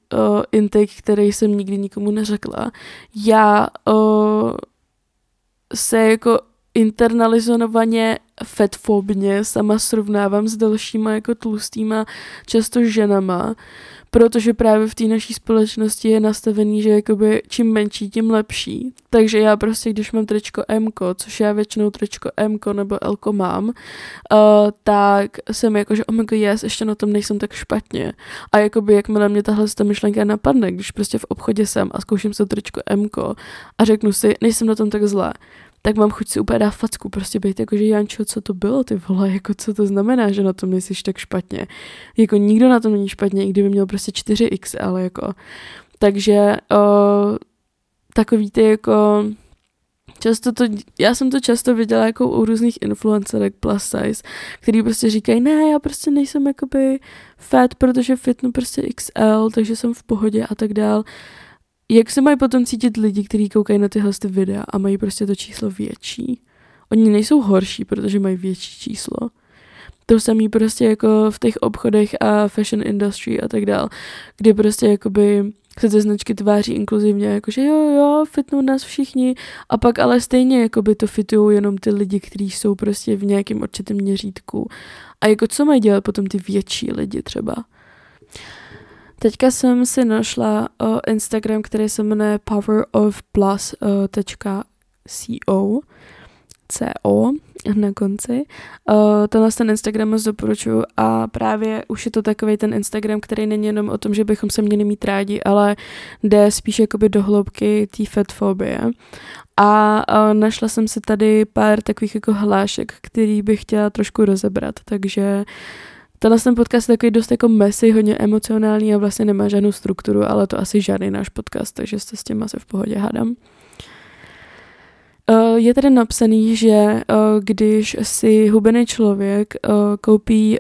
intake, který jsem nikdy nikomu neřekla. Já se jako internalizovaně fatfobně sama srovnávám s dalšíma jako tlustýma, často ženama, protože právě v té naší společnosti je nastavený, že jakoby čím menší, tím lepší. Takže já prostě, když mám tričko M-ko, což já většinou tričko M-ko nebo L-ko mám, tak jsem jako, že oh my God, yes, ještě na tom nejsem tak špatně. A jakoby, jakmile mě tahle myšlenka napadne, když prostě v obchodě jsem a zkouším se tričko M-ko a řeknu si, nejsem na tom tak zlé, tak mám chuť si úplně dát facku, prostě být jako, že Jančo, co to bylo, ty vole, jako co to znamená, že na tom nejsiš tak špatně. Jako nikdo na tom není špatně, i kdyby měl prostě 4XL, jako. Takže takový ty jako, já jsem to často viděla jako u různých influencerek plus size, který prostě říkají, ne, já prostě nejsem jakoby fat, protože fitnu prostě XL, takže jsem v pohodě a tak dál. Jak se mají potom cítit lidi, kteří koukají na tyhle videa a mají prostě to číslo větší? Oni nejsou horší, protože mají větší číslo. To samý prostě jako v těch obchodech a fashion industry a tak dál, kdy prostě jakoby se ty značky tváří inkluzivně, jakože jo, fitnou nás všichni a pak ale stejně jakoby to fitují jenom ty lidi, kteří jsou prostě v nějakém určitém měřítku. A jako co mají dělat potom ty větší lidi třeba? Teďka jsem si našla Instagram, který se jmenuje powerofplus.co na konci. Tenhle ten Instagram moc doporučuju a právě už je to takovej ten Instagram, který není jenom o tom, že bychom se měli mít rádi, ale jde spíš jakoby do hloubky té fatfobie. A našla jsem si tady pár takových jako hlášek, který bych chtěla trošku rozebrat, takže tenhle ten podcast je takový dost jako messy, hodně emocionální a vlastně nemá žádnou strukturu, ale to asi žádný náš podcast, takže se s tím asi v pohodě hádám. Je tady napsaný, že když si hubený člověk koupí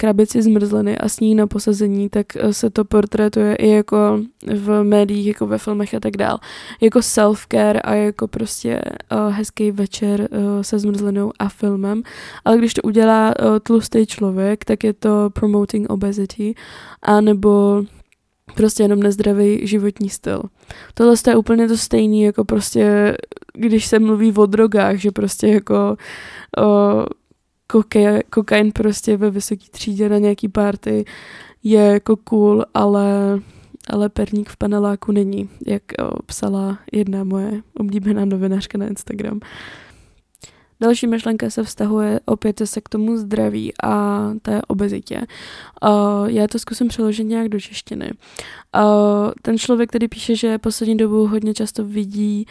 krabici zmrzliny a sní na posazení, tak se to portrétuje i jako v médiích, jako ve filmech a tak dál. Jako self-care a jako prostě hezký večer se zmrzlinou a filmem. Ale když to udělá tlustý člověk, tak je to promoting obesity a nebo prostě jenom nezdravý životní styl. Tohle je úplně to stejný, jako prostě, když se mluví o drogách, že prostě jako kokain prostě ve vysoký třídě na nějaký party je jako cool, ale perník v paneláku není, jak psala jedna moje oblíbená novinářka na Instagram. Další myšlenka se vztahuje opět se k tomu zdraví a té obezitě. Já to zkusím přeložit nějak do češtiny. Ten člověk tady píše, že poslední dobou hodně často vidí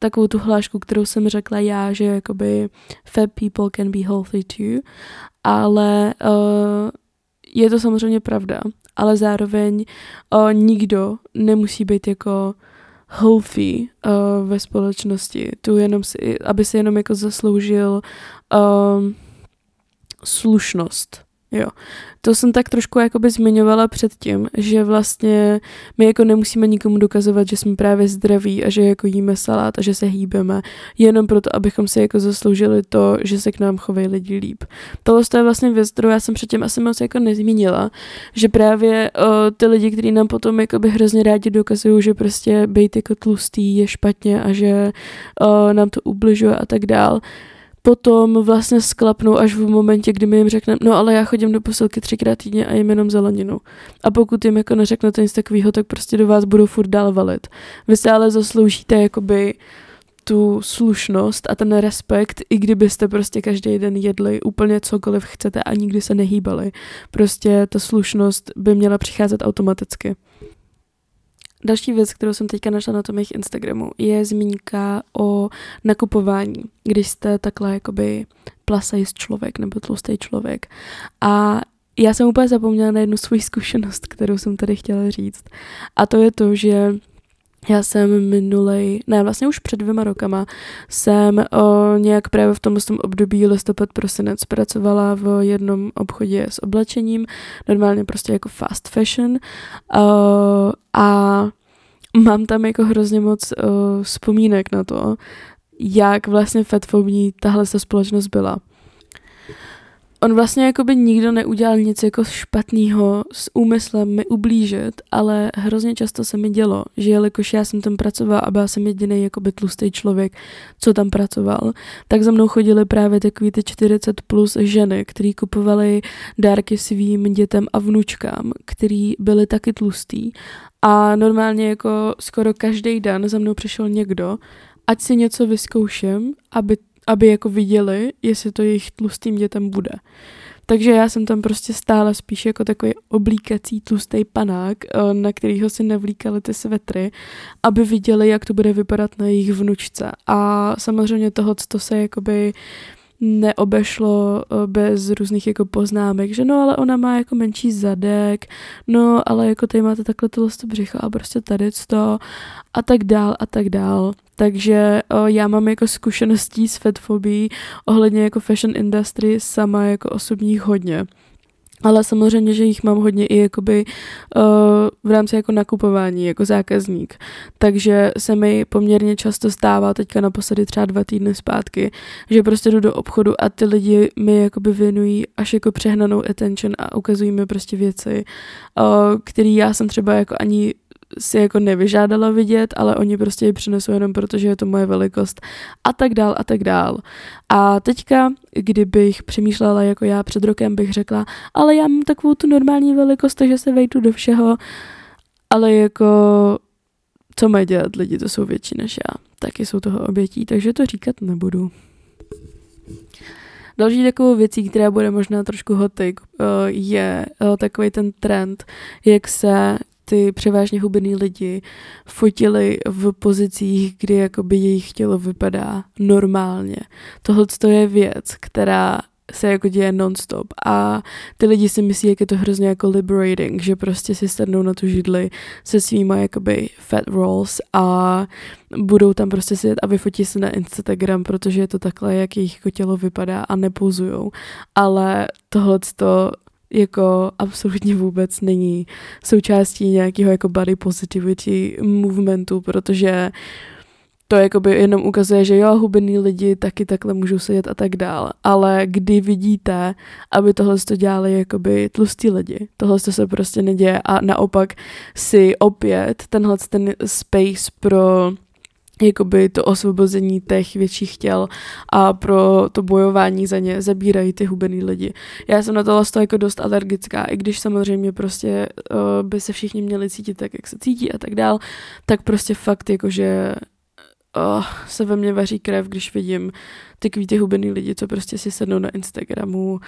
takovou tu hlášku, kterou jsem řekla já, že jakoby fat people can be healthy too, ale je to samozřejmě pravda, ale zároveň nikdo nemusí být jako healthy ve společnosti, aby si jenom jako zasloužil slušnost. Jo, to jsem tak trošku jakoby zmiňovala předtím, že vlastně my jako nemusíme nikomu dokazovat, že jsme právě zdraví a že jako jíme salát a že se hýbeme, jenom proto, abychom si jako zasloužili to, že se k nám chovají lidi líp. Tohle je vlastně věc, kterou já jsem předtím asi moc jako nezmínila, že právě ty lidi, kteří nám potom jakoby hrozně rádi dokazují, že prostě být jako tlustý je špatně a že nám to ubližuje a tak dál. potom vlastně sklapnou až v momentě, kdy my jim řekneme, no ale já chodím do posilky 3krát týdně a jim jenom zeleninu. A pokud jim jako neřeknete nic takového, tak prostě do vás budou furt dál valit. Vy se ale zasloužíte jakoby tu slušnost a ten respekt, i kdybyste prostě každý den jedli úplně cokoliv chcete a nikdy se nehýbali. Prostě ta slušnost by měla přicházet automaticky. Další věc, kterou jsem teďka našla na tom jejich Instagramu, je zmínka o nakupování, když jste takhle jakoby plus-size člověk nebo tlustý člověk. A já jsem úplně zapomněla na jednu svou zkušenost, kterou jsem tady chtěla říct. A to je to, že já jsem vlastně už před 2 rokama jsem nějak právě v tom období listopad-prosinec pracovala v jednom obchodě s oblečením, normálně prostě jako fast fashion a mám tam jako hrozně moc vzpomínek na to, jak vlastně fatfobní tahle se společnost byla. On vlastně jakoby nikdo neudělal nic jako špatného s úmyslem mi ublížit, ale hrozně často se mi dělo, že jelikož já jsem tam pracovala a byla jsem jedinej jakoby tlustý člověk, co tam pracoval, tak za mnou chodily právě takový ty 40 plus ženy, který kupovaly dárky svým dětem a vnučkám, který byly taky tlustý a normálně jako skoro každý den za mnou přišel někdo, ať si něco vyzkouším, aby jako viděli, jestli to jejich tlustým dětem bude. Takže já jsem tam prostě stála spíš jako takový oblíkací tlustý panák, na kterýho si navlíkaly ty svetry, aby viděli, jak to bude vypadat na jejich vnučce. A samozřejmě tohoto se jakoby neobešlo bez různých jako poznámek, že no, ale ona má jako menší zadek, no, ale jako tady máte takhle tlusto břicho a prostě tady to a tak dál a tak dál. Takže já mám jako zkušeností s fatfobií ohledně jako fashion industry sama jako osobních hodně. Ale samozřejmě, že jich mám hodně i jakoby v rámci jako nakupování, jako zákazník. Takže se mi poměrně často stává teďka naposledy třeba 2 týdny zpátky, že prostě jdu do obchodu a ty lidi mi jakoby věnují až jako přehnanou attention a ukazují mi prostě věci, které já jsem třeba jako ani si jako nevyžádala vidět, ale oni prostě ji přinesou jenom proto, že je to moje velikost a tak dál a tak dál. A teďka, kdybych přemýšlela jako já před rokem, bych řekla, ale já mám takovou tu normální velikost, takže se vejdu do všeho, ale jako co mají dělat lidi, to jsou větší než já, taky jsou toho obětí, takže to říkat nebudu. Další takovou věcí, která bude možná trošku hot take, je takový ten trend, jak se ty převážně hubený lidi fotili v pozicích, kdy jakoby jejich tělo vypadá normálně. Tohle je věc, která se jako děje non-stop a ty lidi si myslí, jak je to hrozně jako liberating, že prostě si sednou na tu židli se svýma jakoby fat rolls a budou tam prostě sedět a vyfotí se na Instagram, protože je to takhle, jak jejich tělo vypadá a nepozujou. Ale tohleto jako absolutně vůbec není součástí nějakého jako body positivity movementu, protože to jakoby jenom ukazuje, že jo, hubený lidi taky takhle můžou sedět a tak dál, ale kdy vidíte, aby tohle to dělali jakoby tlustí lidi, tohle se prostě neděje a naopak si opět tenhle ten space pro jakoby to osvobození těch větších těl a pro to bojování za ně zabírají ty hubený lidi. Já jsem na tohle jako dost alergická, i když samozřejmě prostě by se všichni měli cítit tak, jak se cítí a tak dál, tak prostě fakt jakože se ve mně vaří krev, když vidím takový ty hubený lidi, co prostě si sednou na Instagramu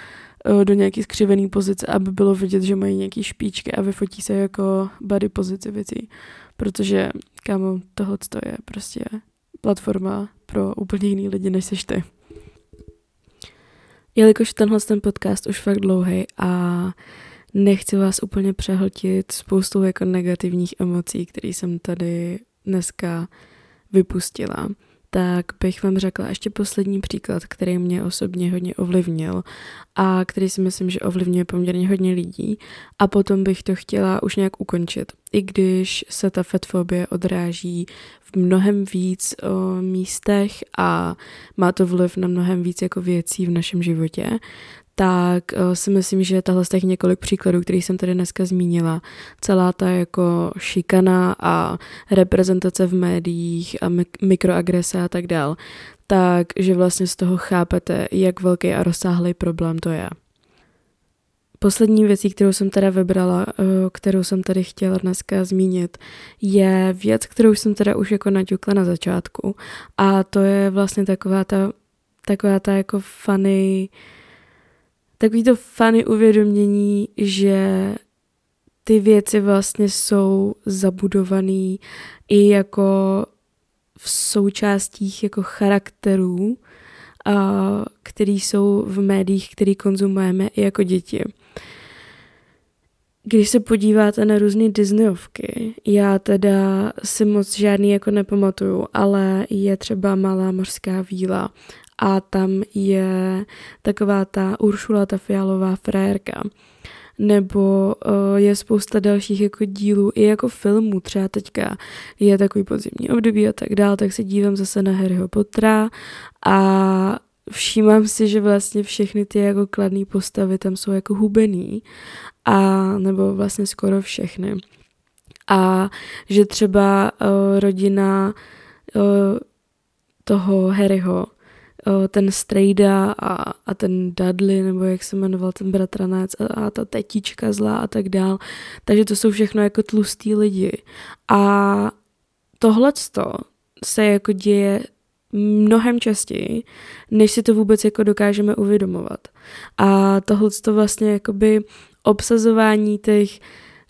do nějaký skřivený pozice, aby bylo vidět, že mají nějaký špičky a vyfotí se jako body positivity, protože kámo, tohleto je prostě platforma pro úplně jiný lidi, než seš ty. Jelikož tenhle ten podcast už fakt dlouhý a nechci vás úplně přehltit spoustou jako negativních emocí, které jsem tady dneska vypustila, tak bych vám řekla ještě poslední příklad, který mě osobně hodně ovlivnil a který si myslím, že ovlivňuje poměrně hodně lidí a potom bych to chtěla už nějak ukončit, i když se ta fatfobie odráží v mnohem víc místech a má to vliv na mnohem víc jako věcí v našem životě, tak si myslím, že tahle z těch několik příkladů, který jsem tady dneska zmínila, celá ta jako šikana a reprezentace v médiích a mikroagrese a tak dál, takže vlastně z toho chápete, jak velký a rozsáhlý problém to je. Poslední věcí, kterou jsem teda vybrala, kterou jsem tady chtěla dneska zmínit, je věc, kterou jsem teda už jako naťukla na začátku, a to je vlastně taková ta jako funny, takový to funny uvědomění, že ty věci vlastně jsou zabudované i jako v součástích jako charakterů, který jsou v médiích, který konzumujeme i jako děti. Když se podíváte na různé Disneyovky, já teda si moc žádný jako nepamatuju, ale je třeba Malá mořská víla a tam je taková ta Uršula, ta fialová frajerka. Nebo je spousta dalších jako dílů, i jako filmů, třeba teďka je takový podzimní období a tak dál, tak se dívám zase na Harryho Pottera a všímám si, že vlastně všechny ty jako kladné postavy tam jsou jako hubený, a nebo vlastně skoro všechny. A že třeba rodina toho Harryho, ten strejda a ten Dudley, nebo jak se jmenoval ten bratranec a ta tetička zlá a tak dál. Takže to jsou všechno jako tlustý lidi. A tohleto se jako děje mnohem častěji, než si to vůbec jako dokážeme uvědomovat. A tohleto vlastně jakoby obsazování těch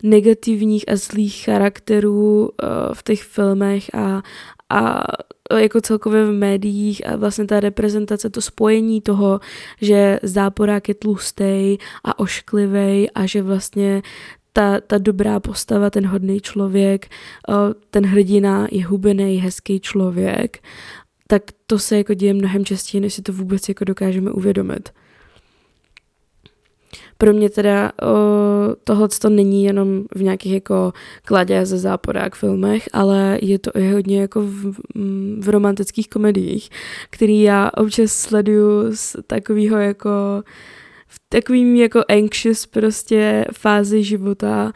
negativních a zlých charakterů v těch filmech a jako celkově v médiích a vlastně ta reprezentace, to spojení toho, že záporák je tlustej a ošklivej a že vlastně ta dobrá postava, ten hodný člověk, ten hrdina je hubený, hezký člověk, tak to se jako děje mnohem častěji, než si to vůbec jako dokážeme uvědomit. Pro mě teda tohleto není jenom v nějakých jako kladě ze záporák filmech, ale je to i hodně jako v romantických komediích, který já občas sleduju z takového jako v takovým jako anxious prostě fázi života,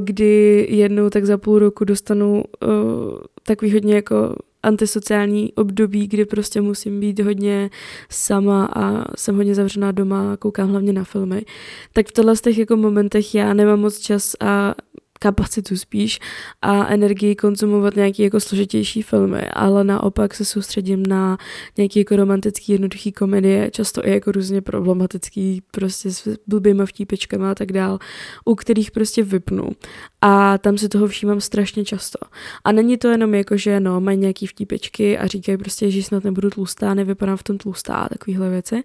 kdy jednou tak za půl roku dostanu takový hodně jako antisociální období, kdy prostě musím být hodně sama a jsem hodně zavřená doma a koukám hlavně na filmy, tak v těchto těch jako momentech já nemám moc čas a kapacitu spíš a energii konzumovat nějaké jako složitější filmy, ale naopak se soustředím na nějaké jako romantické jednoduché komedie, často i jako různě problematické, prostě s blbýma vtípečkama a tak dál, u kterých prostě vypnu. A tam si toho všímám strašně často. A není to jenom jako, že no, mají nějaký vtípečky a říkají prostě, že snad nebudu tlustá, nevypadám v tom tlustá a takovéhle věci,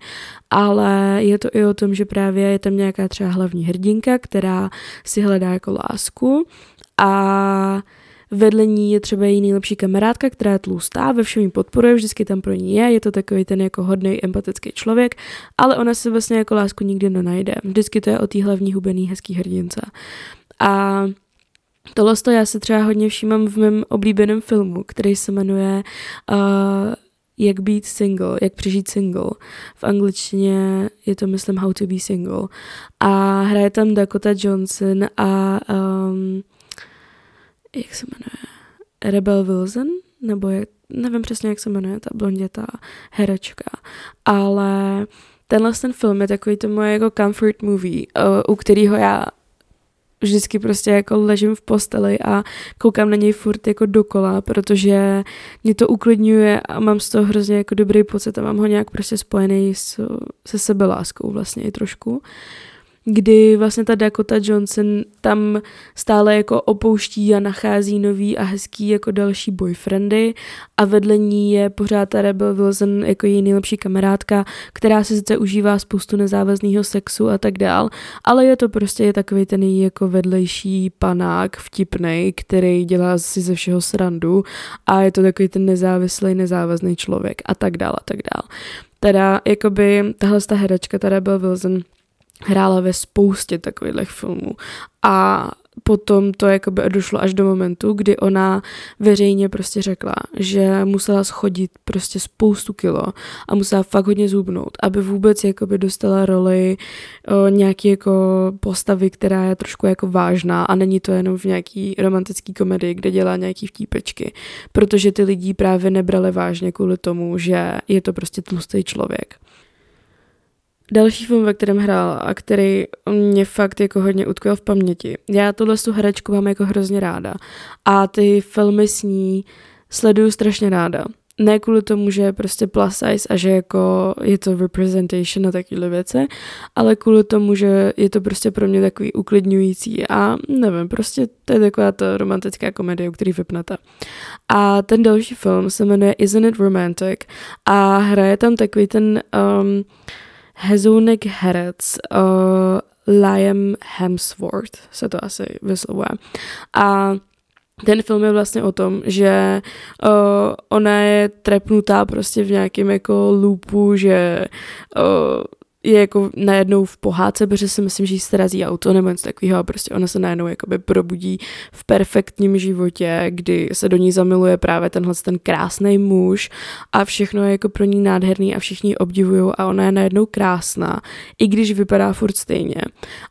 ale je to i o tom, že právě je tam nějaká třeba hlavní hrdinka, která si hledá jako lásku, a vedle ní je třeba její nejlepší kamarádka, která je tlustá, ve všem jí podporuje, vždycky tam pro ní je to takový ten jako hodnej, empatický člověk, ale ona se vlastně jako lásku nikdy nenajde. Vždycky to je o té hlavní hubený hezký hrdince. A tohle já se třeba hodně všímám v mém oblíbeném filmu, který se jmenuje Jak být single, jak přežít single. V angličtině je to, myslím, How to be single. A hraje tam Dakota Johnson a jak se jmenuje? Rebel Wilson? Nebo je, nevím přesně, jak se jmenuje ta blondětá herečka. Ale tenhle film je takový to moje jako comfort movie, u kterého já vždycky prostě jako ležím v posteli a koukám na něj furt jako dokola, protože mě to uklidňuje a mám z toho hrozně jako dobrý pocit a mám ho nějak prostě spojený se sebeláskou vlastně i trošku. Kdy vlastně ta Dakota Johnson tam stále jako opouští a nachází nový a hezký jako další boyfriendy a vedle ní je pořád ta Rebel Wilson jako její nejlepší kamarádka, která si sice užívá spoustu nezávazného sexu a tak dál, ale je to prostě takový ten její jako vedlejší panák vtipnej, který dělá si ze všeho srandu a je to takový ten nezávislý, nezávazný člověk a tak dál a tak dál. Teda jakoby tahle ta herečka, ta Rebel Wilson, hrála ve spoustě takových filmů a potom to jakoby došlo až do momentu, kdy ona veřejně prostě řekla, že musela schodit prostě spoustu kilo a musela fakt hodně zhubnout, aby vůbec jakoby dostala roli nějaký jako postavy, která je trošku jako vážná a není to jenom v nějaký romantický komedii, kde dělá nějaký vtípečky, protože ty lidi právě nebrali vážně kvůli tomu, že je to prostě tlustý člověk. Další film, ve kterém hrála a který mě fakt jako hodně utkvěl v paměti. Já tohle tu herečku mám jako hrozně ráda a ty filmy s ní sleduju strašně ráda. Ne kvůli tomu, že je prostě plus size a že jako je to representation a takovýhle věce, ale kvůli tomu, že je to prostě pro mě takový uklidňující a nevím, prostě to je taková ta romantická komedie, u který vypnete. A ten další film se jmenuje Isn't It Romantic a hraje tam takový ten hezounek herec Liam Hemsworth, se to asi vyslovuje. A ten film je vlastně o tom, že ona je trepnutá prostě v nějakém jako loopu, že je jako najednou v pohádce, protože si myslím, že jí srazí auto nebo něco takového a prostě ona se najednou jakoby probudí v perfektním životě, kdy se do ní zamiluje právě tenhle ten krásný muž a všechno je jako pro ní nádherný a všichni ji obdivují a ona je najednou krásná, i když vypadá furt stejně.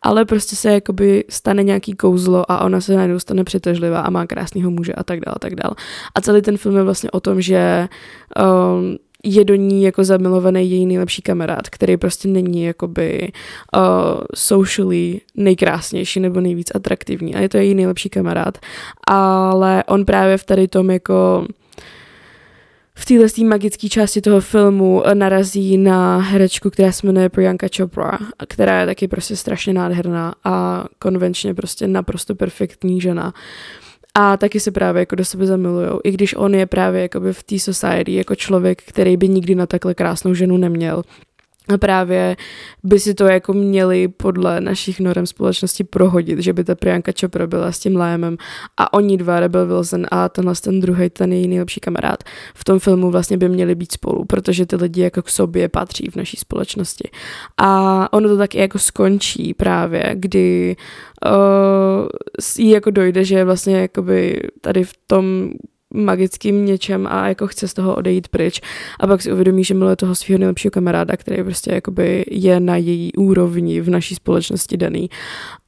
Ale prostě se jakoby stane nějaký kouzlo a ona se najednou stane přitažlivá a má krásného muže a tak dále, tak dále. A celý ten film je vlastně o tom, že je do ní jako zamilovaný její nejlepší kamarád, který prostě není jakoby socially nejkrásnější nebo nejvíc atraktivní. A je to její nejlepší kamarád. Ale on právě v tady tom jako v téhle magické části toho filmu narazí na herečku, která se jmenuje Priyanka Chopra, která je taky prostě strašně nádherná a konvenčně prostě naprosto perfektní žena. A taky se právě jako do sebe zamilujou, i když on je právě jakoby v té society jako člověk, který by nikdy na takhle krásnou ženu neměl. A právě by si to jako měli podle našich norem společnosti prohodit, že by ta Priyanka Chopra byla s tím Liamem a oni dva, Rebel Wilson a tenhle ten druhý, ten její nejlepší kamarád, v tom filmu vlastně by měli být spolu, protože ty lidi jako k sobě patří v naší společnosti. A ono to taky jako skončí právě, kdy jí jako dojde, že vlastně jakoby tady v tom magickým něčem a jako chce z toho odejít pryč a pak si uvědomí, že miluje toho svého nejlepšího kamaráda, který prostě jakoby je na její úrovni v naší společnosti daný.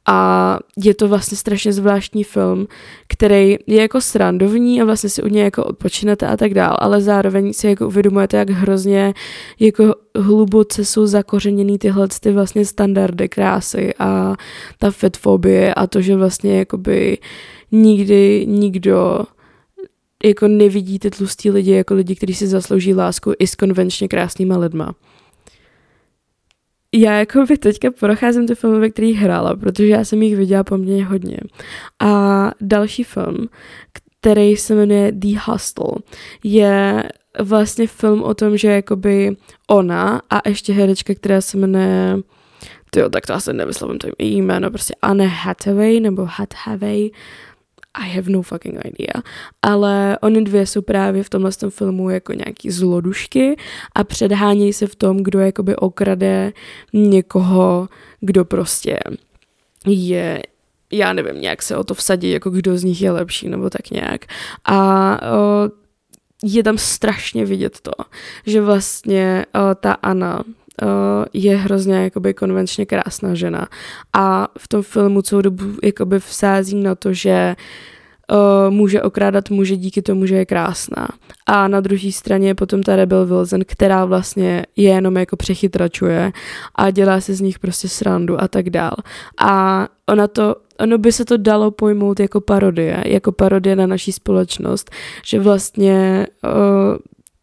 A je to vlastně strašně zvláštní film, který je jako srandovní a vlastně si od něj jako odpočinete a tak dál, ale zároveň si jako uvědomujete, jak hrozně jako hluboce jsou zakořeněný tyhle ty vlastně standardy krásy a ta fatfobie a to, že vlastně jakoby nikdy nikdo jako nevidí ty tlustí lidi jako lidi, kteří si zaslouží lásku i s konvenčně krásnýma lidma. Já jako by teďka procházím ty filmy, ve kterých hrála, protože já jsem jich viděla poměrně hodně. A další film, který se jmenuje The Hostel, je vlastně film o tom, že jakoby ona a ještě herečka, která se jmenuje tak to asi nevyslovím to jméno, prostě Anne Hathaway nebo Hathaway, I have no fucking idea, ale oni dvě jsou právě v tomhle filmu jako nějaký zlodušky a předhánějí se v tom, kdo jakoby okrade někoho, kdo prostě je, já nevím, nějak se o to vsadí, jako kdo z nich je lepší nebo tak nějak. A je tam strašně vidět to, že vlastně ta Anna je hrozně jakoby konvenčně krásná žena a v tom filmu celou dobu jakoby vsází na to, že může okrádat muže díky tomu, že je krásná. A na druhé straně je potom ta Rebel Wilson, která vlastně je jenom jako přechytračuje a dělá se z nich prostě srandu a tak dál. A ono by se to dalo pojmout jako parodie na naší společnost, že vlastně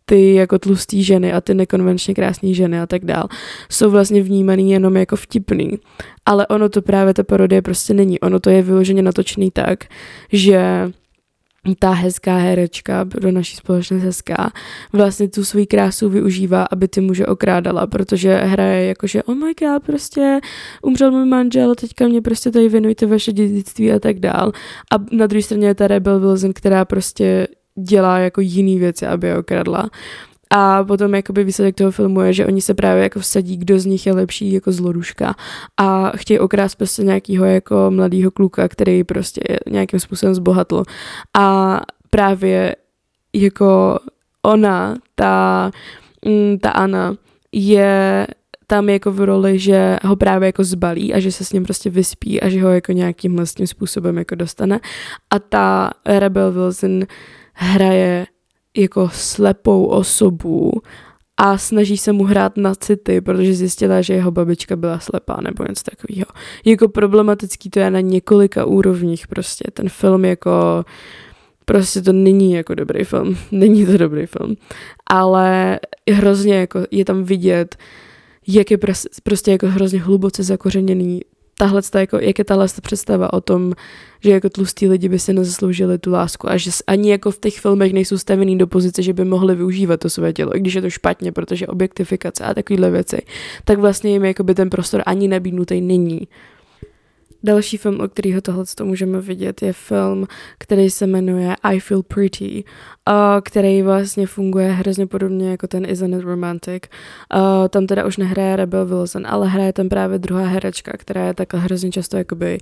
ty jako tlustý ženy a ty nekonvenčně krásné ženy a tak dál jsou vlastně vnímaný jenom jako vtipný. Ale ono to právě, ta parodie prostě není. Ono to je vyloženě natočený tak, že ta hezká herečka, pro naší společnost hezká, vlastně tu svou krásu využívá, aby ty muže okrádala, protože hraje jakože oh my god, prostě umřel můj manžel, teďka mě prostě tady věnujte vaše dědictví a tak dál. A na druhé straně je ta Rebel Wilson, která prostě dělá jako jiný věci, aby je okradla. A potom jakoby výsledek toho filmu je, že oni se právě jako vsadí, kdo z nich je lepší jako zloduška a chtějí okrást prostě nějakýho jako mladýho kluka, který prostě nějakým způsobem zbohatl. A právě jako ona, ta Anna, je tam jako v roli, že ho právě jako zbalí a že se s ním prostě vyspí a že ho jako nějakým vlastním způsobem jako dostane. A ta Rebel Wilson hraje jako slepou osobu a snaží se mu hrát na city, protože zjistila, že jeho babička byla slepá nebo něco takového. Jako problematický to je na několika úrovních prostě. Ten film jako... Prostě to není jako dobrý film. Není to dobrý film. Ale hrozně jako je tam vidět, jak je prostě jako hrozně hluboce zakořeněný jako, jak je tahle představa o tom, že jako tlustí lidi by si nezasloužili tu lásku a že ani jako v těch filmech nejsou stavený do pozice, že by mohli využívat to své tělo, i když je to špatně, protože objektifikace a takovýhle věci, tak vlastně jim jako by ten prostor ani nabídnutý není. Další film, o kterého tohleto můžeme vidět, je film, který se jmenuje I Feel Pretty, který vlastně funguje hrozně podobně jako ten Isn't It Romantic. Tam teda už nehraje Rebel Wilson, ale hraje tam právě druhá herečka, která je takhle hrozně často jakoby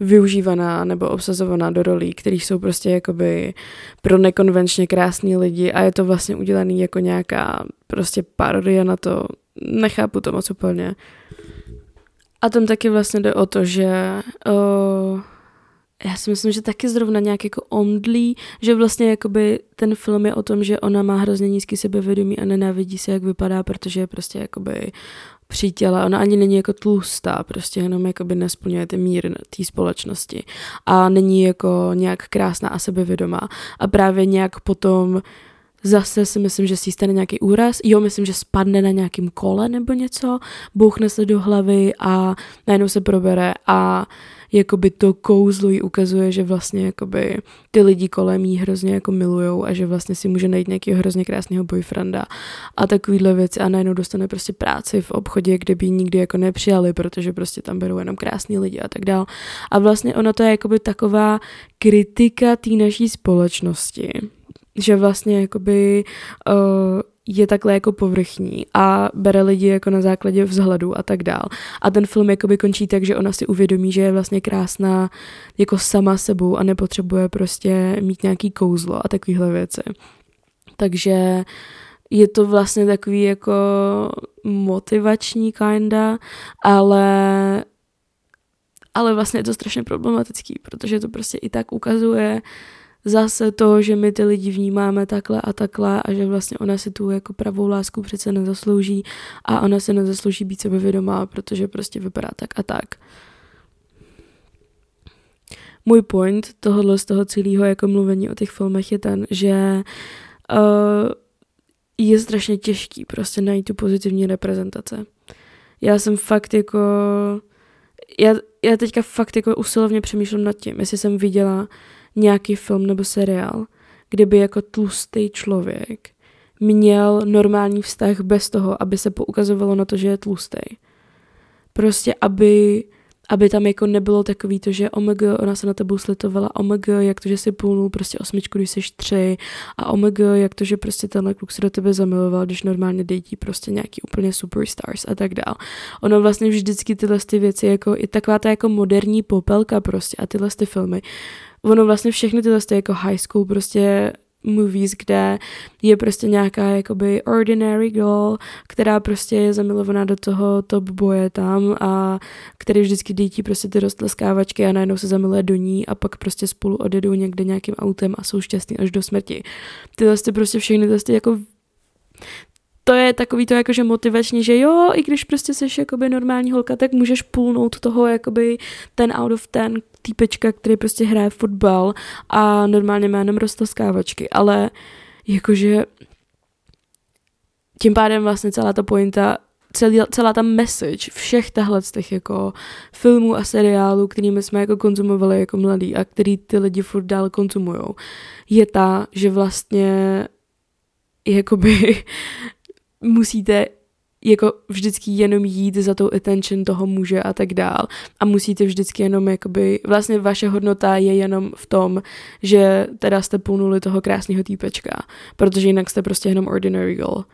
využívaná nebo obsazovaná do rolí, které jsou prostě jakoby pro nekonvenčně krásný lidi a je to vlastně udělaný jako nějaká prostě parodie na to. Nechápu to moc úplně. A tam taky vlastně jde o to, že já si myslím, že taky zrovna nějak jako omdlí, že vlastně jakoby ten film je o tom, že ona má hrozně nízký sebevědomí a nenávidí se, jak vypadá, protože je prostě jakoby přítěla. Ona ani není jako tlustá, prostě jenom jakoby nesplňuje ten mír té společnosti a není jako nějak krásná a sebevědomá. A právě nějak potom zase si myslím, že si stane nějaký úraz. Jo, myslím, že spadne na nějakým kole nebo něco, bouchne se do hlavy a najednou se probere a jakoby to kouzlo jí ukazuje, že vlastně jakoby ty lidi kolem jí hrozně jako milujou a že vlastně si může najít nějakého hrozně krásného boyfranda a takovýhle věci a najednou dostane prostě práci v obchodě, kde by ji nikdy jako nepřijali, protože prostě tam berou jenom krásný lidi a tak dál. A vlastně ona to je jakoby taková kritika té naší společnosti, že vlastně jakoby je takhle jako povrchní a bere lidi jako na základě vzhledu a tak dál. A ten film jakoby končí tak, že ona si uvědomí, že je vlastně krásná jako sama sebou a nepotřebuje prostě mít nějaký kouzlo a takovýhle věci. Takže je to vlastně takový jako motivační kinda, ale vlastně je to strašně problematický, protože to prostě i tak ukazuje zase to, že my ty lidi vnímáme takhle a takhle a že vlastně ona si tu jako pravou lásku přece nezaslouží a ona se nezaslouží být sebevědomá, protože prostě vypadá tak a tak. Můj point tohohle z toho celého jako mluvení o těch filmech je ten, že je strašně těžký prostě najít tu pozitivní reprezentace. Já jsem fakt jako... Já teďka fakt jako usilovně přemýšlím nad tím, jestli jsem viděla nějaký film nebo seriál, kde by jako tlustý člověk měl normální vztah bez toho, aby se poukazovalo na to, že je tlustý. Prostě aby tam jako nebylo takový to, že omg, ona se na tebou slitovala, omg, jak to, že si půlnul prostě 8, když jsi 3 a omg, jak to, že prostě tenhle kluk se do tebe zamiloval, když normálně dětí prostě nějaký úplně superstars a tak dál. Ono vlastně vždycky tyhle ty věci, jako i taková ta jako moderní popelka prostě a tyhle ty filmy, ono vlastně všechny tyhle jako high school prostě movies, kde je prostě nějaká jakoby ordinary girl, která prostě je zamilovaná do toho top boje tam a který vždycky dítí prostě ty roztleskávačky a najednou se zamiluje do ní a pak prostě spolu odjedou někde nějakým autem a jsou šťastní až do smrti. Tyhle prostě všechny tyhle jako to je takový to jakože motivační, že jo, i když prostě seš jakoby normální holka, tak můžeš půlnout toho jakoby 10 out of 10 týpečka, který prostě hraje fotbal a normálně má jenom roztlaskávačky, ale jakože tím pádem vlastně celá ta pointa, celá ta message všech tahle z těch jako filmů a seriálů, kterými jsme jako konzumovali jako mladí a který ty lidi furt dál konzumujou, je ta, že vlastně jakoby musíte jako vždycky jenom jít za tou attention toho muže a tak dál. A musíte vždycky jenom jakoby, vlastně vaše hodnota je jenom v tom, že teda jste půlnuli toho krásného týpečka, protože jinak jste prostě jenom ordinary girl.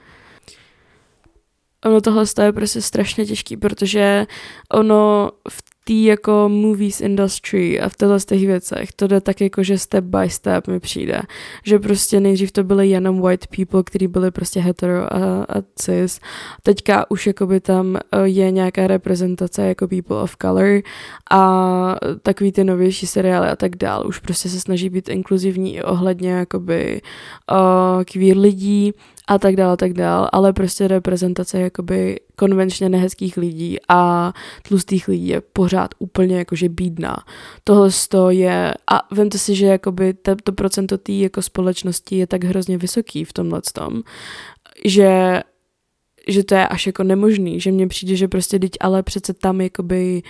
Ono tohle je prostě strašně těžký, protože ono v té jako movies industry a v těchto těch věcech to jde tak jako, že step by step mi přijde. Že prostě nejdřív to byly jenom white people, kteří byli prostě hetero a cis. Teďka už jakoby tam je nějaká reprezentace jako people of color a takový ty novější seriály a tak dál. Už prostě se snaží být inkluzivní ohledně jakoby queer lidí a tak dál, ale prostě reprezentace jakoby konvenčně nehezkých lidí a tlustých lidí je pořád úplně jakože bídná. Tohle je, a vemte si, že jakoby to procento té jako společnosti je tak hrozně vysoký v tomhletom, že to je až jako nemožný, že mně přijde, že prostě teď ale přece tam jakoby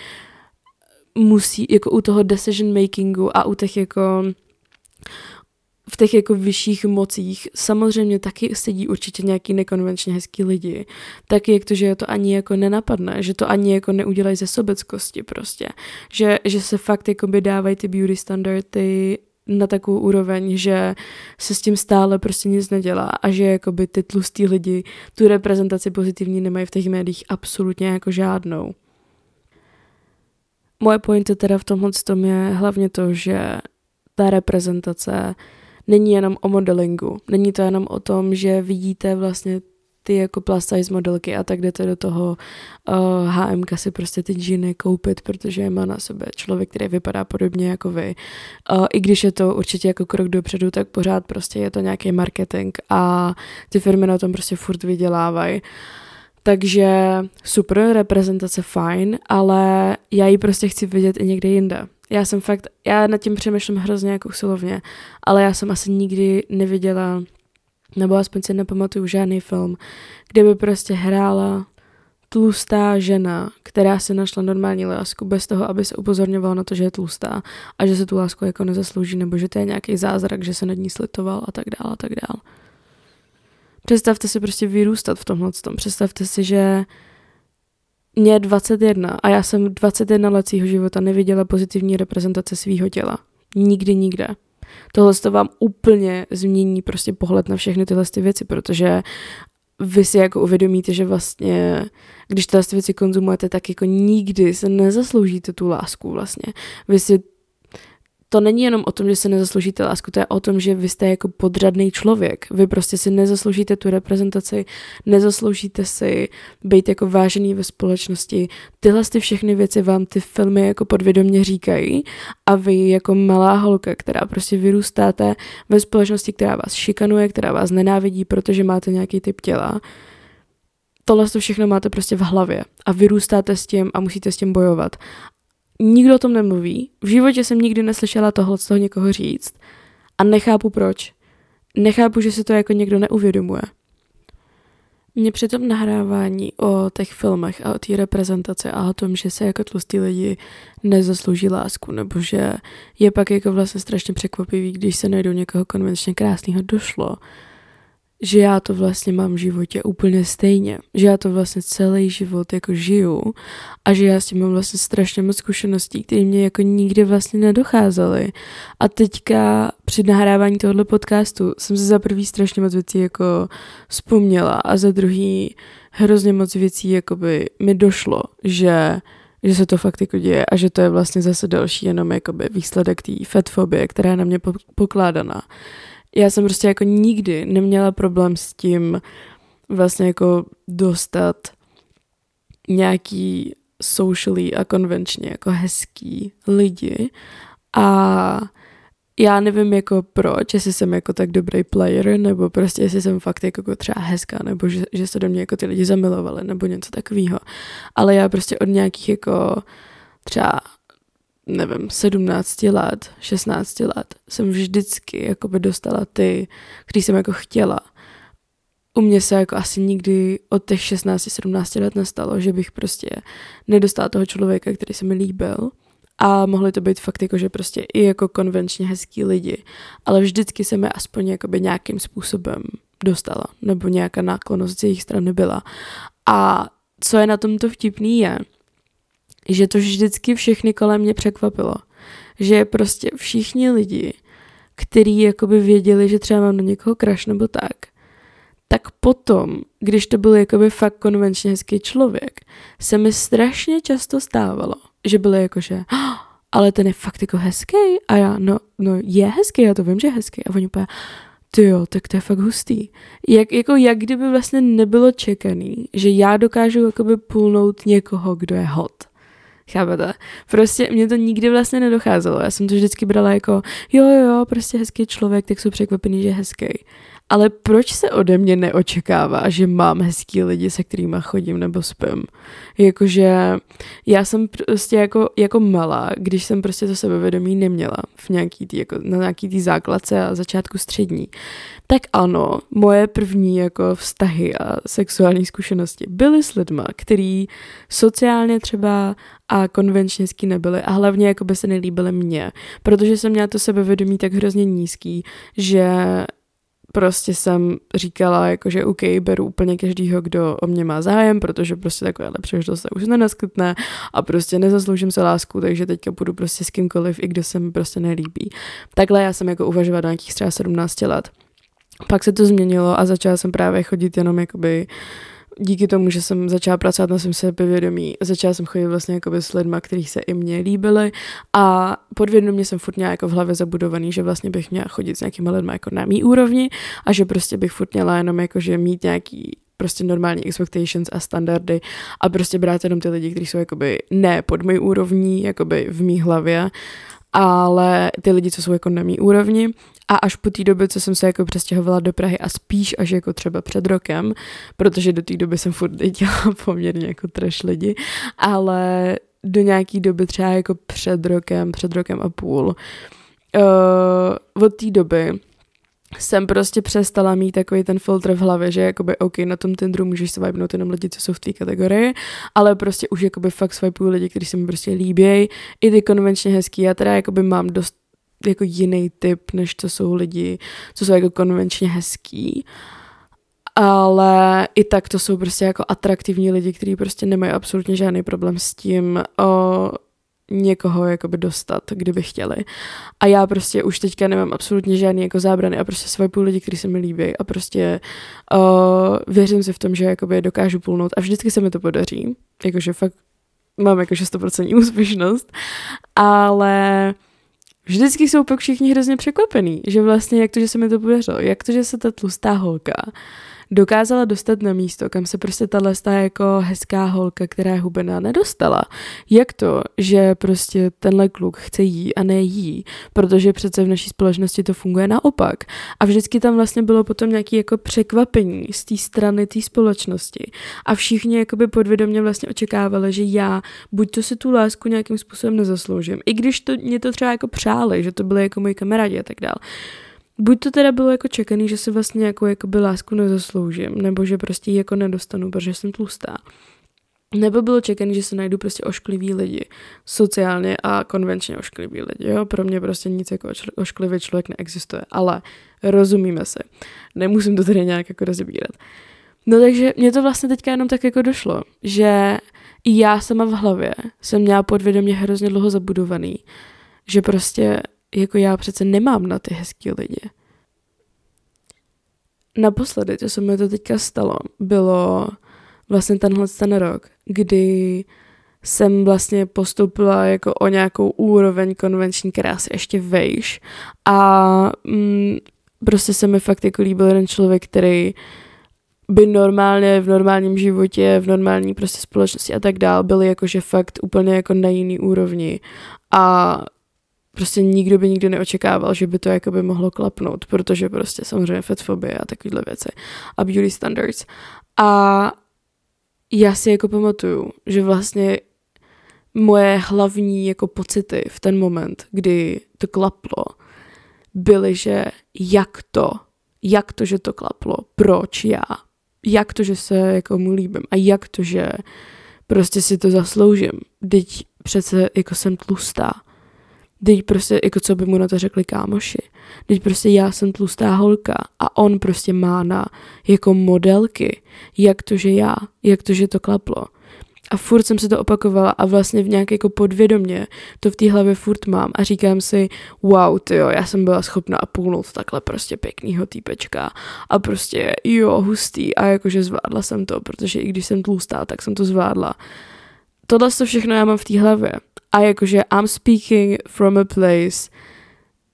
musí, jako u toho decision makingu a u těch jako v těch jako vyšších mocích samozřejmě taky sedí určitě nějaký nekonvenčně hezký lidi. Tak jak to, že to ani jako nenapadne, že to ani jako neudělají ze sobeckosti prostě. Že se fakt jako by dávají ty beauty standardy na takovou úroveň, že se s tím stále prostě nic nedělá a že jako by ty tlustí lidi tu reprezentaci pozitivní nemají v těch médiích absolutně jako žádnou. Moje pointa teda v tomhle tom je hlavně to, že ta reprezentace není jenom o modelingu. Není to jenom o tom, že vidíte vlastně ty jako plus size modelky a tak jdete do toho HM si prostě ty džíny koupit, protože je má na sobě člověk, který vypadá podobně jako vy. I když je to určitě jako krok dopředu, tak pořád prostě je to nějaký marketing a ty firmy na tom prostě furt vydělávají. Takže super, reprezentace fajn, ale já ji prostě chci vidět i někde jinde. Já nad tím přemýšlím hrozně jako usilovně, ale já jsem asi nikdy neviděla, nebo aspoň si nepamatuju žádný film, kde by prostě hrála tlustá žena, která si našla normální lásku bez toho, aby se upozorňovala na to, že je tlustá a že se tu lásku jako nezaslouží, nebo že to je nějaký zázrak, že se nad ní slitoval a tak dál a tak dál. Představte si prostě vyrůstat v tomhletom. Představte si, že mě je 21 a já jsem 21 let svýho života neviděla pozitivní reprezentace svýho těla. Nikdy, nikde. Tohle to vám úplně změní prostě pohled na všechny tyhle věci, protože vy si jako uvědomíte, že vlastně, když tyhle věci konzumujete, tak jako nikdy se nezasloužíte tu lásku vlastně. To není jenom o tom, že se nezasloužíte lásku, to je o tom, že vy jste jako podřadný člověk. Vy prostě si nezasloužíte tu reprezentaci, nezasloužíte si být jako vážený ve společnosti. Tyhle všechny věci vám ty filmy jako podvědomě říkají a vy jako malá holka, která prostě vyrůstáte ve společnosti, která vás šikanuje, která vás nenávidí, protože máte nějaký typ těla. Tohle všechno máte prostě v hlavě a vyrůstáte s tím a musíte s tím bojovat. Nikdo o tom nemluví, v životě jsem nikdy neslyšela tohle z toho někoho říct a nechápu proč. Nechápu, že se to jako někdo neuvědomuje. Mě při tom nahrávání o těch filmech a o té reprezentaci a o tom, že se jako tlustí lidi nezaslouží lásku, nebo že je pak jako vlastně strašně překvapivý, když se najdou někoho konvenčně krásného, došlo, že já to vlastně mám v životě úplně stejně, že já to vlastně celý život jako žiju a že já s tím mám vlastně strašně moc zkušeností, které mě jako nikdy vlastně nedocházely. A teďka při nahrávání tohoto podcastu jsem se za prvý strašně moc věcí jako vzpomněla a za druhý hrozně moc věcí jakoby mi došlo, že se to fakt jako děje a že to je vlastně zase další jenom jakoby výsledek té fatfobie, která je na mě pokládaná. Já jsem prostě jako nikdy neměla problém s tím vlastně jako dostat nějaký socially a konvenčně jako hezký lidi a já nevím jako proč, jestli jsem jako tak dobrý player nebo prostě jestli jsem fakt jako třeba hezká nebo že se do mě jako ty lidi zamilovali nebo něco takového, ale já prostě od nějakých jako třeba nevím, 17 let, 16 let, jsem vždycky jakoby dostala ty, který jsem jako chtěla. U mě se jako asi nikdy od těch 16-17 let nestalo, že bych prostě nedostala toho člověka, který se mi líbil a mohly to být fakt jako, že prostě i jako konvenčně hezký lidi, ale vždycky se mi aspoň jakoby nějakým způsobem dostala, nebo nějaká náklonnost z jejich strany byla. A co je na tomto vtipný je, že to vždycky všechny kolem mě překvapilo. Že prostě všichni lidi, kteří jakoby věděli, že třeba mám na někoho crush nebo tak potom, když to byl jakoby fakt konvenčně hezký člověk, se mi strašně často stávalo, že bylo jakože, ale ten je fakt jako hezký a já, no je hezký, já to vím, že je hezký a oni úplně, tyjo, tak to je fakt hustý. Jak kdyby vlastně nebylo čekaný, že já dokážu jakoby pulnout někoho, kdo je hot. Chápete? Prostě mě to nikdy vlastně nedocházelo. Já jsem to vždycky brala jako jo, prostě hezký člověk, tak jsou překvapený, že je hezký. Ale proč se ode mě neočekává, že mám hezký lidi, se kterýma chodím nebo spím? Jakože já jsem prostě jako malá, když jsem prostě to sebevědomí neměla v nějaký tý, jako, na nějaký tý základce a začátku střední, tak ano, moje první jako vztahy a sexuální zkušenosti byly s lidma, který sociálně třeba a konvenčně hezký nebyly a hlavně jako by se nelíbily mně, protože jsem měla to sebevědomí tak hrozně nízký, že prostě jsem říkala, jakože OK, beru úplně každýho, kdo o mě má zájem, protože prostě takovéhle příležitost se už nenaskytne a prostě nezasloužím se lásku, takže teďka budu prostě s kýmkoliv, i kdo se mi prostě nelíbí. Takhle já jsem jako uvažovala do nějakých třeba 17 let. Pak se to změnilo a začala jsem právě chodit jenom jakoby díky tomu, že jsem začala pracovat na svém sebevědomí, začala jsem chodit vlastně jakoby s lidma, kterých se i mně líbily a podvědomě jsem furt měla jako v hlavě zabudovaný, že vlastně bych měla chodit s nějakýma lidma jako na mý úrovni a že prostě bych furt měla jenom jakože mít nějaký prostě normální expectations a standardy a prostě brát jenom ty lidi, kteří jsou jakoby ne pod mojí úrovní, jakoby v mý hlavě, ale ty lidi, co jsou jako na mý úrovni. A až po té době, co jsem se jako přestěhovala do Prahy a spíš až jako třeba před rokem, protože do té doby jsem furt dělala poměrně jako trash lidi, ale do nějaký doby třeba jako před rokem a půl, od té doby jsem prostě přestala mít takový ten filtr v hlavě, že jakoby OK, na tom Tinderu můžeš swipenout jenom lidi, co jsou v té kategorii, ale prostě už jakoby fakt swipuju lidi, kteří se mi prostě líbějí, i ty konvenčně hezký, já teda jakoby mám dost jako jiný typ, než to jsou lidi, co jsou jako konvenčně hezký, ale i tak to jsou prostě jako atraktivní lidi, kteří prostě nemají absolutně žádný problém s tím někoho jakoby dostat, kdyby chtěli. A já prostě už teďka nemám absolutně žádný jako zábrany a prostě swipuju lidi, kteří se mi líbí a prostě věřím si v tom, že jakoby dokážu pulnout a vždycky se mi to podaří. Jakože fakt mám jako 100% úspěšnost, ale vždycky jsou pak všichni hrozně překvapený, že vlastně jak to, že se mi to podařilo, jak to, že se ta tlustá holka dokázala dostat na místo, kam se prostě ta jako hezká holka, která je hubená, nedostala. Jak to, že prostě tenhle kluk chce jí a ne jí, protože přece v naší společnosti to funguje naopak. A vždycky tam vlastně bylo potom nějaké jako překvapení z té strany té společnosti. A všichni jakoby podvědomě vlastně očekávali, že já buď to si tu lásku nějakým způsobem nezasloužím, i když to, mě to třeba jako přáli, že to byly jako moji kamarádi a tak dále. Buď to teda bylo jako čekaný, že se vlastně nějakou jakoby lásku nezasloužím, nebo že prostě ji jako nedostanu, protože jsem tlustá. Nebo bylo čekaný, že se najdu prostě ošklivý lidi, sociálně a konvenčně ošklivý lidi, jo? Pro mě prostě nic jako ošklivý člověk neexistuje, ale rozumíme se. Nemusím to tady nějak jako rozebírat. No takže mě to vlastně teďka jenom tak jako došlo, že i já sama v hlavě jsem měla podvědomě hrozně dlouho zabudovaný, že prostě jako já přece nemám na ty hezký lidi. Naposledy, co se mi to teďka stalo, bylo vlastně ten rok, kdy jsem vlastně postupila jako o nějakou úroveň konvenční krásy ještě vejš a prostě se mi fakt jako líbil jeden člověk, který by normálně v normálním životě, v normální prostě společnosti a tak dál byli jakože fakt úplně jako na jiný úrovni a prostě nikdo by nikdy neočekával, že by to jakoby mohlo klapnout, protože prostě samozřejmě fatfobie a takovýhle věci a beauty standards. A já si jako pamatuju, že vlastně moje hlavní jako pocity v ten moment, kdy to klaplo, byly, že jak to, že to klaplo, proč já, jak to, že se jako mu líbím a jak to, že prostě si to zasloužím, teď přece jako jsem tlustá. Teď prostě, jako co by mu na to řekli kámoši. Teď prostě já jsem tlustá holka a on prostě má na jako modelky, jak to, že já, jak to, že to klaplo. A furt jsem se to opakovala a vlastně v nějaké jako podvědomě to v té hlavě furt mám a říkám si, wow, tyjo, já jsem byla schopna a půlnout takhle prostě pěknýho týpečka a prostě jo, hustý a jakože zvládla jsem to, protože i když jsem tlustá, tak jsem to zvládla. Tohle to všechno já mám v té hlavě. A jakože I'm speaking from a place,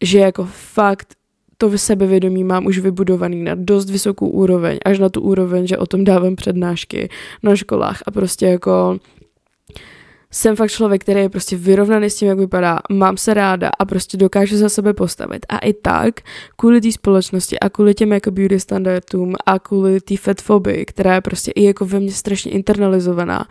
že jako fakt to sebevědomí mám už vybudovaný na dost vysokou úroveň, až na tu úroveň, že o tom dávám přednášky na školách a prostě jako jsem fakt člověk, který je prostě vyrovnaný s tím, jak vypadá, mám se ráda a prostě dokážu za sebe postavit. A i tak, kvůli té společnosti a kvůli těm jako beauty standardům a kvůli té fatfobii, která je prostě i jako ve mně strašně internalizovaná,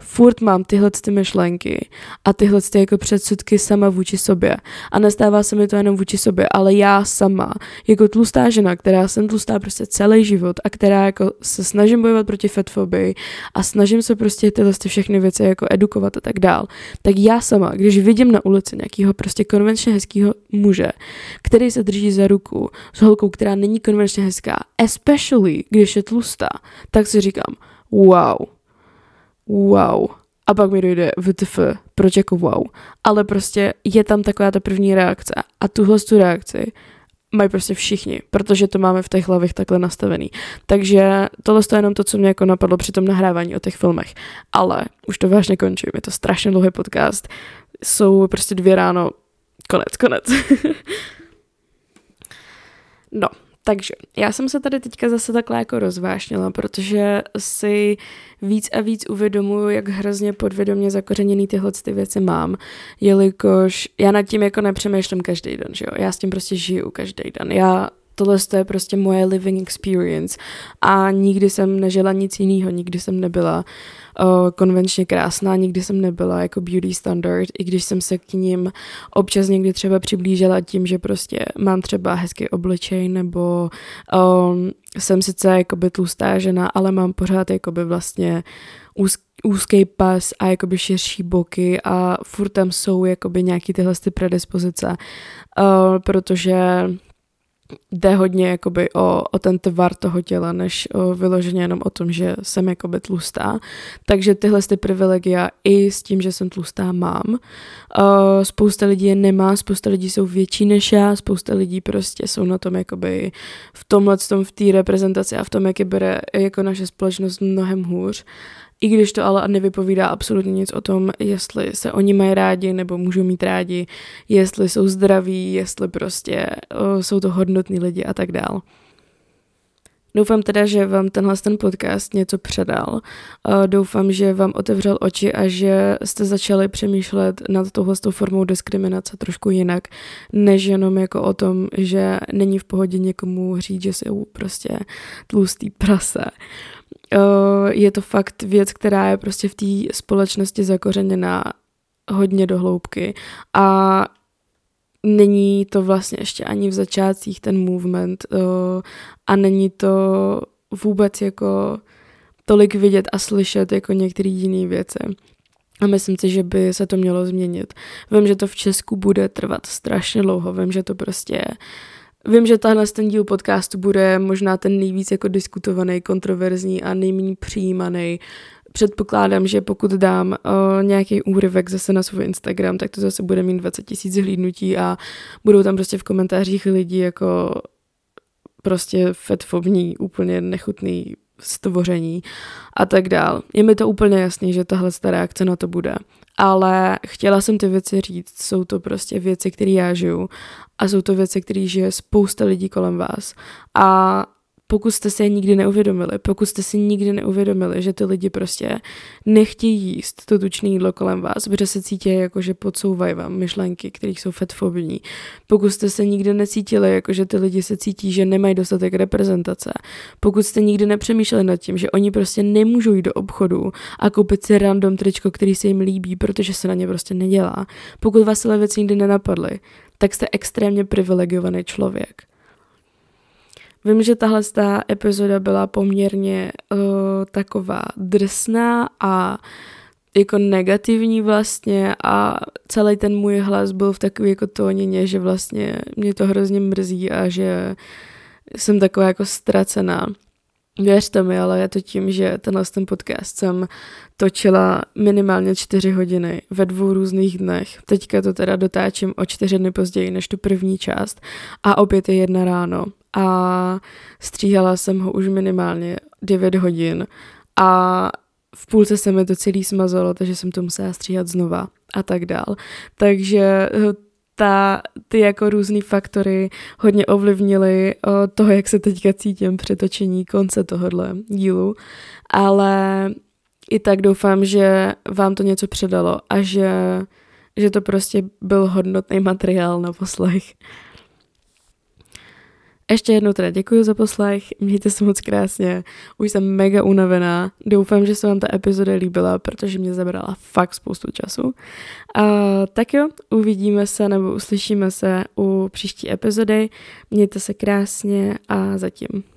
furt mám tyhle ty myšlenky a tyhle ty jako předsudky sama vůči sobě. A nestává se mi to jenom vůči sobě, ale já sama, jako tlustá žena, která jsem tlustá prostě celý život a která jako se snažím bojovat proti fatfobii a snažím se prostě tyhle ty všechny věci jako edukovat tak dál, tak já sama, když vidím na ulici nějakého prostě konvenčně hezkého muže, který se drží za ruku s holkou, která není konvenčně hezká, especially když je tlustá, tak si říkám, wow. A pak mi dojde vtf, proč jako wow. Ale prostě je tam taková ta první reakce a tuhle tu reakci mají prostě všichni, protože to máme v těch hlavích takhle nastavený. Takže tohle je jenom to, co mě jako napadlo při tom nahrávání o těch filmech. Ale už to vážně končím, je to strašně dlouhý podcast. Jsou prostě 2:00 ráno, konec. No, takže já jsem se tady teďka zase takhle jako rozvášnila, protože si víc a víc uvědomuju, jak hrozně podvědomě zakořeněný tyhle ty věci mám, jelikož já nad tím jako nepřemýšlím každý den, že jo, já s tím prostě žiju každý den, tohle je prostě moje living experience a nikdy jsem nežila nic jiného, nikdy jsem nebyla konvenčně krásná, nikdy jsem nebyla jako beauty standard, i když jsem se k ním občas někdy třeba přiblížila tím, že prostě mám třeba hezký obličej nebo jsem sice jakoby tlustá žena, ale mám pořád jakoby vlastně úzký pas a jakoby širší boky a furt tam jsou jakoby nějaký tyhle predispozice, protože jde hodně jakoby o ten tvar toho těla, než vyloženě jenom o tom, že jsem jakoby tlustá. Takže tyhle ty privilegia i s tím, že jsem tlustá, mám. Spousta lidí je nemá, spousta lidí jsou větší než já, spousta lidí prostě jsou na tom jakoby v tomhle, v té reprezentaci a v tom, jak je bere jako naše společnost mnohem hůř. I když to ale nevypovídá absolutně nic o tom, jestli se oni mají rádi nebo můžou mít rádi, jestli jsou zdraví, jestli prostě jsou to hodnotní lidi a tak dál. Doufám teda, že vám tenhle ten podcast něco předal. Doufám, že vám otevřel oči a že jste začali přemýšlet nad touhletou formou diskriminace trošku jinak, než jenom jako o tom, že není v pohodě někomu říct, že jsou prostě tlustý prase. Je to fakt věc, která je prostě v té společnosti zakořeněná hodně do hloubky a není to vlastně ještě ani v začátcích ten movement a není to vůbec jako tolik vidět a slyšet jako některé jiné věci. A myslím si, že by se to mělo změnit. Vím, že to v Česku bude trvat strašně dlouho, Vím, že tahle ten díl podcastu bude možná ten nejvíc jako diskutovaný, kontroverzní a nejméně přijímaný. Předpokládám, že pokud dám nějaký úryvek zase na svůj Instagram, tak to zase bude mít 20 000 hlídnutí a budou tam prostě v komentářích lidi jako prostě fatfobní, úplně nechutný stvoření a tak dál. Je mi to úplně jasný, že tahle reakce na to bude. Ale chtěla jsem ty věci říct, jsou to prostě věci, které já žiju a jsou to věci, které žije spousta lidí kolem vás. A pokud jste si je nikdy neuvědomili, že ty lidi prostě nechtějí jíst to tučné jídlo kolem vás, protože se cítí jako, že podsouvají vám myšlenky, které jsou fatfobní. Pokud jste se nikdy necítili, jako že ty lidi se cítí, že nemají dostatek reprezentace. Pokud jste nikdy nepřemýšleli nad tím, že oni prostě nemůžou jít do obchodu a koupit si random tričko, který se jim líbí, protože se na ně prostě nedělá. Pokud vás tyhle věci nikdy nenapadly, tak jste extrémně privilegovaný člověk. Vím, že tahle epizoda byla poměrně taková drsná a jako negativní vlastně a celý ten můj hlas byl v takové jako tónině, že vlastně mě to hrozně mrzí a že jsem taková jako ztracená. Věřte mi, ale je to tím, že ten podcast jsem točila minimálně 4 hodiny ve 2 různých dnech. Teďka to teda dotáčím o 4 dny později než tu první část a opět je 1 ráno a stříhala jsem ho už minimálně 9 hodin a v půlce se mi to celý smazalo, takže jsem to musela stříhat znova a tak dál. Takže ty jako různý faktory hodně ovlivnily toho, jak se teďka cítím při točení konce tohohle dílu, ale i tak doufám, že vám to něco předalo a že to prostě byl hodnotný materiál na poslech. Ještě jednou teda děkuji za poslech, mějte se moc krásně, už jsem mega unavená, doufám, že se vám ta epizoda líbila, protože mě zabrala fakt spoustu času. Tak jo, uvidíme se nebo uslyšíme se u příští epizody, mějte se krásně a zatím.